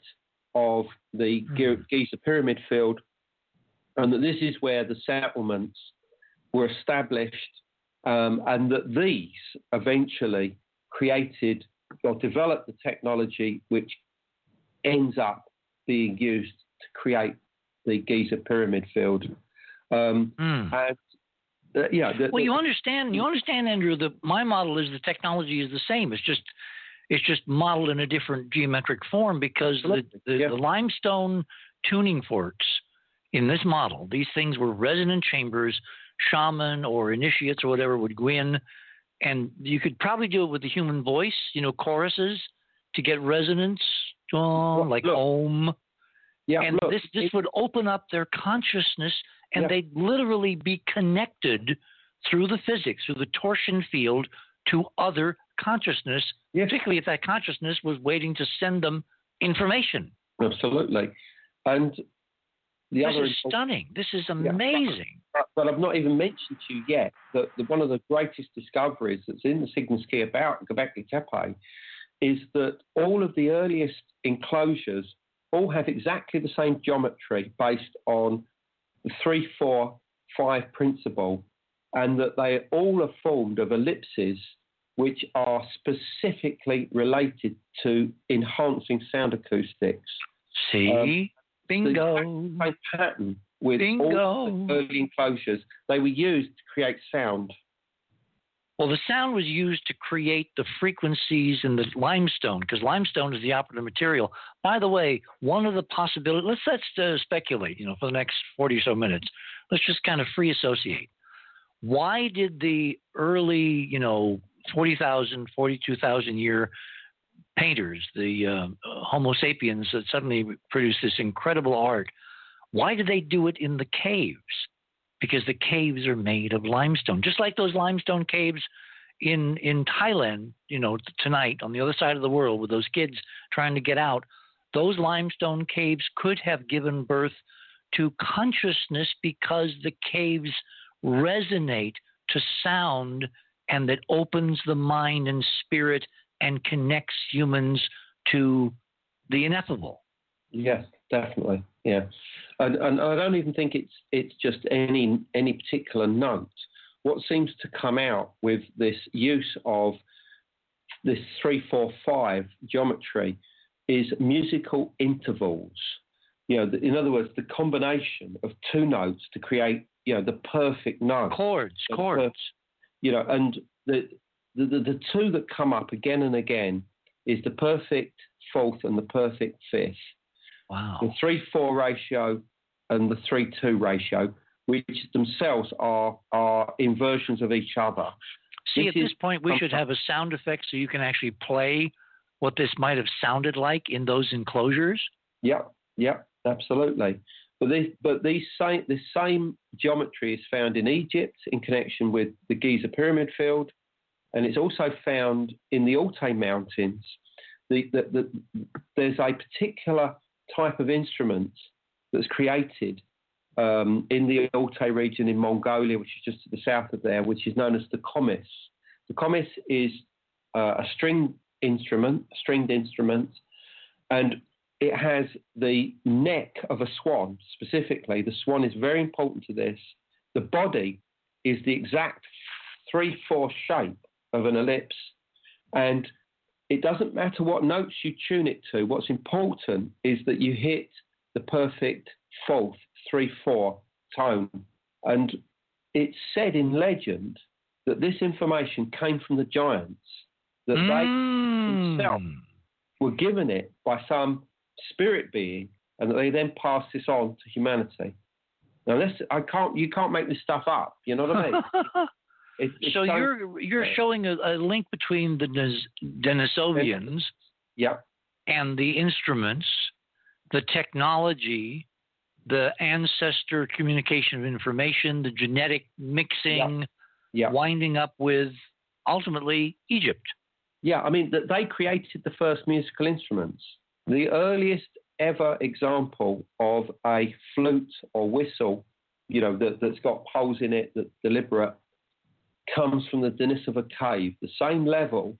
of the mm. Giza Pyramid Field, and that this is where the settlements were established, um, and that these eventually created or developed the technology which ends up being used to create the Giza Pyramid Field. Um, mm. and, uh, yeah, the, well, the, you understand, you understand, Andrew, that my model is the technology is the same. It's just It's just modeled in a different geometric form because the, the, yeah. the limestone tuning forks in this model, these things were resonant chambers, shaman or initiates or whatever would go in, and you could probably do it with the human voice, you know, choruses to get resonance, well, like look. Om. Yeah, and look. this, this it, would open up their consciousness, and yeah. they'd literally be connected through the physics, through the torsion field, to other consciousness, yes. particularly if that consciousness was waiting to send them information. Absolutely. And the this other is stunning. This is amazing. Yeah. But I've not even mentioned to you yet that the, one of the greatest discoveries that's in the Cygnus Key about Göbekli Tepe is that all of the earliest enclosures all have exactly the same geometry based on the three, four, five principle, and that they all are formed of ellipses which are specifically related to enhancing sound acoustics. See? Um, Bingo. The pattern with Bingo. all the early enclosures. They were used to create sound. Well, the sound was used to create the frequencies in the limestone, because limestone is the operative material. By the way, one of the possibilities, let's, let's uh, speculate, you know, for the next forty or so minutes. Let's just kind of free associate. Why did the early, you know, forty thousand, forty-two thousand year painters, the uh, Homo sapiens that suddenly produced this incredible art, why do they do it in the caves? Because the caves are made of limestone, just like those limestone caves in, in Thailand, you know, t- tonight on the other side of the world with those kids trying to get out. Those limestone caves could have given birth to consciousness because the caves resonate to sound, and that opens the mind and spirit and connects humans to the ineffable. Yes, definitely. Yeah, and, and I don't even think it's it's just any any particular note. What seems to come out with this use of this three, four, five geometry is musical intervals. You know, in other words, the combination of two notes to create, you know, the perfect note. Chords, the chords. Per, you know, and the, the the two that come up again and again is the perfect fourth and the perfect fifth. Wow. The three four ratio and the three two ratio, which themselves are are inversions of each other. See, this at this point, we should have a sound effect so you can actually play what this might have sounded like in those enclosures. Yep, yep, absolutely. But this, but these same, this same geometry is found in Egypt in connection with the Giza Pyramid Field, and it's also found in the Altai Mountains. The, the, the, there's a particular type of instrument that's created um, in the Altai region in Mongolia, which is just to the south of there, which is known as the komis. The komis is uh, a string instrument, a stringed instrument, and it has the neck of a swan, specifically. The swan is very important to this. The body is the exact three four shape of an ellipse. And it doesn't matter what notes you tune it to. What's important is that you hit the perfect fourth three four tone. And it's said in legend that this information came from the giants, that mm. they themselves were given it by some spirit being, and that they then pass this on to humanity. Now, this, I can't. You can't make this stuff up. You know what I mean? it, it's so, so you're you're uh, showing a, a link between the Denisovians, yep, and the instruments, the technology, the ancestor communication of information, the genetic mixing, yep. Yep. Winding up with ultimately Egypt. Yeah, I mean that they created the first musical instruments. The earliest ever example of a flute or whistle, you know, that, that's got holes in it, that's deliberate, comes from the Denisova Cave, the same level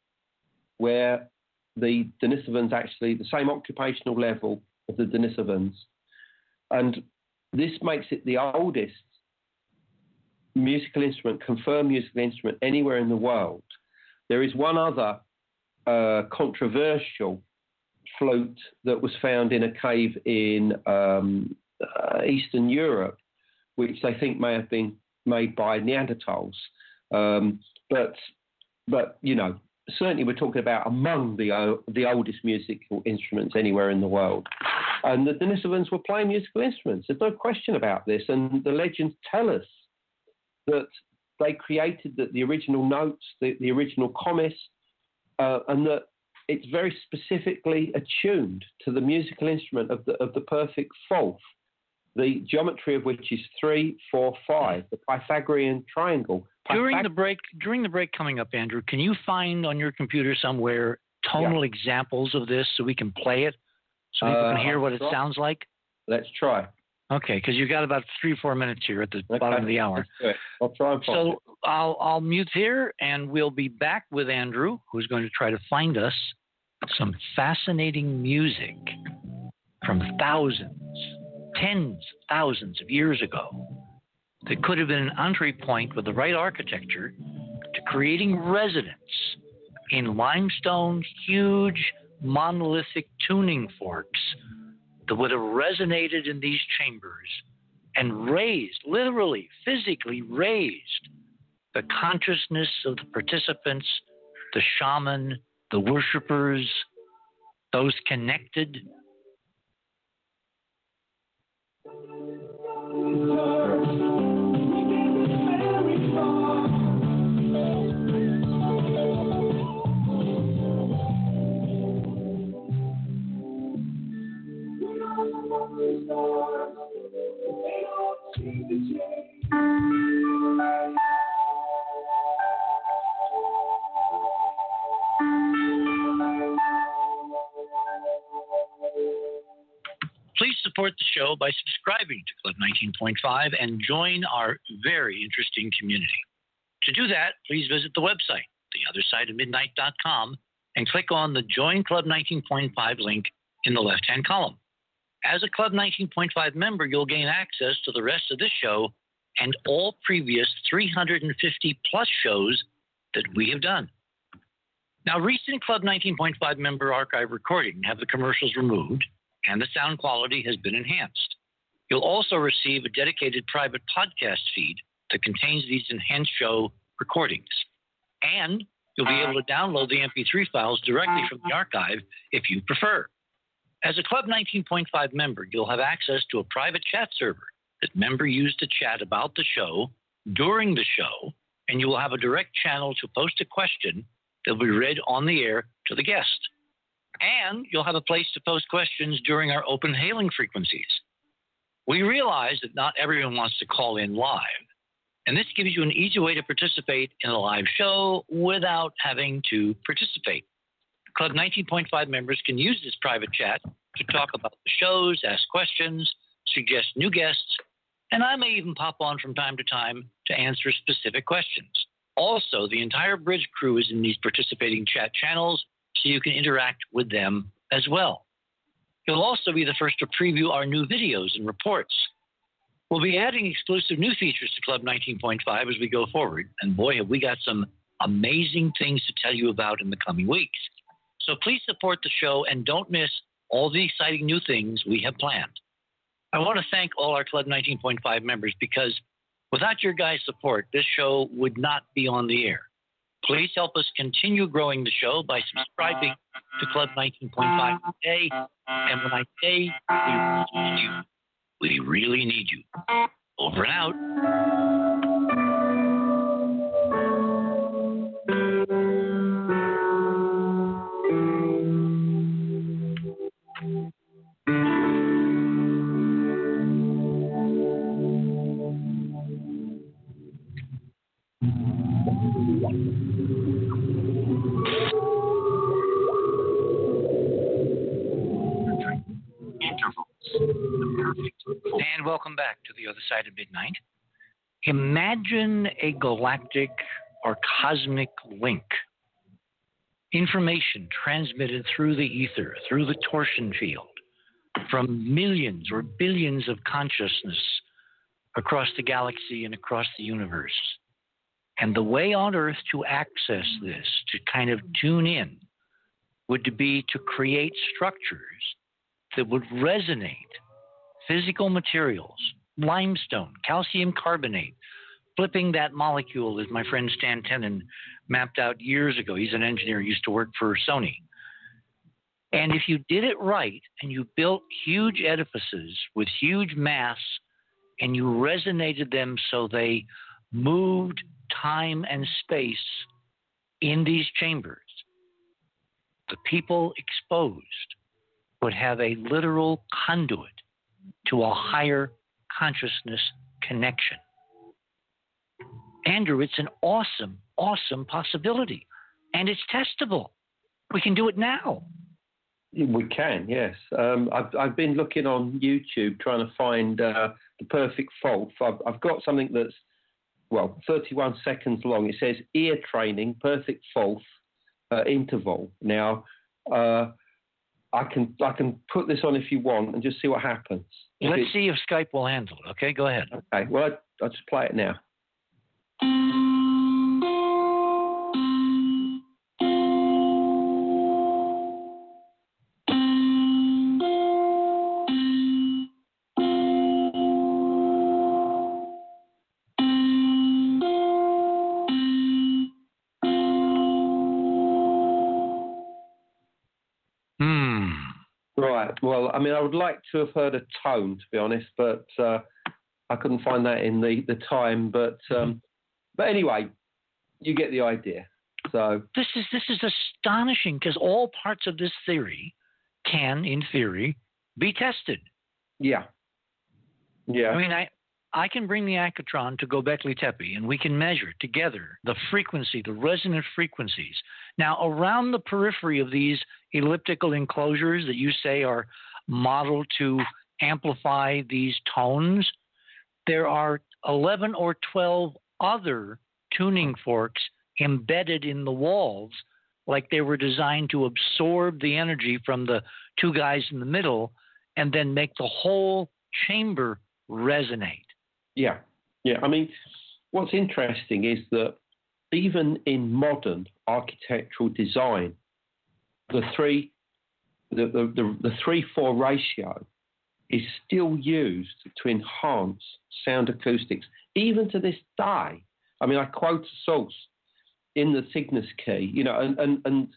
where the Denisovans actually, the same occupational level of the Denisovans. And this makes it the oldest musical instrument, confirmed musical instrument, anywhere in the world. There is one other uh, controversial flute that was found in a cave in um, uh, Eastern Europe, which they think may have been made by Neanderthals. Um, but, but you know, certainly we're talking about among the uh, the oldest musical instruments anywhere in the world. And the Denisovans were playing musical instruments. There's no question about this. And the legends tell us that they created the, the original notes, the, the original komis, uh, and that it's very specifically attuned to the musical instrument of the of the perfect fourth, the geometry of which is three, four, five, the Pythagorean triangle. Pythag- during the break, during the break coming up, Andrew, can you find on your computer somewhere tonal yeah. examples of this so we can play it, so people uh, can hear what it sounds like? Let's try. Okay, because you've got about three, four minutes here at the okay. bottom of the hour. I'll try and so it. I'll I'll mute here, and we'll be back with Andrew, who's going to try to find us some fascinating music from thousands, tens of thousands of years ago that could have been an entry point with the right architecture to creating resonance in limestone, huge monolithic tuning forks that would have resonated in these chambers and raised, literally, physically raised, the consciousness of the participants, the shaman, the worshippers, those connected. Please support the show by subscribing to Club nineteen point five and join our very interesting community. To do that, please visit the website, the other side of midnight dot com, and click on the Join Club nineteen point five link in the left-hand column. As a Club nineteen point five member, you'll gain access to the rest of this show and all previous three hundred fifty plus shows that we have done. Now, recent Club nineteen point five member archive recording have the commercials removed, and the sound quality has been enhanced. You'll also receive a dedicated private podcast feed that contains these enhanced show recordings. And you'll be able to download the M P three files directly from the archive if you prefer. As a Club nineteen point five member, you'll have access to a private chat server that members use to chat about the show during the show, and you will have a direct channel to post a question that will be read on the air to the guest. And you'll have a place to post questions during our open hailing frequencies. We realize that not everyone wants to call in live, and this gives you an easy way to participate in a live show without having to participate. Club nineteen point five members can use this private chat to talk about the shows, ask questions, suggest new guests, and I may even pop on from time to time to answer specific questions. Also, the entire Bridge crew is in these participating chat channels, so you can interact with them as well. You'll also be the first to preview our new videos and reports. We'll be adding exclusive new features to Club nineteen point five as we go forward, and boy, have we got some amazing things to tell you about in the coming weeks. So please support the show and don't miss all the exciting new things we have planned. I want to thank all our Club nineteen point five members, because without your guys' support, this show would not be on the air. Please help us continue growing the show by subscribing to Club nineteen point five today. And when I say we really need you, we really need you. Over and out. And welcome back to The Other Side of Midnight. Imagine a galactic or cosmic link. Information transmitted through the ether, through the torsion field, from millions or billions of consciousness across the galaxy and across the universe. And the way on Earth to access this, to kind of tune in, would be to create structures that would resonate physical materials, limestone, calcium carbonate, flipping that molecule, as my friend Stan Tenen mapped out years ago. He's an engineer, used to work for Sony. And if you did it right and you built huge edifices with huge mass and you resonated them so they moved time and space in these chambers, the people exposed would have a literal conduit to a higher consciousness connection. Andrew, it's an awesome, awesome possibility, and it's testable. We can do it now. We can, yes. Um, I've, I've been looking on YouTube trying to find uh, the perfect fault. I've, I've got something that's, well, thirty-one seconds long. It says ear training, perfect false uh, interval. Now, uh, I can I can put this on if you want and just see what happens. Let's see if Skype will handle it. Okay, go ahead. Okay, well, I'll, I'll just play it now. Well, I mean, I would like to have heard a tone, to be honest, but uh, I couldn't find that in the, the time. But um, but anyway, you get the idea. So this is this is astonishing, because all parts of this theory can, in theory, be tested. Yeah, yeah. I mean, I I can bring the Akatron to Göbekli Tepe, and we can measure together the frequency, the resonant frequencies. Now, around the periphery of these elliptical enclosures that you say are model to amplify these tones. There are eleven or twelve other tuning forks embedded in the walls, like they were designed to absorb the energy from the two guys in the middle and then make the whole chamber resonate. Yeah. Yeah. I mean, what's interesting is that even in modern architectural design, the three, the, the, the, the three, four ratio is still used to enhance sound acoustics, even to this day. I mean, I quote a source in the Cygnus Key, you know, and and and,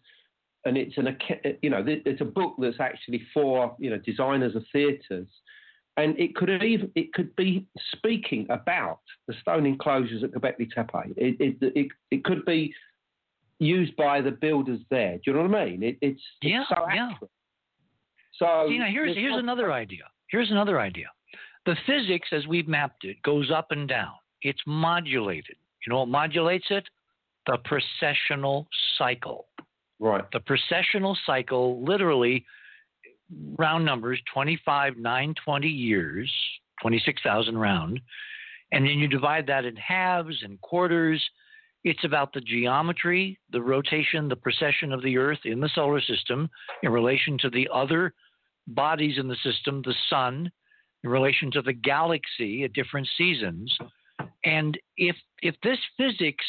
and it's an, you know, it's a book that's actually for, you know, designers of theatres, and it could even it could be speaking about the stone enclosures at Göbekli Tepe. It it it, it could be used by the builders there. Do you know what I mean? It, it's, yeah, it's so accurate. Yeah. So Tina, here's here's another idea. Here's another idea. The physics, as we've mapped it, goes up and down. It's modulated. You know what modulates it? The precessional cycle. Right. The precessional cycle, literally, round numbers, twenty-five, nine, twenty years, twenty-six thousand round. And then you divide that in halves and quarters. It's about the geometry, the rotation, the precession of the Earth in the solar system in relation to the other bodies in the system, the sun, in relation to the galaxy at different seasons. And if if this physics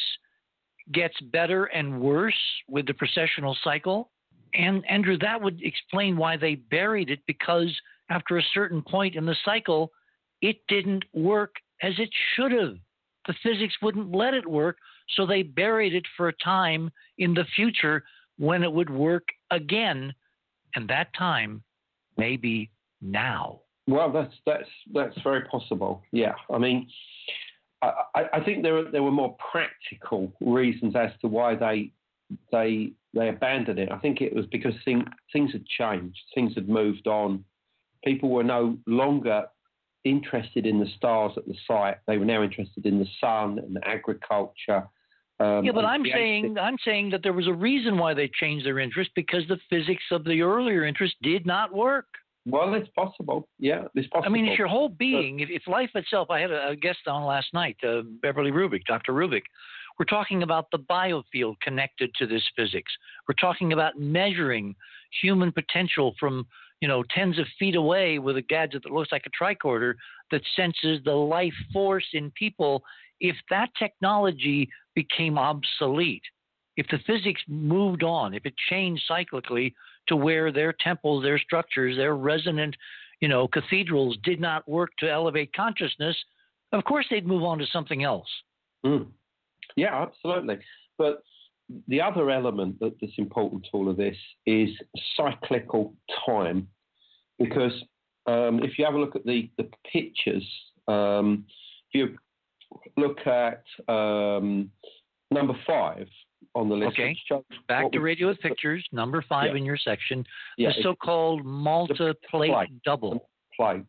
gets better and worse with the precessional cycle, and Andrew, that would explain why they buried it, because after a certain point in the cycle, it didn't work as it should have. The physics wouldn't let it work, so they buried it for a time in the future when it would work again, and that time may be now. Well, that's that's that's very possible. Yeah, I mean, I, I think there there were more practical reasons as to why they they they abandoned it. I think it was because thing, things had changed, things had moved on. People were no longer interested in the stars at the site. They were now interested in the sun and agriculture. Um, yeah, but I'm saying I'm saying that there was a reason why they changed their interest, because the physics of the earlier interest did not work. Well, it's possible. Yeah, it's possible. I mean, it's your whole being. But if, if life itself, I had a, a guest on last night, uh, Beverly Rubik, Doctor Rubik. We're talking about the biofield connected to this physics. We're talking about measuring human potential from, you know, tens of feet away with a gadget that looks like a tricorder that senses the life force in people. If that technology became obsolete, if the physics moved on, if it changed cyclically to where their temples, their structures, their resonant, you know, cathedrals did not work to elevate consciousness, of course they'd move on to something else. Mm. Yeah, absolutely. But the other element that, that's important to all of this is cyclical time, because um, if you have a look at the, the pictures, um, if you look at um, number five, on the list. Okay, back to radio with pictures, number five yeah. in your section, yeah, the so-called Malta plate, plate double. Plate.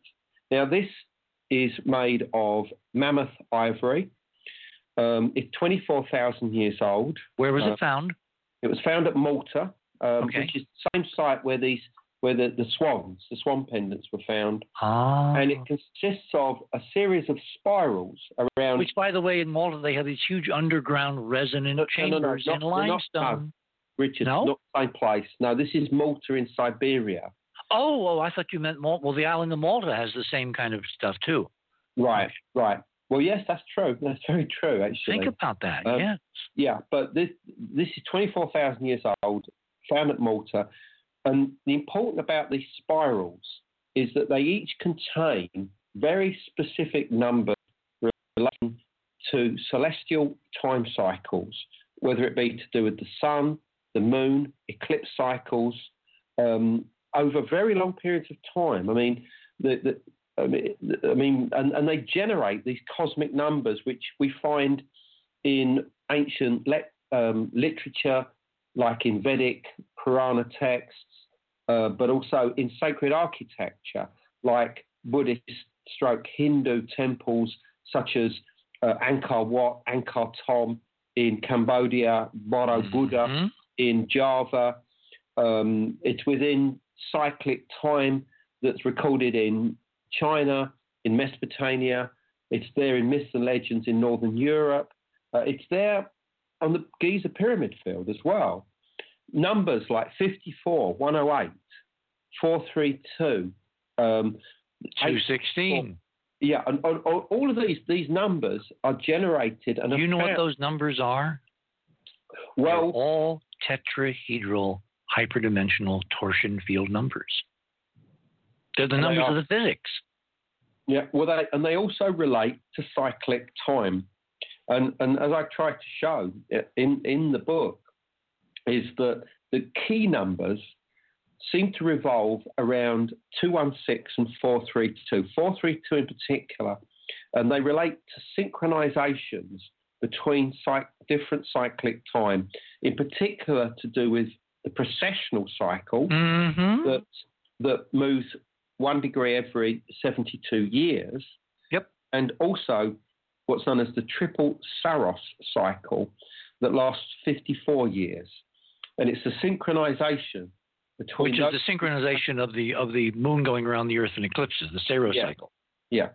Now, this is made of mammoth ivory. Um, it's twenty-four thousand years old. Where was uh, it found? It was found at Malta, um, okay. which is the same site where these, where the, the swans, the swan pendants were found. Ah. And it consists of a series of spirals around... Which, by the way, in Malta, they have these huge underground resonant no, chambers no, no, no, in not, limestone. No, Richard, no? not the same place. No, this is Malta in Siberia. Oh, well, I thought you meant Malta. Well, the island of Malta has the same kind of stuff, too. Right, okay. right. Well, yes, that's true. That's very true, actually. Think about that, um, yes. Yeah, but this this is twenty-four thousand years old, found at Malta. And the important about these spirals is that they each contain very specific numbers relating to celestial time cycles, whether it be to do with the sun, the moon, eclipse cycles, um, over very long periods of time. I mean, the, the, I mean, I mean and, and they generate these cosmic numbers, which we find in ancient le- um, literature, like in Vedic Purana texts, Uh, but also in sacred architecture, like Buddhist stroke Hindu temples such as uh, Angkor Wat, Angkor Thom in Cambodia, Boro Buddha mm-hmm. in Java. Um, it's within cyclic time that's recorded in China, in Mesopotamia. It's there in myths and legends in Northern Europe. Uh, it's there on the Giza Pyramid Field as well. Numbers like fifty-four, one oh eight, four thirty-two, um, two sixteen. Yeah, and, and, and all of these these numbers are generated. And do you know found. what those numbers are? Well, they're all tetrahedral hyperdimensional torsion field numbers. They're the numbers they of the physics. Yeah, well, they, and they also relate to cyclic time. And and as I try to show in, in the book, is that the key numbers seem to revolve around two one six and four thirty-two, four thirty-two in particular, and they relate to synchronizations between psych- different cyclic time, in particular to do with the precessional cycle mm-hmm. that that moves one degree every seventy-two years, yep. and also what's known as the triple Saros cycle that lasts fifty-four years, and it's the synchronization between which is those- the synchronization of the of the moon going around the Earth in eclipses, the Saros yeah. cycle. Yeah,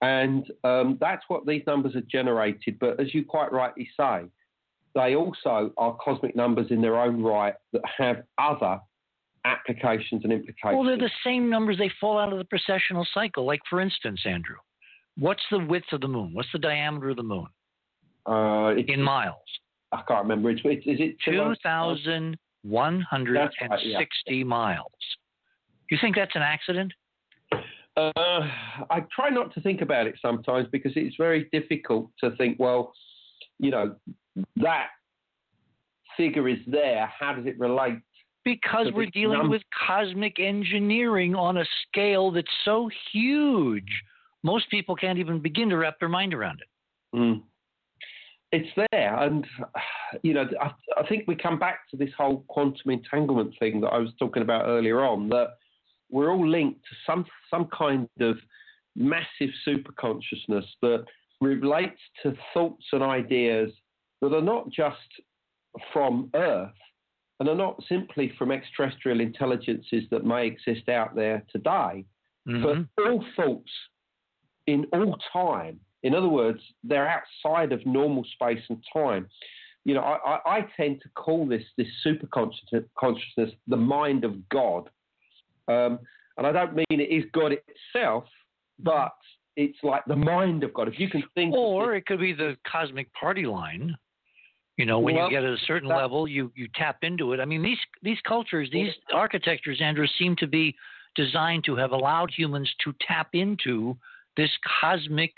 and um, that's what these numbers are generated. But as you quite rightly say, they also are cosmic numbers in their own right that have other applications and implications. Well, they're the same numbers. They fall out of the precessional cycle. Like, for instance, Andrew, what's the width of the moon? What's the diameter of the moon? Uh, it, in miles. I can't remember. It's, is it two thousand one hundred sixty right, yeah. miles. You think that's an accident? Uh, I try not to think about it sometimes because it's very difficult to think, well, you know, that figure is there. How does it relate? Because we're dealing num- with cosmic engineering on a scale that's so huge, most people can't even begin to wrap their mind around it. Mm. It's there. And, you know, I, I think we come back to this whole quantum entanglement thing that I was talking about earlier on, that we're all linked to some, some kind of massive superconsciousness that relates to thoughts and ideas that are not just from Earth and are not simply from extraterrestrial intelligences that may exist out there today, mm-hmm. but all thoughts in all time. In other words, they're outside of normal space and time. You know, I, I, I tend to call this this super consciousness the mind of God. Um, and I don't mean it is God itself, but it's like the mind of God. If you can think... Or it, it could be the cosmic party line. You know, when well, you get at a certain that, level, you, you tap into it. I mean, these, these cultures, these yeah. architectures, Andrew, seem to be designed to have allowed humans to tap into this cosmic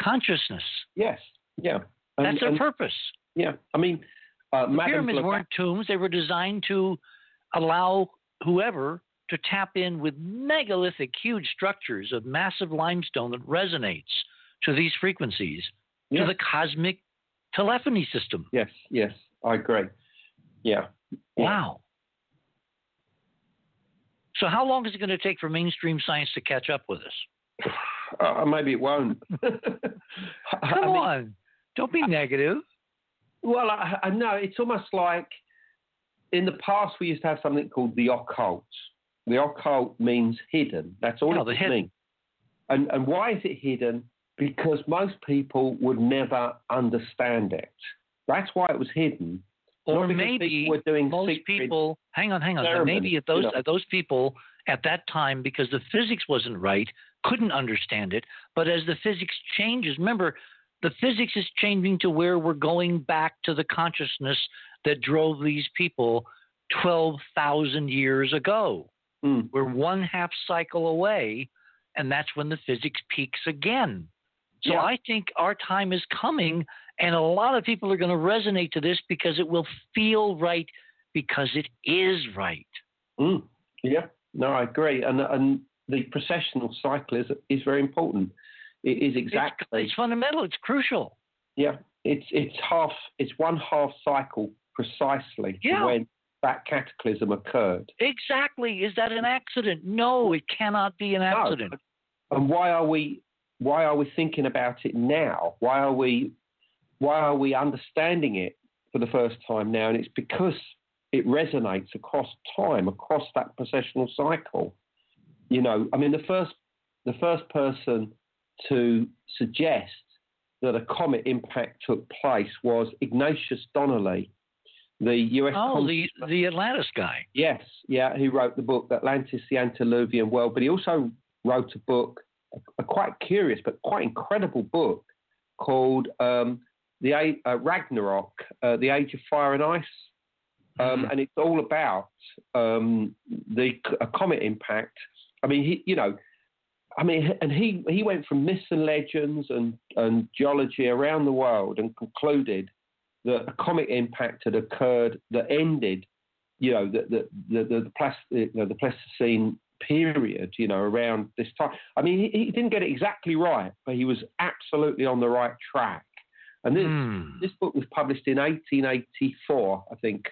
consciousness. Yes, yeah. And, That's their and, purpose. Yeah, I mean... Uh, the pyramids Madame weren't Black- tombs. They were designed to allow whoever to tap in with megalithic, huge structures of massive limestone that resonates to these frequencies, yeah. to the cosmic telephony system. Yes, yes, I agree. Yeah. Wow. So how long is it going to take for mainstream science to catch up with us? Uh, maybe it won't. Come I mean, on. Don't be I, negative. Well, I, I know. It's almost like in the past we used to have something called the occult. The occult means hidden. That's all no, it means. And, and why is it hidden? Because most people would never understand it. That's why it was hidden. Or maybe people were doing most people, hang on, hang on. Maybe at those, you know. at those people at that time, because the physics wasn't right, couldn't understand it. But as the physics changes, remember, the physics is changing to where we're going back to the consciousness that drove these people twelve thousand years ago. Mm. We're one half cycle away, and that's when the physics peaks again. So yeah. I think our time is coming, and a lot of people are going to resonate to this because it will feel right because it is right. Mm. Yeah, no, I agree. And and the precessional cycle is is very important. It is exactly it's, it's fundamental. It's crucial. Yeah, it's it's half. It's one half cycle precisely yeah. when that cataclysm occurred. Exactly. Is that an accident? No, it cannot be an accident. No. And why are we? Why are we thinking about it now? Why are we why are we understanding it for the first time now? And it's because it resonates across time, across that processional cycle. You know, I mean, the first the first person to suggest that a comet impact took place was Ignatius Donnelly, the U S Oh, Cons- the, the Atlantis guy. Yes, yeah, who wrote the book Atlantis, the Antediluvian World, but he also wrote a book, a, a quite curious but quite incredible book called um, the uh, Ragnarok, uh, the Age of Fire and Ice, um, mm-hmm. and it's all about um, the a comet impact. I mean, he, you know, I mean, and he, he went from myths and legends and, and geology around the world and concluded that a comet impact had occurred that ended, you know, the the the, the, Plas, you know, the Pleistocene period, you know, around this time. I mean, he, he didn't get it exactly right, but he was absolutely on the right track. And this mm. this book was published in eighteen eighty-four, I think,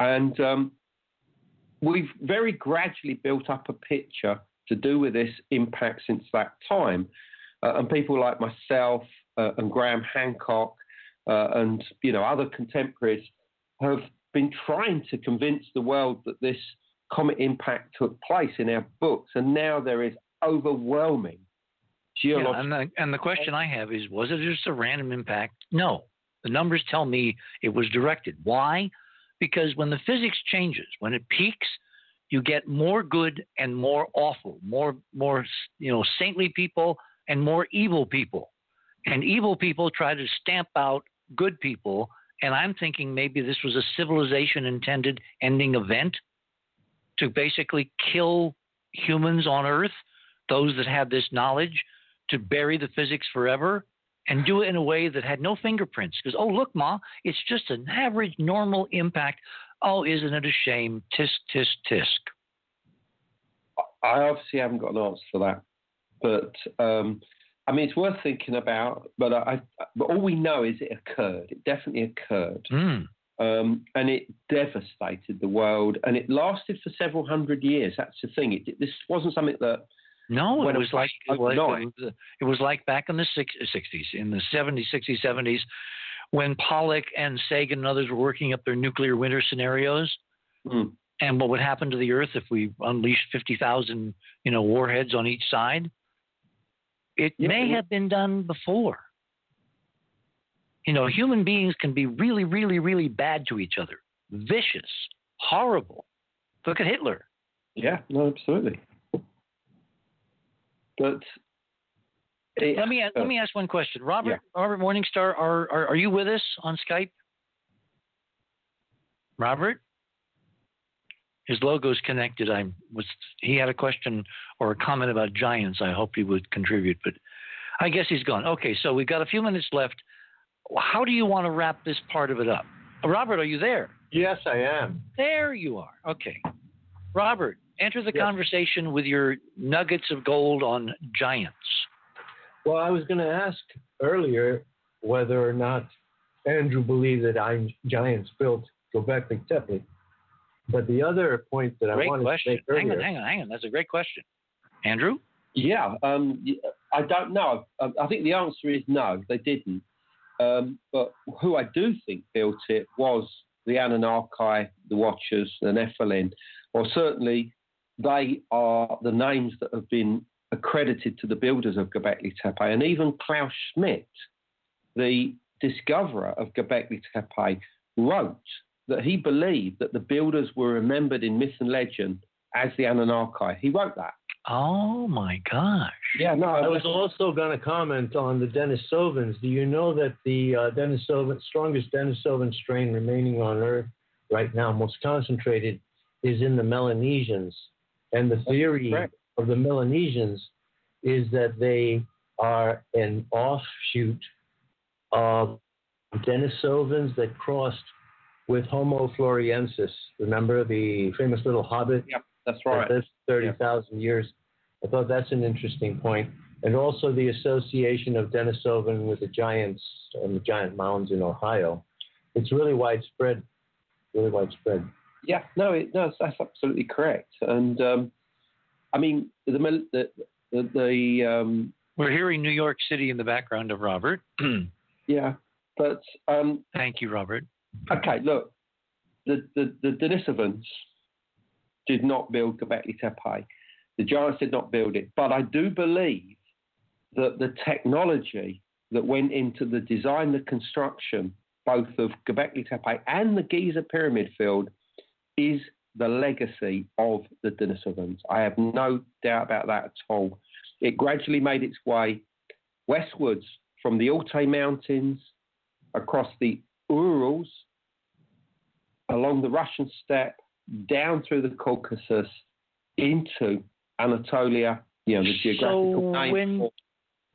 and um, we've very gradually built up a picture to do with this impact since that time, uh, and people like myself uh, and Graham Hancock uh, and you know other contemporaries have been trying to convince the world that this comet impact took place in our books, and now there is overwhelming geological. Yeah, and, the, and the question I have is: was it just a random impact? No, the numbers tell me it was directed. Why? Because when the physics changes, when it peaks, you get more good and more awful, more more you know saintly people and more evil people. And evil people try to stamp out good people. And I'm thinking maybe this was a civilization-intended ending event to basically kill humans on Earth, those that had this knowledge, to bury the physics forever and do it in a way that had no fingerprints. Because, oh, look, Ma, it's just an average, normal impact. Oh, isn't it a shame? Tisk, tisk, tisk. I obviously haven't got an answer for that. But, um, I mean, it's worth thinking about. But I, I, but all we know is it occurred. It definitely occurred. Mm. Um, and it devastated the world. And it lasted for several hundred years. That's the thing. It, this wasn't something that... No, it was like it was, it was like back in the sixties, in the seventies, sixties, seventies, when Pollock and Sagan and others were working up their nuclear winter scenarios, mm. and what would happen to the Earth if we unleashed fifty thousand, you know, warheads on each side. It yeah, may have been done before. You know, human beings can be really, really, really bad to each other, vicious, horrible. Look at Hitler. Yeah, no, absolutely. But it, let me uh, let me ask one question, Robert. Yeah. Robert Morningstar, are, are are you with us on Skype? Robert, his logo's connected. I was he had a question or a comment about giants. I hope he would contribute, but I guess he's gone. Okay, so we've got a few minutes left. How do you want to wrap this part of it up, Robert? Are you there? Yes, I am. There you are. Okay, Robert. Enter the yes. conversation with your nuggets of gold on giants. Well, I was going to ask earlier whether or not Andrew believed that I'm, giants built Göbekli Tepe. But the other point that great I wanted question. to make earlier... Hang on, hang on, hang on. That's a great question. Andrew? Yeah, um, I don't know. I think the answer is no, they didn't. Um, but who I do think built it was the Anunnaki, the Watchers, the Nephilim, or certainly... They are the names that have been accredited to the builders of Göbekli Tepe. And even Klaus Schmidt, the discoverer of Göbekli Tepe, wrote that he believed that the builders were remembered in myth and legend as the Anunnaki. He wrote that. Oh, my gosh. Yeah, no. I was also going to comment on the Denisovans. Do you know that the uh, Denisovan, strongest Denisovan strain remaining on Earth right now, most concentrated, is in the Melanesians? And the theory of the Melanesians is that they are an offshoot of Denisovans that crossed with Homo floresiensis. Remember the famous little hobbit? Yep, that's right. That's thirty thousand yep. years. I thought that's an interesting point. And also the association of Denisovan with the giants and the giant mounds in Ohio. It's really widespread, really widespread. Yeah, no, it, no, that's absolutely correct. And um, I mean, the the, the, the um, we're hearing New York City in the background of Robert. yeah, but um, thank you, Robert. Okay, look, the the, the Denisovans did not build Göbekli Tepe. The giants did not build it. But I do believe that the technology that went into the design, the construction, both of Göbekli Tepe and the Giza Pyramid Field, is the legacy of the Denisovans. I have no doubt about that at all. It gradually made its way westwards from the Altai Mountains, across the Urals, along the Russian steppe, down through the Caucasus, into Anatolia, you know, the geographical so name. When,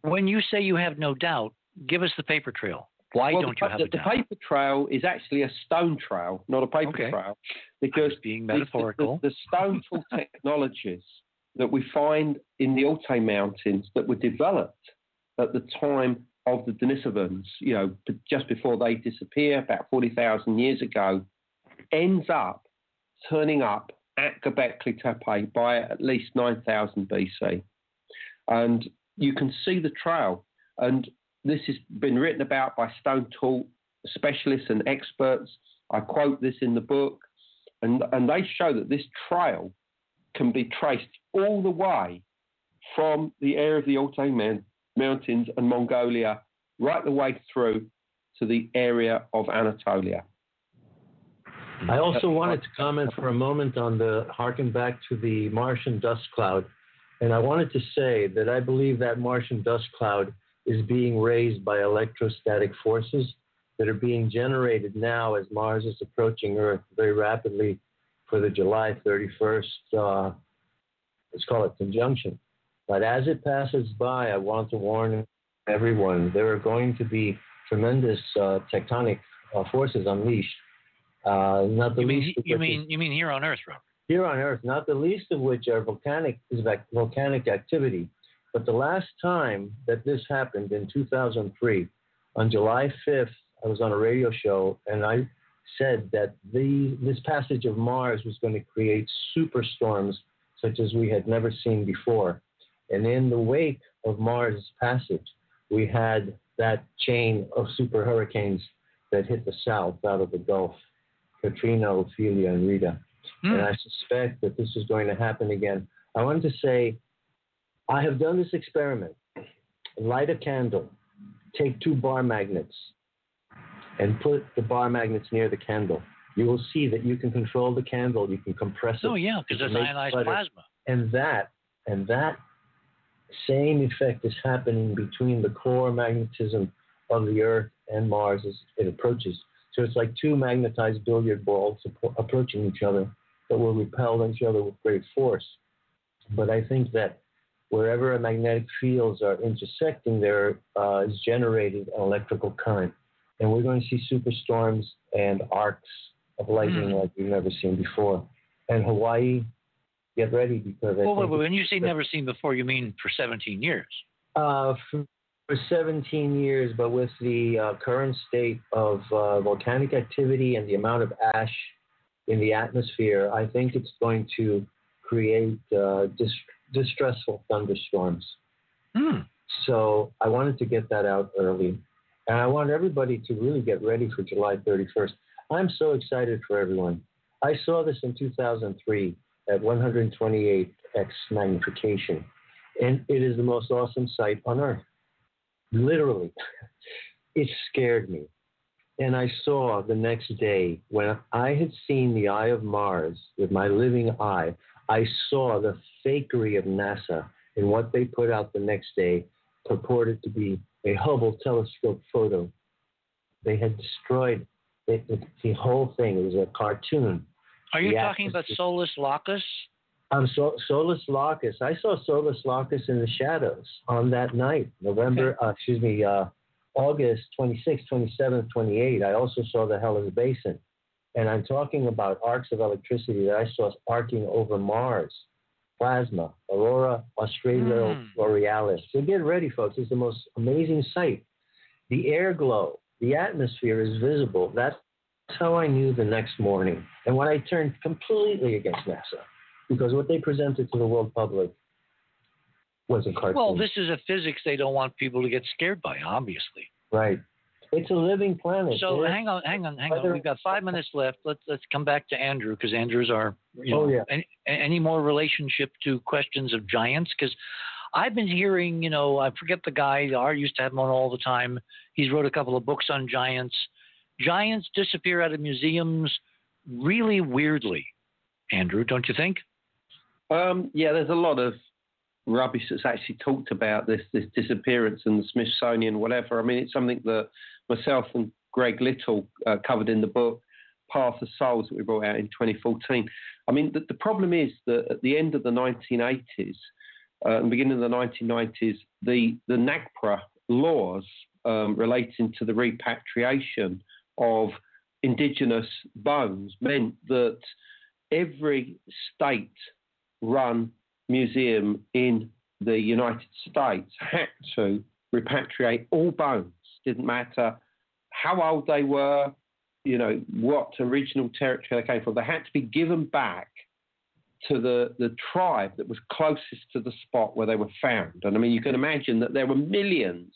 for... when you say you have no doubt, give us the paper trail. Why well, don't the, you have the, a doubt? The paper trail is actually a stone trail, not a paper okay. trail. Because being metaphorical. The, the, the stone tool technologies that we find in the Altai Mountains that were developed at the time of the Denisovans, you know, just before they disappear about forty thousand years ago, ends up turning up at Göbekli Tepe by at least nine thousand B C. And you can see the trail. And this has been written about by stone tool specialists and experts. I quote this in the book. And, and they show that this trail can be traced all the way from the area of the Altai Man- Mountains and Mongolia right the way through to the area of Anatolia. I also wanted to comment for a moment on the harken back to the Martian dust cloud. And I wanted to say that I believe that Martian dust cloud is being raised by electrostatic forces that are being generated now as Mars is approaching Earth very rapidly for the July thirty-first, uh, let's call it conjunction. But as it passes by, I want to warn everyone, there are going to be tremendous uh, tectonic uh, forces unleashed. Uh, not the you least mean, of you mean you mean here on Earth, Robert? Here on Earth, not the least of which are volcanic is volcanic activity. But the last time that this happened in two thousand three, on July fifth, I was on a radio show and I said that the this passage of Mars was going to create superstorms such as we had never seen before. And in the wake of Mars' passage, we had that chain of super hurricanes that hit the south out of the Gulf. Katrina, Ophelia, and Rita. Mm. And I suspect that this is going to happen again. I wanted to say, I have done this experiment. Light a candle, take two bar magnets, and put the bar magnets near the candle. You will see that you can control the candle, you can compress it. Oh, yeah, because it's ionized butter. Plasma. And that, and that same effect is happening between the core magnetism of the Earth and Mars as it approaches. So it's like two magnetized billiard balls approaching each other that will repel each other with great force. But I think that wherever magnetic fields are intersecting, there uh, is generated an electrical current. And we're going to see superstorms and arcs of lightning mm. like we've never seen before. And Hawaii, get ready because I well, think... Well, when you say never seen before, you mean for seventeen years? Uh, for, For seventeen years, but with the uh, current state of uh, volcanic activity and the amount of ash in the atmosphere, I think it's going to create uh, dist- distressful thunderstorms. Mm. So I wanted to get that out early. And I want everybody to really get ready for July thirty-first. I'm so excited for everyone. I saw this in two thousand three at one hundred twenty-eight x magnification. And it is the most awesome sight on Earth. Literally, it scared me. And I saw the next day when I had seen the Eye of Mars with my living eye, I saw the fakery of NASA in what they put out the next day purported to be a Hubble telescope photo. They had destroyed the, the, the whole thing. It was a cartoon. Are you the talking about Solus Locus? Um, so, Solus Locus. I saw Solus Locus in the shadows on that night, November, okay. uh, excuse me, uh, August twenty-sixth, twenty-seventh, twenty-eighth. I also saw the Hellas Basin. And I'm talking about arcs of electricity that I saw arcing over Mars, plasma, aurora australis borealis. Mm. So get ready, folks. It's the most amazing sight. The air glow, the atmosphere is visible. That's how I knew the next morning. And when I turned completely against NASA. Because what they presented to the world public was a cartoon. Well, this is a physics they don't want people to get scared by, obviously. Right. It's a living planet. So hang on, hang on, hang on. We've got five minutes left. Let's let's come back to Andrew because Andrew's our. You know, oh yeah. Any, any more relationship to questions of giants? Because I've been hearing, you know, I forget the guy. I used to have him on all the time. He's wrote a couple of books on giants. Giants disappear out of museums really weirdly. Andrew, don't you think? Um, yeah, there's a lot of rubbish that's actually talked about this this disappearance and the Smithsonian, whatever. I mean, it's something that myself and Greg Little uh, covered in the book Path of Souls that we brought out in twenty fourteen. I mean, the, the problem is that at the end of the nineteen eighties uh, and beginning of the nineteen nineties, the, the NAGPRA laws um, relating to the repatriation of indigenous bones meant that every state-run museum in the United States had to repatriate all bones. Didn't matter how old they were, you know, what original territory they came from. They had to be given back to the, the tribe that was closest to the spot where they were found. And, I mean, you can imagine that there were millions,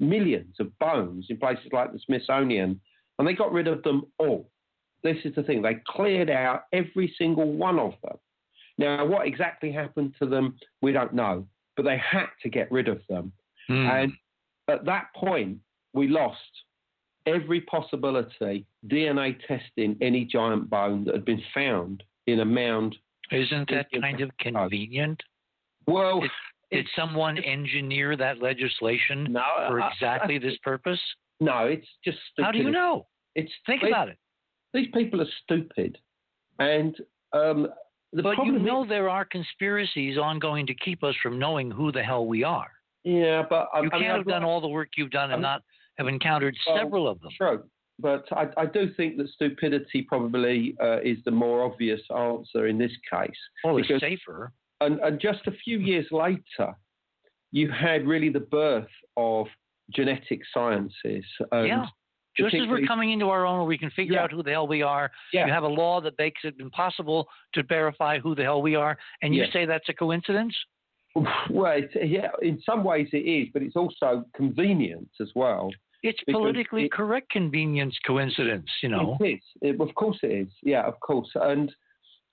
millions of bones in places like the Smithsonian, and they got rid of them all. This is the thing. They cleared out every single one of them. Now, what exactly happened to them, we don't know, but they had to get rid of them. Mm. And at that point, we lost every possibility D N A testing any giant bone that had been found in a mound. Isn't that kind of convenient? Well, did, did someone engineer that legislation no, for exactly I, I, this purpose? No, it's just stupid. How do you know? It's Think they, about it. These people are stupid. And um, the But you know is, there are conspiracies ongoing to keep us from knowing who the hell we are. Yeah, but... I, you can't I mean, have I've done got, all the work you've done and I'm, not have encountered well, several of them. True, but I, I do think that stupidity probably uh, is the more obvious answer in this case. Well, because, it's safer. And, and just a few years later, you had really the birth of genetic sciences. And yeah. Just as we're coming into our own where we can figure yeah. out who the hell we are, yeah. you have a law that makes it impossible to verify who the hell we are, and you yeah. say that's a coincidence? Well, it's, yeah, in some ways it is, but it's also convenience as well. It's politically it, correct convenience coincidence, you know. It is. It, of course it is. Yeah, of course. And,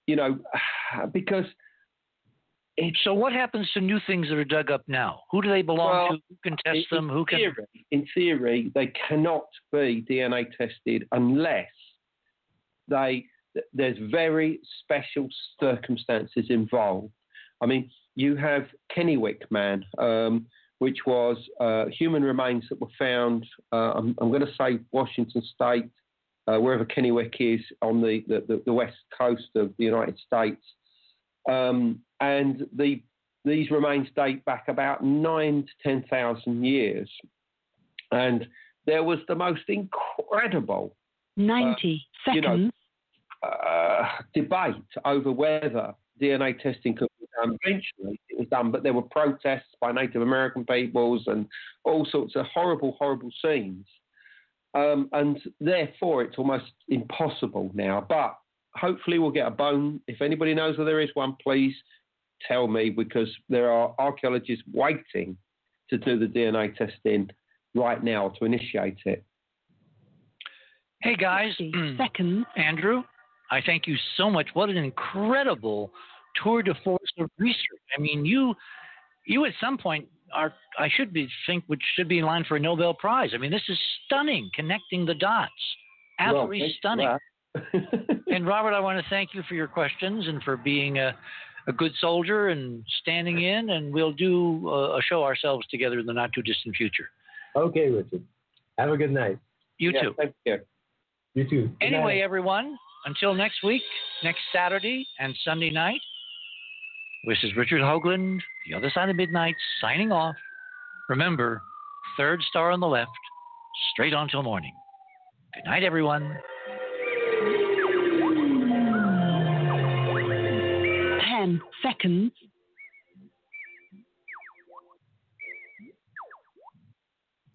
you know, because... It, so what happens to new things that are dug up now? Who do they belong well, to? Who can test in, them? Who can? Theory, in theory, they cannot be D N A tested unless they there's very special circumstances involved. I mean, you have Kennewick Man, um, which was uh, human remains that were found, uh, I'm, I'm going to say Washington State, uh, wherever Kennewick is, on the, the, the west coast of the United States. Um, and the, these remains date back about nine to ten thousand years. And there was the most incredible ninety uh, seconds. You know, uh, debate over whether D N A testing could be done. Eventually it was done, but there were protests by Native American peoples and all sorts of horrible, horrible scenes. Um, and therefore, it's almost impossible now. But hopefully we'll get a bone. If anybody knows where there is one, please tell me, because there are archaeologists waiting to do the D N A testing right now to initiate it. Hey, guys. Second. Andrew, I thank you so much. What an incredible tour de force of research. I mean, you you at some point are, I should be think, which should be in line for a Nobel Prize. I mean, this is stunning, connecting the dots. Absolutely well, stunning. Well. And Robert, I want to thank you for your questions and for being a, a good soldier and standing in, and we'll do a, a show ourselves together in the not too distant future. Okay, Richard. Have a good night. You yeah, too. Thank you. You too. Good anyway, night. Everyone, until next week, next Saturday and Sunday night, this is Richard Hoagland, The Other Side of Midnight, signing off. Remember, third star on the left, straight on till morning. Good night, everyone. Seconds.